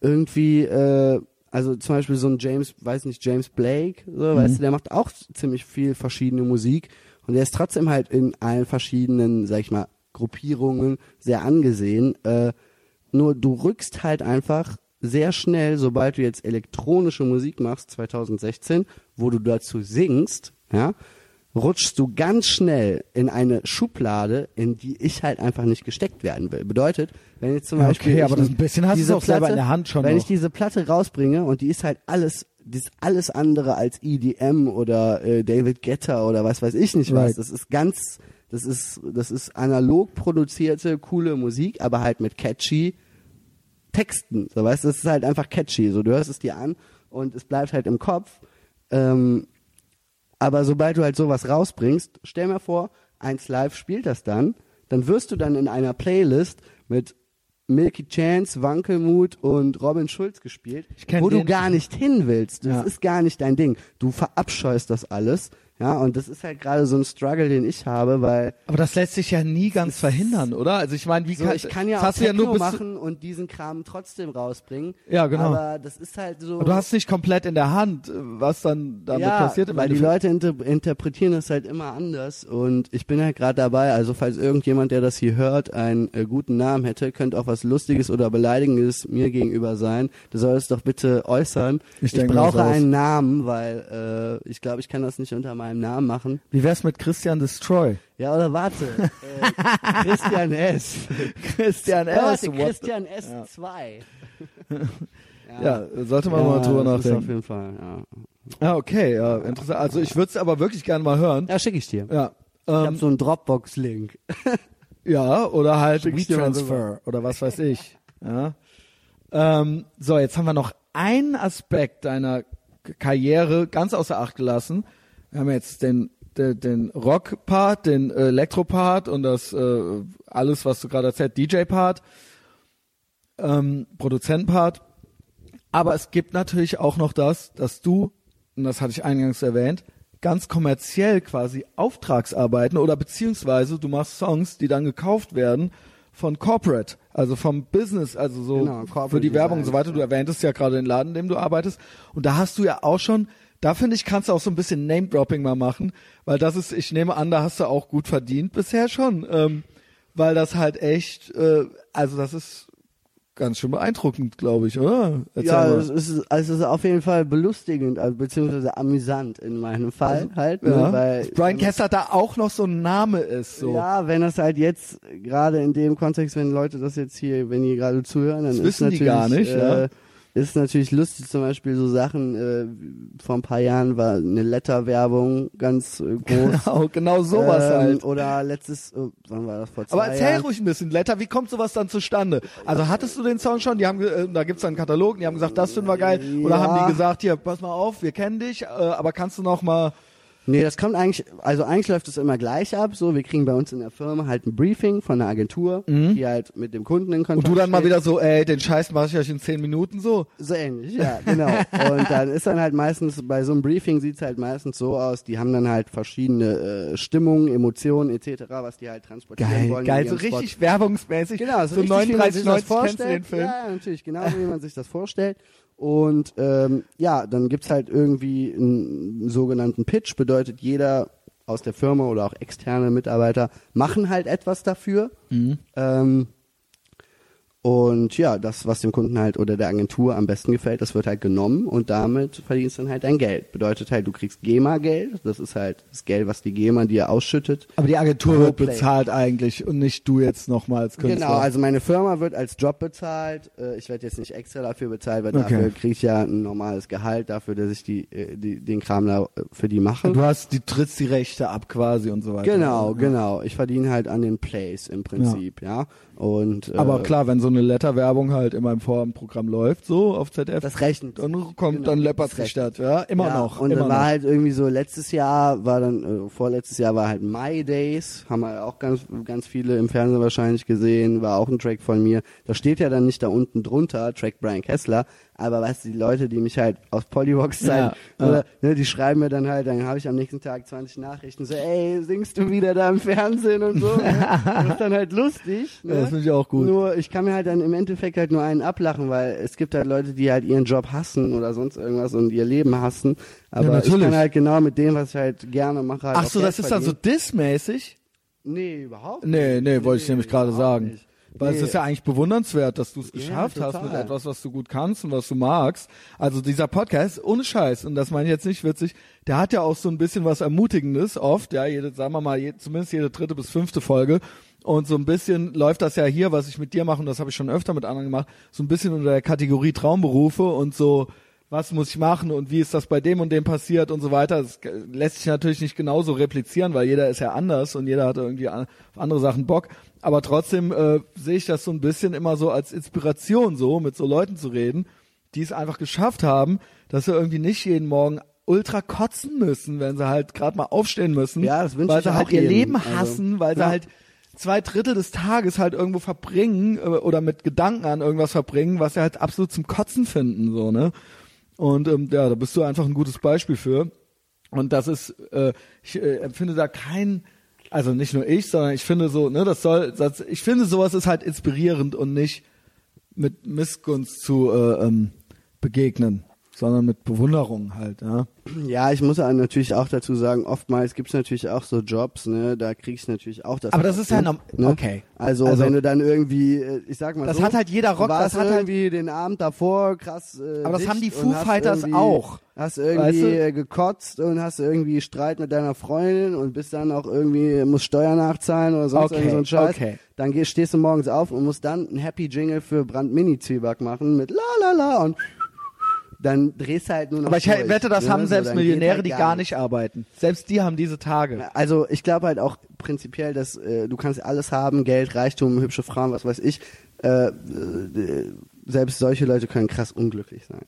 irgendwie, äh, also zum Beispiel so ein James, weiß nicht, James Blake, so, mhm. weißt du, der macht auch ziemlich viel verschiedene Musik und der ist trotzdem halt in allen verschiedenen, sag ich mal, Gruppierungen sehr angesehen. Äh, nur du rückst halt einfach sehr schnell, sobald du jetzt elektronische Musik machst, zwanzig sechzehn, wo du dazu singst, ja, rutschst du ganz schnell in eine Schublade, in die ich halt einfach nicht gesteckt werden will. Bedeutet, wenn jetzt zum Beispiel okay, aber das ein bisschen hast diese du auch Platte, selber in der Hand schon wenn noch. ich diese Platte rausbringe und die ist halt alles, die ist alles andere als E D M oder äh, David Guetta oder was weiß ich nicht right. was. Das ist ganz, das ist, das ist analog produzierte coole Musik, aber halt mit catchy Texten. So, weißt du, das ist halt einfach catchy. So, du hörst es dir an und es bleibt halt im Kopf. Ähm, Aber sobald du halt sowas rausbringst, stell mir vor, eins Live spielt das dann, dann wirst du dann in einer Playlist mit Milky Chance, Wankelmut und Robin Schulz gespielt, wo du gar nicht hin willst. Das ja. ist gar nicht dein Ding. Du verabscheust das alles. Ja, und das ist halt gerade so ein Struggle, den ich habe, weil... Aber das lässt sich ja nie ganz verhindern, oder? Also ich meine, wie so, kann... Ich kann ja auch Techno ja nur machen und diesen Kram trotzdem rausbringen. Ja, genau. Aber das ist halt so... Aber du hast nicht komplett in der Hand, was dann damit ja, passiert. Ja, weil die Leute inter- interpretieren das halt immer anders und ich bin halt gerade dabei, also falls irgendjemand, der das hier hört, einen äh, guten Namen hätte, könnte auch was Lustiges oder Beleidigendes mir gegenüber sein. Du sollst doch bitte äußern. Ich, ich brauche einen Namen, weil äh, ich glaube, ich kann das nicht unter meinem Namen machen. Wie wär's mit Christian Destroy? Ja, oder warte. äh, Christian S. Christian S. Warte, Christian S. Ja. zwei. ja. ja, sollte man ja, mal drüber nachdenken. Auf jeden Fall, ja. Ah, okay, ja, interessant. Also ich würde es aber wirklich gerne mal hören. Ja, schicke ich dir. Ja. Ich ähm, habe so einen Dropbox-Link. ja, oder halt WeTransfer oder was weiß ich. ja. ähm, so, jetzt haben wir noch einen Aspekt deiner Karriere ganz außer Acht gelassen. Wir haben jetzt den, den, den Rock-Part, den Elektro-Part und das äh, alles, was du gerade erzählt, D J-Part, ähm, Produzent-Part. Aber es gibt natürlich auch noch das, dass du, und das hatte ich eingangs erwähnt, ganz kommerziell quasi Auftragsarbeiten oder beziehungsweise du machst Songs, die dann gekauft werden von Corporate, also vom Business, also so genau, für die Werbung und so weiter. Du erwähntest ja gerade den Laden, in dem du arbeitest. Und da hast du ja auch schon... Da finde ich, kannst du auch so ein bisschen Name-Dropping mal machen, weil das ist, ich nehme an, da hast du auch gut verdient bisher schon, ähm, weil das halt echt, äh, also das ist ganz schön beeindruckend, glaube ich, oder? Erzähl ja, es ist, also es ist auf jeden Fall belustigend, also, beziehungsweise amüsant in meinem Fall also, halt. Ja. Weil Brian Kessler da auch noch so ein Name ist. So. Ja, wenn das halt jetzt, gerade in dem Kontext, wenn Leute das jetzt hier, wenn die gerade zuhören, dann das ist wissen natürlich, die gar nicht, äh, ja. Ist natürlich lustig, zum Beispiel so Sachen, äh, vor ein paar Jahren war eine Letter-Werbung ganz äh, groß. Genau, genau sowas ähm, halt. Oder letztes, oh, wann war das vor zwei Aber erzähl Jahren. Ruhig ein bisschen, Letter, wie kommt sowas dann zustande? Also hattest du den Song schon, die haben, äh, da gibt's dann einen Katalog, die haben gesagt, das finden wir geil. Ja. Oder haben die gesagt, hier, pass mal auf, wir kennen dich, äh, aber kannst du noch mal... Nee, das kommt eigentlich, also eigentlich läuft es immer gleich ab, so, wir kriegen bei uns in der Firma halt ein Briefing von einer Agentur, mhm. die halt mit dem Kunden in Kontakt steht. Und du dann mal wieder so, ey, den Scheiß mache ich euch in zehn Minuten so? So ähnlich, ja, genau. Und dann ist dann halt meistens, bei so einem Briefing sieht's halt meistens so aus, die haben dann halt verschiedene äh, Stimmungen, Emotionen et cetera, was die halt transportieren geil, wollen. Geil, so richtig Spot. Werbungsmäßig, genau, so, so neununddreißig neunzig kennst du den Film. Ja, natürlich, genau wie man sich das vorstellt. Und ähm, ja, dann gibt's halt irgendwie einen sogenannten Pitch, bedeutet jeder aus der Firma oder auch externe Mitarbeiter machen halt etwas dafür. Mhm. Ähm, und ja, das, was dem Kunden halt oder der Agentur am besten gefällt, das wird halt genommen und damit verdienst dann halt dein Geld. Bedeutet halt, du kriegst GEMA-Geld, das ist halt das Geld, was die GEMA dir ausschüttet. Aber die Agentur Pro wird Play. bezahlt eigentlich und nicht du jetzt nochmal als Künstler. Genau, also meine Firma wird als Job bezahlt, ich werde jetzt nicht extra dafür bezahlt, weil okay. dafür kriege ich ja ein normales Gehalt dafür, dass ich die, die den Kram da für die mache. Du hast, die trittst die Rechte ab quasi und so weiter. Genau, ja. genau, ich verdiene halt an den Plays im Prinzip, ja. ja? Und, aber äh, klar, wenn so eine Letter-Werbung halt immer im Vorabendprogramm läuft, so auf Z D F, das rechnet. Dann kommt genau, dann Leopardstadt, ja, immer ja, noch. Und immer dann war noch. Halt irgendwie so, letztes Jahr war dann, äh, vorletztes Jahr war halt My Days, haben wir auch ganz ganz viele im Fernsehen wahrscheinlich gesehen, war auch ein Track von mir. Da steht ja dann nicht da unten drunter, Track Brian Kessler, aber weißt du, die Leute, die mich halt aus Polywalks zeigen, ja, oder, ja. ne, die schreiben mir dann halt, dann habe ich am nächsten Tag zwanzig Nachrichten, so, ey, singst du wieder da im Fernsehen und so. ne? Das ist dann halt lustig. Ne? Ja, das finde ich auch gut. Nur, ich kann mir halt dann im Endeffekt halt nur einen ablachen, weil es gibt halt Leute, die halt ihren Job hassen oder sonst irgendwas und ihr Leben hassen. Aber ja, ich kann halt genau mit dem, was ich halt gerne mache, halt Ach so, das Geld ist verdienen. Dann so diss-mäßig? Nee, überhaupt nicht. Nee, nee, wollte nee, ich nämlich gerade sagen. Nicht. Weil nee. es ist ja eigentlich bewundernswert, dass du es geschafft ja, hast mit etwas, was du gut kannst und was du magst. Also dieser Podcast, ohne Scheiß, und das meine ich jetzt nicht witzig, der hat ja auch so ein bisschen was Ermutigendes oft, ja, jede, sagen wir mal, jede, zumindest jede dritte bis fünfte Folge. Und so ein bisschen läuft das ja hier, was ich mit dir mache, und das habe ich schon öfter mit anderen gemacht, so ein bisschen unter der Kategorie Traumberufe und so, was muss ich machen und wie ist das bei dem und dem passiert und so weiter. Das lässt sich natürlich nicht genauso replizieren, weil jeder ist ja anders und jeder hat irgendwie auf andere Sachen Bock. Aber trotzdem äh, sehe ich das so ein bisschen immer so als Inspiration, so mit so Leuten zu reden, die es einfach geschafft haben, dass wir irgendwie nicht jeden Morgen ultra kotzen müssen, wenn sie halt gerade mal aufstehen müssen, ja, das wünsche ich auch, weil sie halt ihr Leben hassen, weil sie halt zwei Drittel des Tages halt irgendwo verbringen oder mit Gedanken an irgendwas verbringen, was sie halt absolut zum Kotzen finden, so, ne? Und ähm, ja, da bist du einfach ein gutes Beispiel für. Und das ist, äh, ich äh, empfinde da kein, also nicht nur ich, sondern ich finde so, ne, das soll, das, ich finde sowas ist halt inspirierend und nicht mit Missgunst zu äh, ähm, begegnen, sondern mit Bewunderung halt, ja. Ja, ich muss natürlich auch dazu sagen, oftmals gibt's natürlich auch so Jobs, ne, da kriegst du natürlich auch das. Aber das ist ja normal, ne? Okay. Also, also wenn du dann irgendwie, ich sag mal das so, hat halt jeder Rock, das hat irgendwie halt den Abend davor krass äh, aber das haben die Foo Fighters auch. Hast irgendwie weißt du? gekotzt und hast irgendwie Streit mit deiner Freundin und bist dann auch irgendwie, musst Steuern nachzahlen oder sonst okay, so ein Scheiß. Okay. Dann gehst, stehst du morgens auf und musst dann einen Happy Jingle für Brand-Mini-Zwieback machen mit la la la und dann drehst du halt nur noch. Aber ich durch, wette, das ne? haben selbst so, Millionäre, halt gar die gar nicht arbeiten. Selbst die haben diese Tage. Also ich glaube halt auch prinzipiell, dass äh, du kannst alles haben, Geld, Reichtum, hübsche Frauen, was weiß ich. Äh, äh, selbst solche Leute können krass unglücklich sein.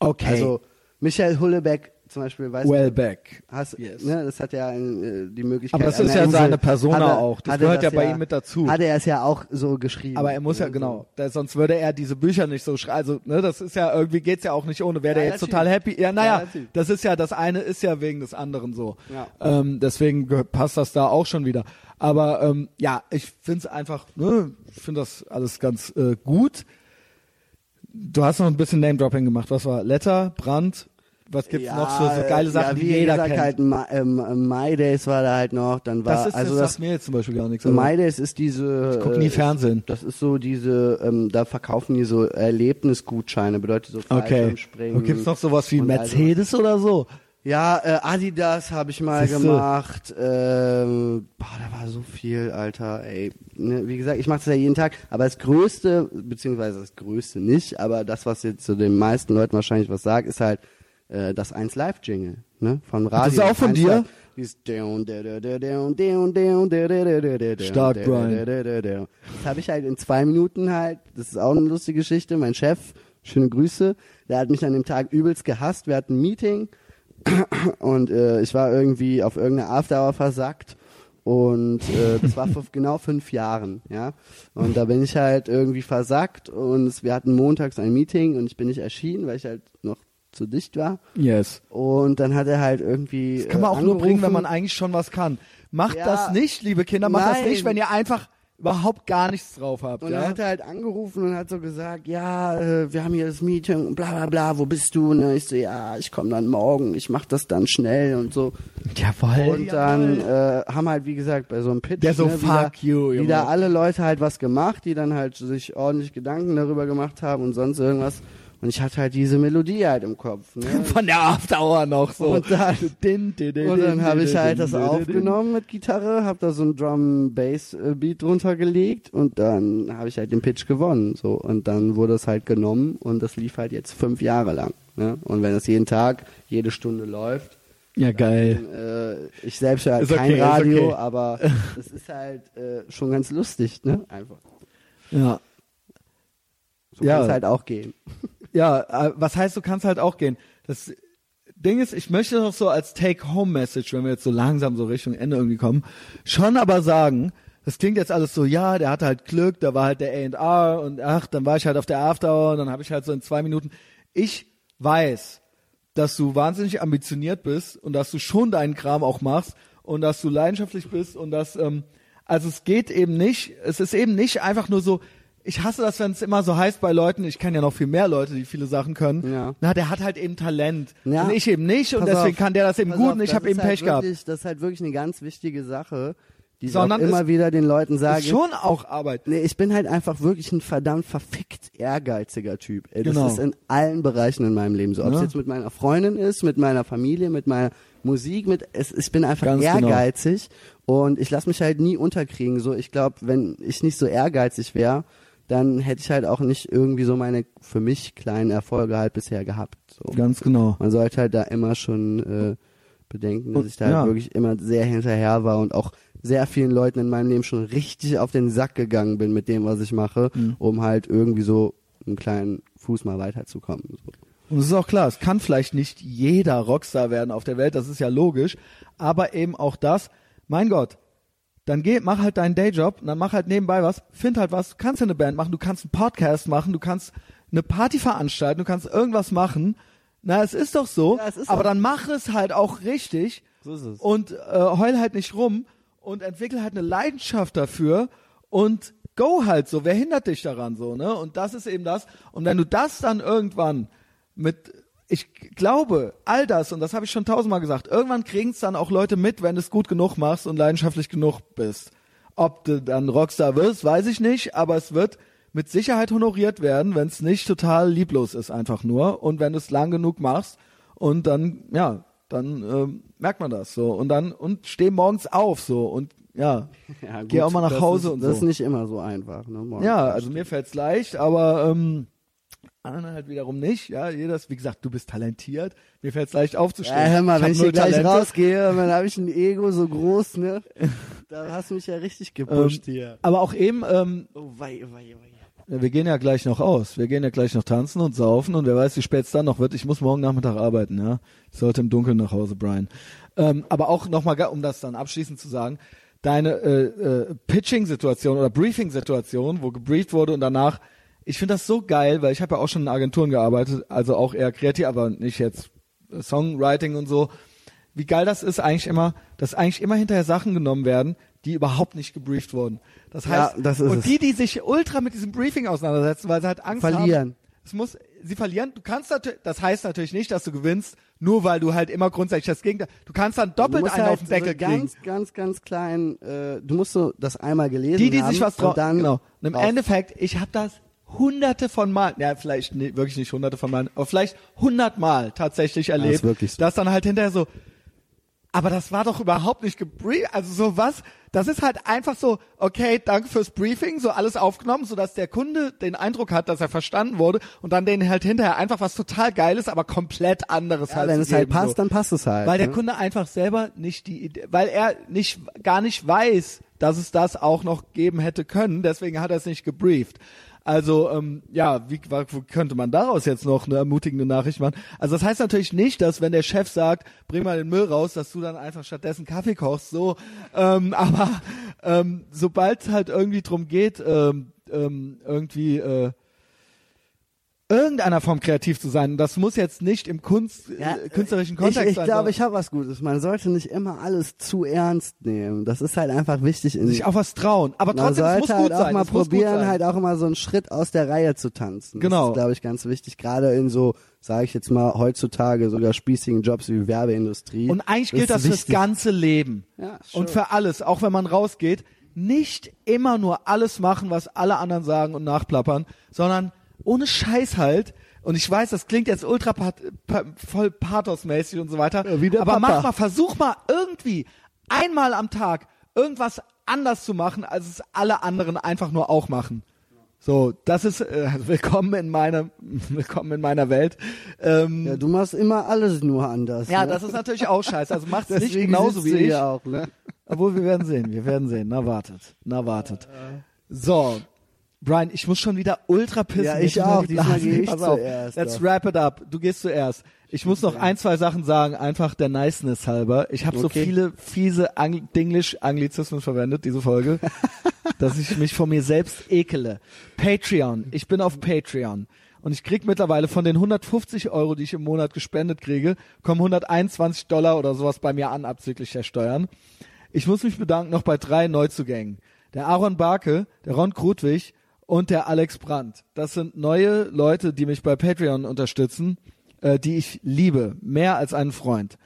Okay. Also Michael Hullebeck zum Beispiel, weißt Wellbeck. du, hast, yes. ne, das hat ja äh, die Möglichkeit. Aber das ist ja Insel, seine Persona er, auch, das gehört das ja bei ja, ihm mit dazu. Hat er es ja auch so geschrieben. Aber er muss ja, ja genau, da, sonst würde er diese Bücher nicht so schreiben, also ne, das ist ja, irgendwie geht's ja auch nicht ohne, wäre ja, der jetzt total typ. happy, ja naja, ja, das ist ja, das eine ist ja wegen des anderen so, ja. ähm, deswegen passt das da auch schon wieder. Aber ähm, ja, ich find's einfach, ne, ich find das alles ganz äh, gut. Du hast noch ein bisschen Name-Dropping gemacht, was war Letter, Brand, was gibt's ja, noch für so geile Sachen, ja, wie die jeder gesagt, kennt? Halt, My, ähm, My Days war da halt noch, dann war das ist, also das sagt mir jetzt zum Beispiel gar nichts. Also My Days ist diese. Ich guck nie äh, Fernsehen. Das ist so diese, ähm, da verkaufen die so Erlebnisgutscheine, bedeutet so Fallschirmspringen. Okay. Und gibt's noch sowas wie Mercedes also, oder so? Ja, äh, Adidas habe ich mal Siehste. gemacht. Ähm, boah, da war so viel, Alter. Ey, ne, wie gesagt, ich mache das ja jeden Tag. Aber das Größte, beziehungsweise das Größte nicht, aber das, was jetzt zu so den meisten Leuten wahrscheinlich was sagt, ist halt das eins Live Jingle, ne, von Radio. Das ist auch von dir? Dieses stark, Brian. Das habe ich halt in zwei Minuten halt, das ist auch eine lustige Geschichte, mein Chef, schöne Grüße, der hat mich an dem Tag übelst gehasst, wir hatten ein Meeting und äh, ich war irgendwie auf irgendeiner Afterhour versackt und äh, das war vor genau fünf Jahren, ja, und da bin ich halt irgendwie versackt und wir hatten montags ein Meeting und ich bin nicht erschienen, weil ich halt noch zu dicht war. Yes. Und dann hat er halt irgendwie. Das kann man auch angerufen. Nur bringen, wenn man eigentlich schon was kann. Macht ja, das nicht, liebe Kinder, macht nein. das nicht, wenn ihr einfach überhaupt gar nichts drauf habt. Und ja? Dann hat er halt angerufen und hat so gesagt, ja, wir haben hier das Meeting und bla bla bla, wo bist du? Und ich so, ja, ich komme dann morgen, ich mach das dann schnell und so. Jawohl. Und dann äh, haben halt, wie gesagt, bei so einem Pitch Der so ne, fuck wieder, you, wieder Junge. alle Leute halt was gemacht, die dann halt sich ordentlich Gedanken darüber gemacht haben und sonst irgendwas. Und ich hatte halt diese Melodie halt im Kopf. Ne? Von der Afterhour noch so. Und dann, dann habe ich halt das aufgenommen mit Gitarre, habe da so ein Drum-Bass-Beat drunter gelegt und dann habe ich halt den Pitch gewonnen. So. Und dann wurde es halt genommen und das lief halt jetzt fünf Jahre lang. Ne? Und wenn das jeden Tag, jede Stunde läuft. Ja, geil. Dann, äh, ich selbst höre halt ist kein okay, Radio, okay. aber es ist halt äh, schon ganz lustig. Ne? Einfach. Ja. So ja. kann es halt auch gehen. Ja, was heißt, du kannst halt auch gehen. Das Ding ist, ich möchte noch so als Take-Home-Message, wenn wir jetzt so langsam so Richtung Ende irgendwie kommen, schon aber sagen, das klingt jetzt alles so, ja, der hatte halt Glück, da war halt der A und R und ach, dann war ich halt auf der Afterhour und dann habe ich halt so in zwei Minuten. Ich weiß, dass du wahnsinnig ambitioniert bist und dass du schon deinen Kram auch machst und dass du leidenschaftlich bist und dass, ähm, also es geht eben nicht, es ist eben nicht einfach nur so, ich hasse das, wenn es immer so heißt bei Leuten, ich kenne ja noch viel mehr Leute, die viele Sachen können, ja. na, der hat halt eben Talent ja. und ich eben nicht und pass deswegen auf, kann der das eben gut auf, und ich habe eben halt Pech wirklich, gehabt. Das ist halt wirklich eine ganz wichtige Sache, die Sondern ich auch immer wieder den Leuten sage. Ist schon auch Arbeit. Nee, ich bin halt einfach wirklich ein verdammt verfickt ehrgeiziger Typ. Das genau. ist in allen Bereichen in meinem Leben so. Ob es ja. jetzt mit meiner Freundin ist, mit meiner Familie, mit meiner Musik, mit es, ich bin einfach ganz ehrgeizig genau. und ich lasse mich halt nie unterkriegen. So, ich glaube, wenn ich nicht so ehrgeizig wäre, dann hätte ich halt auch nicht irgendwie so meine für mich kleinen Erfolge halt bisher gehabt. So. Ganz genau. Man sollte halt da immer schon äh, bedenken, dass ich da ja. halt wirklich immer sehr hinterher war und auch sehr vielen Leuten in meinem Leben schon richtig auf den Sack gegangen bin mit dem, was ich mache, mhm. um halt irgendwie so einen kleinen Fuß mal weiterzukommen. So. Und es ist auch klar, es kann vielleicht nicht jeder Rockstar werden auf der Welt, das ist ja logisch, aber eben auch das, mein Gott, dann geh, mach halt deinen Dayjob und dann mach halt nebenbei was, find halt was, du kannst eine Band machen, du kannst einen Podcast machen, du kannst eine Party veranstalten, du kannst irgendwas machen. Na, es ist doch so, ja, es ist aber so. Dann mach es halt auch richtig, so ist es. Und äh, heul halt nicht rum und entwickel halt eine Leidenschaft dafür und go halt so, wer hindert dich daran so, ne? Und das ist eben das. Und wenn du das dann irgendwann mit, ich glaube, all das, und das habe ich schon tausendmal gesagt, irgendwann kriegen es dann auch Leute mit, wenn du es gut genug machst und leidenschaftlich genug bist. Ob du dann Rockstar wirst, weiß ich nicht, aber es wird mit Sicherheit honoriert werden, wenn es nicht total lieblos ist einfach nur und wenn du es lang genug machst und dann, ja, dann ähm, merkt man das so und dann und steh morgens auf so und ja, ja gut, geh auch mal nach Hause ist, und so. Das ist nicht immer so einfach. Ne, ja, also mir fällt's leicht, aber ähm, anderen halt wiederum nicht. Ja, jeder ist, wie gesagt, du bist talentiert. Mir fällt's leicht aufzustehen. Ja, hör mal, ich wenn ich hier gleich Talente. rausgehe, dann habe ich ein Ego so groß, ne? Da hast du mich ja richtig gepusht ähm, hier. Aber auch eben, ähm, oh wei, oh wei, oh wei. Wir gehen ja gleich noch aus. Wir gehen ja gleich noch tanzen und saufen und wer weiß, wie spät es dann noch wird. Ich muss morgen Nachmittag arbeiten, ja. Ich sollte im Dunkeln nach Hause, Brian. Ähm, aber auch nochmal, um das dann abschließend zu sagen, deine äh, äh, Pitching-Situation oder Briefing-Situation, wo gebrieft wurde und danach, ich finde das so geil, weil ich habe ja auch schon in Agenturen gearbeitet, also auch eher kreativ, aber nicht jetzt Songwriting und so. Wie geil das ist eigentlich immer, dass eigentlich immer hinterher Sachen genommen werden, die überhaupt nicht gebrieft wurden. Das heißt, ja, das ist und die, die sich ultra mit diesem Briefing auseinandersetzen, weil sie halt Angst haben. Verlieren. Es muss, sie verlieren. Du kannst natürlich, das heißt natürlich nicht, dass du gewinnst, nur weil du halt immer grundsätzlich das Gegenteil, du kannst dann doppelt einen halt auf den Deckel so ganz, kriegen. Ganz, ganz, ganz klein, äh, du musst so das einmal gelesen haben. Die, die haben, sich was drauf, genau. Und im Endeffekt, ich habe das hunderte von Mal, ja, vielleicht nee, wirklich nicht hunderte von Mal, aber vielleicht hundertmal tatsächlich erlebt, ja, das so. Dass dann halt hinterher so, aber das war doch überhaupt nicht gebrieft, also so was, das ist halt einfach so, okay, danke fürs Briefing, so alles aufgenommen, sodass der Kunde den Eindruck hat, dass er verstanden wurde und dann denen halt hinterher einfach was total Geiles, aber komplett anderes ja, halt wenn es halt passt, so. Dann passt es halt. Weil ne? Der Kunde einfach selber nicht die Idee, weil er nicht, gar nicht weiß, dass es das auch noch geben hätte können, deswegen hat er es nicht gebrieft. Also, ähm, ja, wie, wie könnte man daraus jetzt noch eine ermutigende Nachricht machen? Also das heißt natürlich nicht, dass wenn der Chef sagt, bring mal den Müll raus, dass du dann einfach stattdessen Kaffee kochst, so. Ähm, aber ähm, sobald es halt irgendwie drum geht, ähm, ähm, irgendwie äh, irgendeiner Form kreativ zu sein, das muss jetzt nicht im Kunst, ja, äh, künstlerischen Kontext sein. Ich, ich sein, glaube, ich habe was Gutes. Man sollte nicht immer alles zu ernst nehmen. Das ist halt einfach wichtig. In sich auch was trauen. Aber trotzdem, es muss halt gut sein. Man sollte halt auch mal probieren, halt auch immer so einen Schritt aus der Reihe zu tanzen. Genau. Das ist, glaube ich, ganz wichtig. Gerade in so, sage ich jetzt mal, heutzutage sogar spießigen Jobs wie Werbeindustrie. Und eigentlich gilt das fürs ganze Leben. Ja, und für alles. Auch wenn man rausgeht, nicht immer nur alles machen, was alle anderen sagen und nachplappern, sondern ohne Scheiß halt. Und ich weiß, das klingt jetzt ultra pat- pa- voll pathosmäßig und so weiter. Ja, aber Papa. mach mal, versuch mal irgendwie einmal am Tag irgendwas anders zu machen, als es alle anderen einfach nur auch machen. So, das ist äh, willkommen in meiner willkommen in meiner Welt. Ähm, ja, du machst immer alles nur anders. Ja, ne? Das ist natürlich auch scheiße. Also mach's nicht genauso wie ich. Auch, ne? Obwohl, wir werden sehen, wir werden sehen. Na wartet, na wartet. So. Brian, ich muss schon wieder ultra pissen. Ja, ich, ich auch. Diesmal gehe ich zuerst. Let's wrap it up. Du gehst zuerst. Ich muss noch ein, zwei Sachen sagen, einfach der Niceness halber. Ich habe okay. so viele fiese Angl- Dinglish-Anglizismen verwendet, diese Folge, dass ich mich vor mir selbst ekele. Patreon. Ich bin auf Patreon. Und ich krieg mittlerweile von den hundertfünfzig Euro, die ich im Monat gespendet kriege, kommen hunderteinundzwanzig Dollar oder sowas bei mir an, abzüglich der Steuern. Ich muss mich bedanken noch bei drei Neuzugängen. Der Aaron Barke, der Ron Krudwig und der Alex Brandt. Das sind neue Leute, die mich bei Patreon unterstützen, äh, die ich liebe, mehr als einen Freund.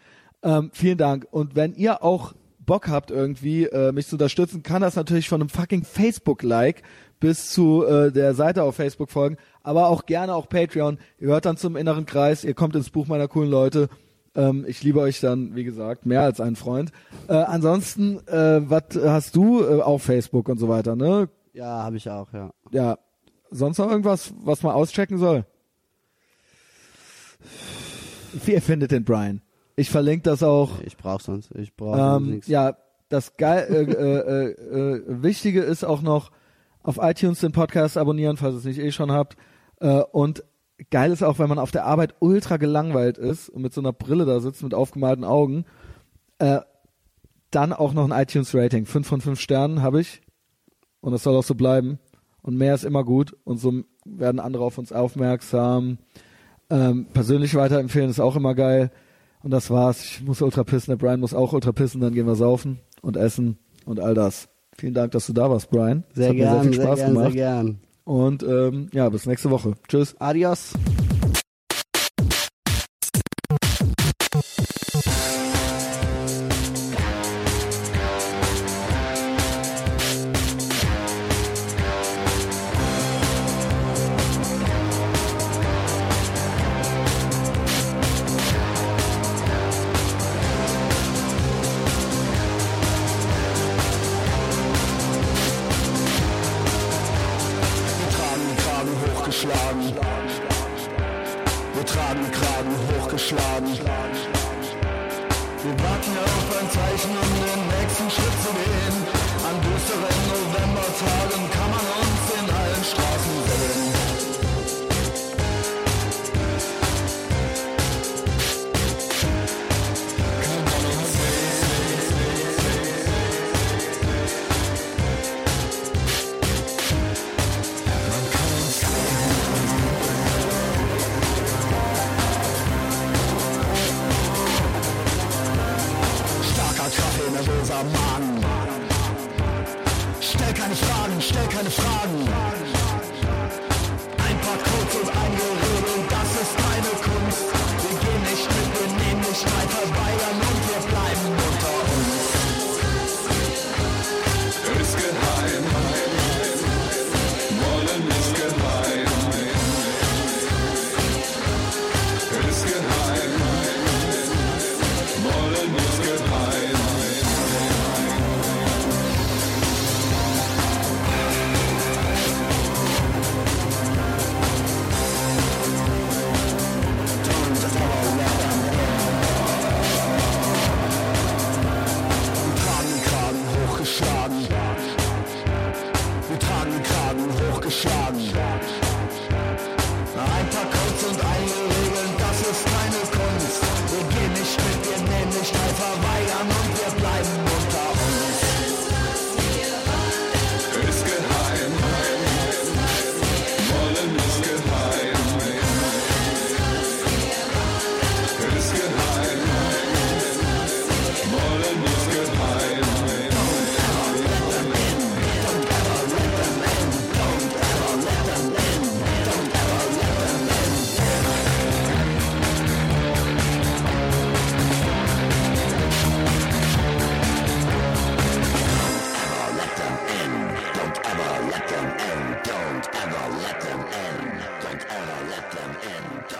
Ähm, vielen Dank. Und wenn ihr auch Bock habt, irgendwie äh, mich zu unterstützen, kann das natürlich von einem fucking Facebook-Like bis zu äh, der Seite auf Facebook folgen, aber auch gerne auch Patreon. Ihr hört dann zum inneren Kreis, ihr kommt ins Buch meiner coolen Leute. Ähm, ich liebe euch dann, wie gesagt, mehr als einen Freund. Äh, ansonsten, äh, was hast du äh, auf Facebook und so weiter, ne? Ja, habe ich auch, ja. Ja, sonst noch irgendwas, was man auschecken soll? Ihr findet den Brian. Ich verlinke das auch. Ich brauche sonst, ich brauche ähm, nichts. Ja, das geil, äh, äh, äh, äh, Wichtige ist auch noch, auf iTunes den Podcast abonnieren, falls ihr es nicht eh schon habt. Äh, und geil ist auch, wenn man auf der Arbeit ultra gelangweilt ist und mit so einer Brille da sitzt, mit aufgemalten Augen, äh, dann auch noch ein iTunes-Rating. fünf von fünf Sternen habe ich und das soll auch so bleiben. Und mehr ist immer gut und so werden andere auf uns aufmerksam. Ähm, persönlich weiterempfehlen ist auch immer geil. Und das war's. Ich muss ultra pissen, der Brian muss auch ultra pissen, dann gehen wir saufen und essen und all das. Vielen Dank, dass du da warst, Brian. Sehr gerne, sehr viel Spaß sehr gern, gemacht. Sehr gern. Und ähm, ja, bis nächste Woche. Tschüss. Adios. Don't ever let them in.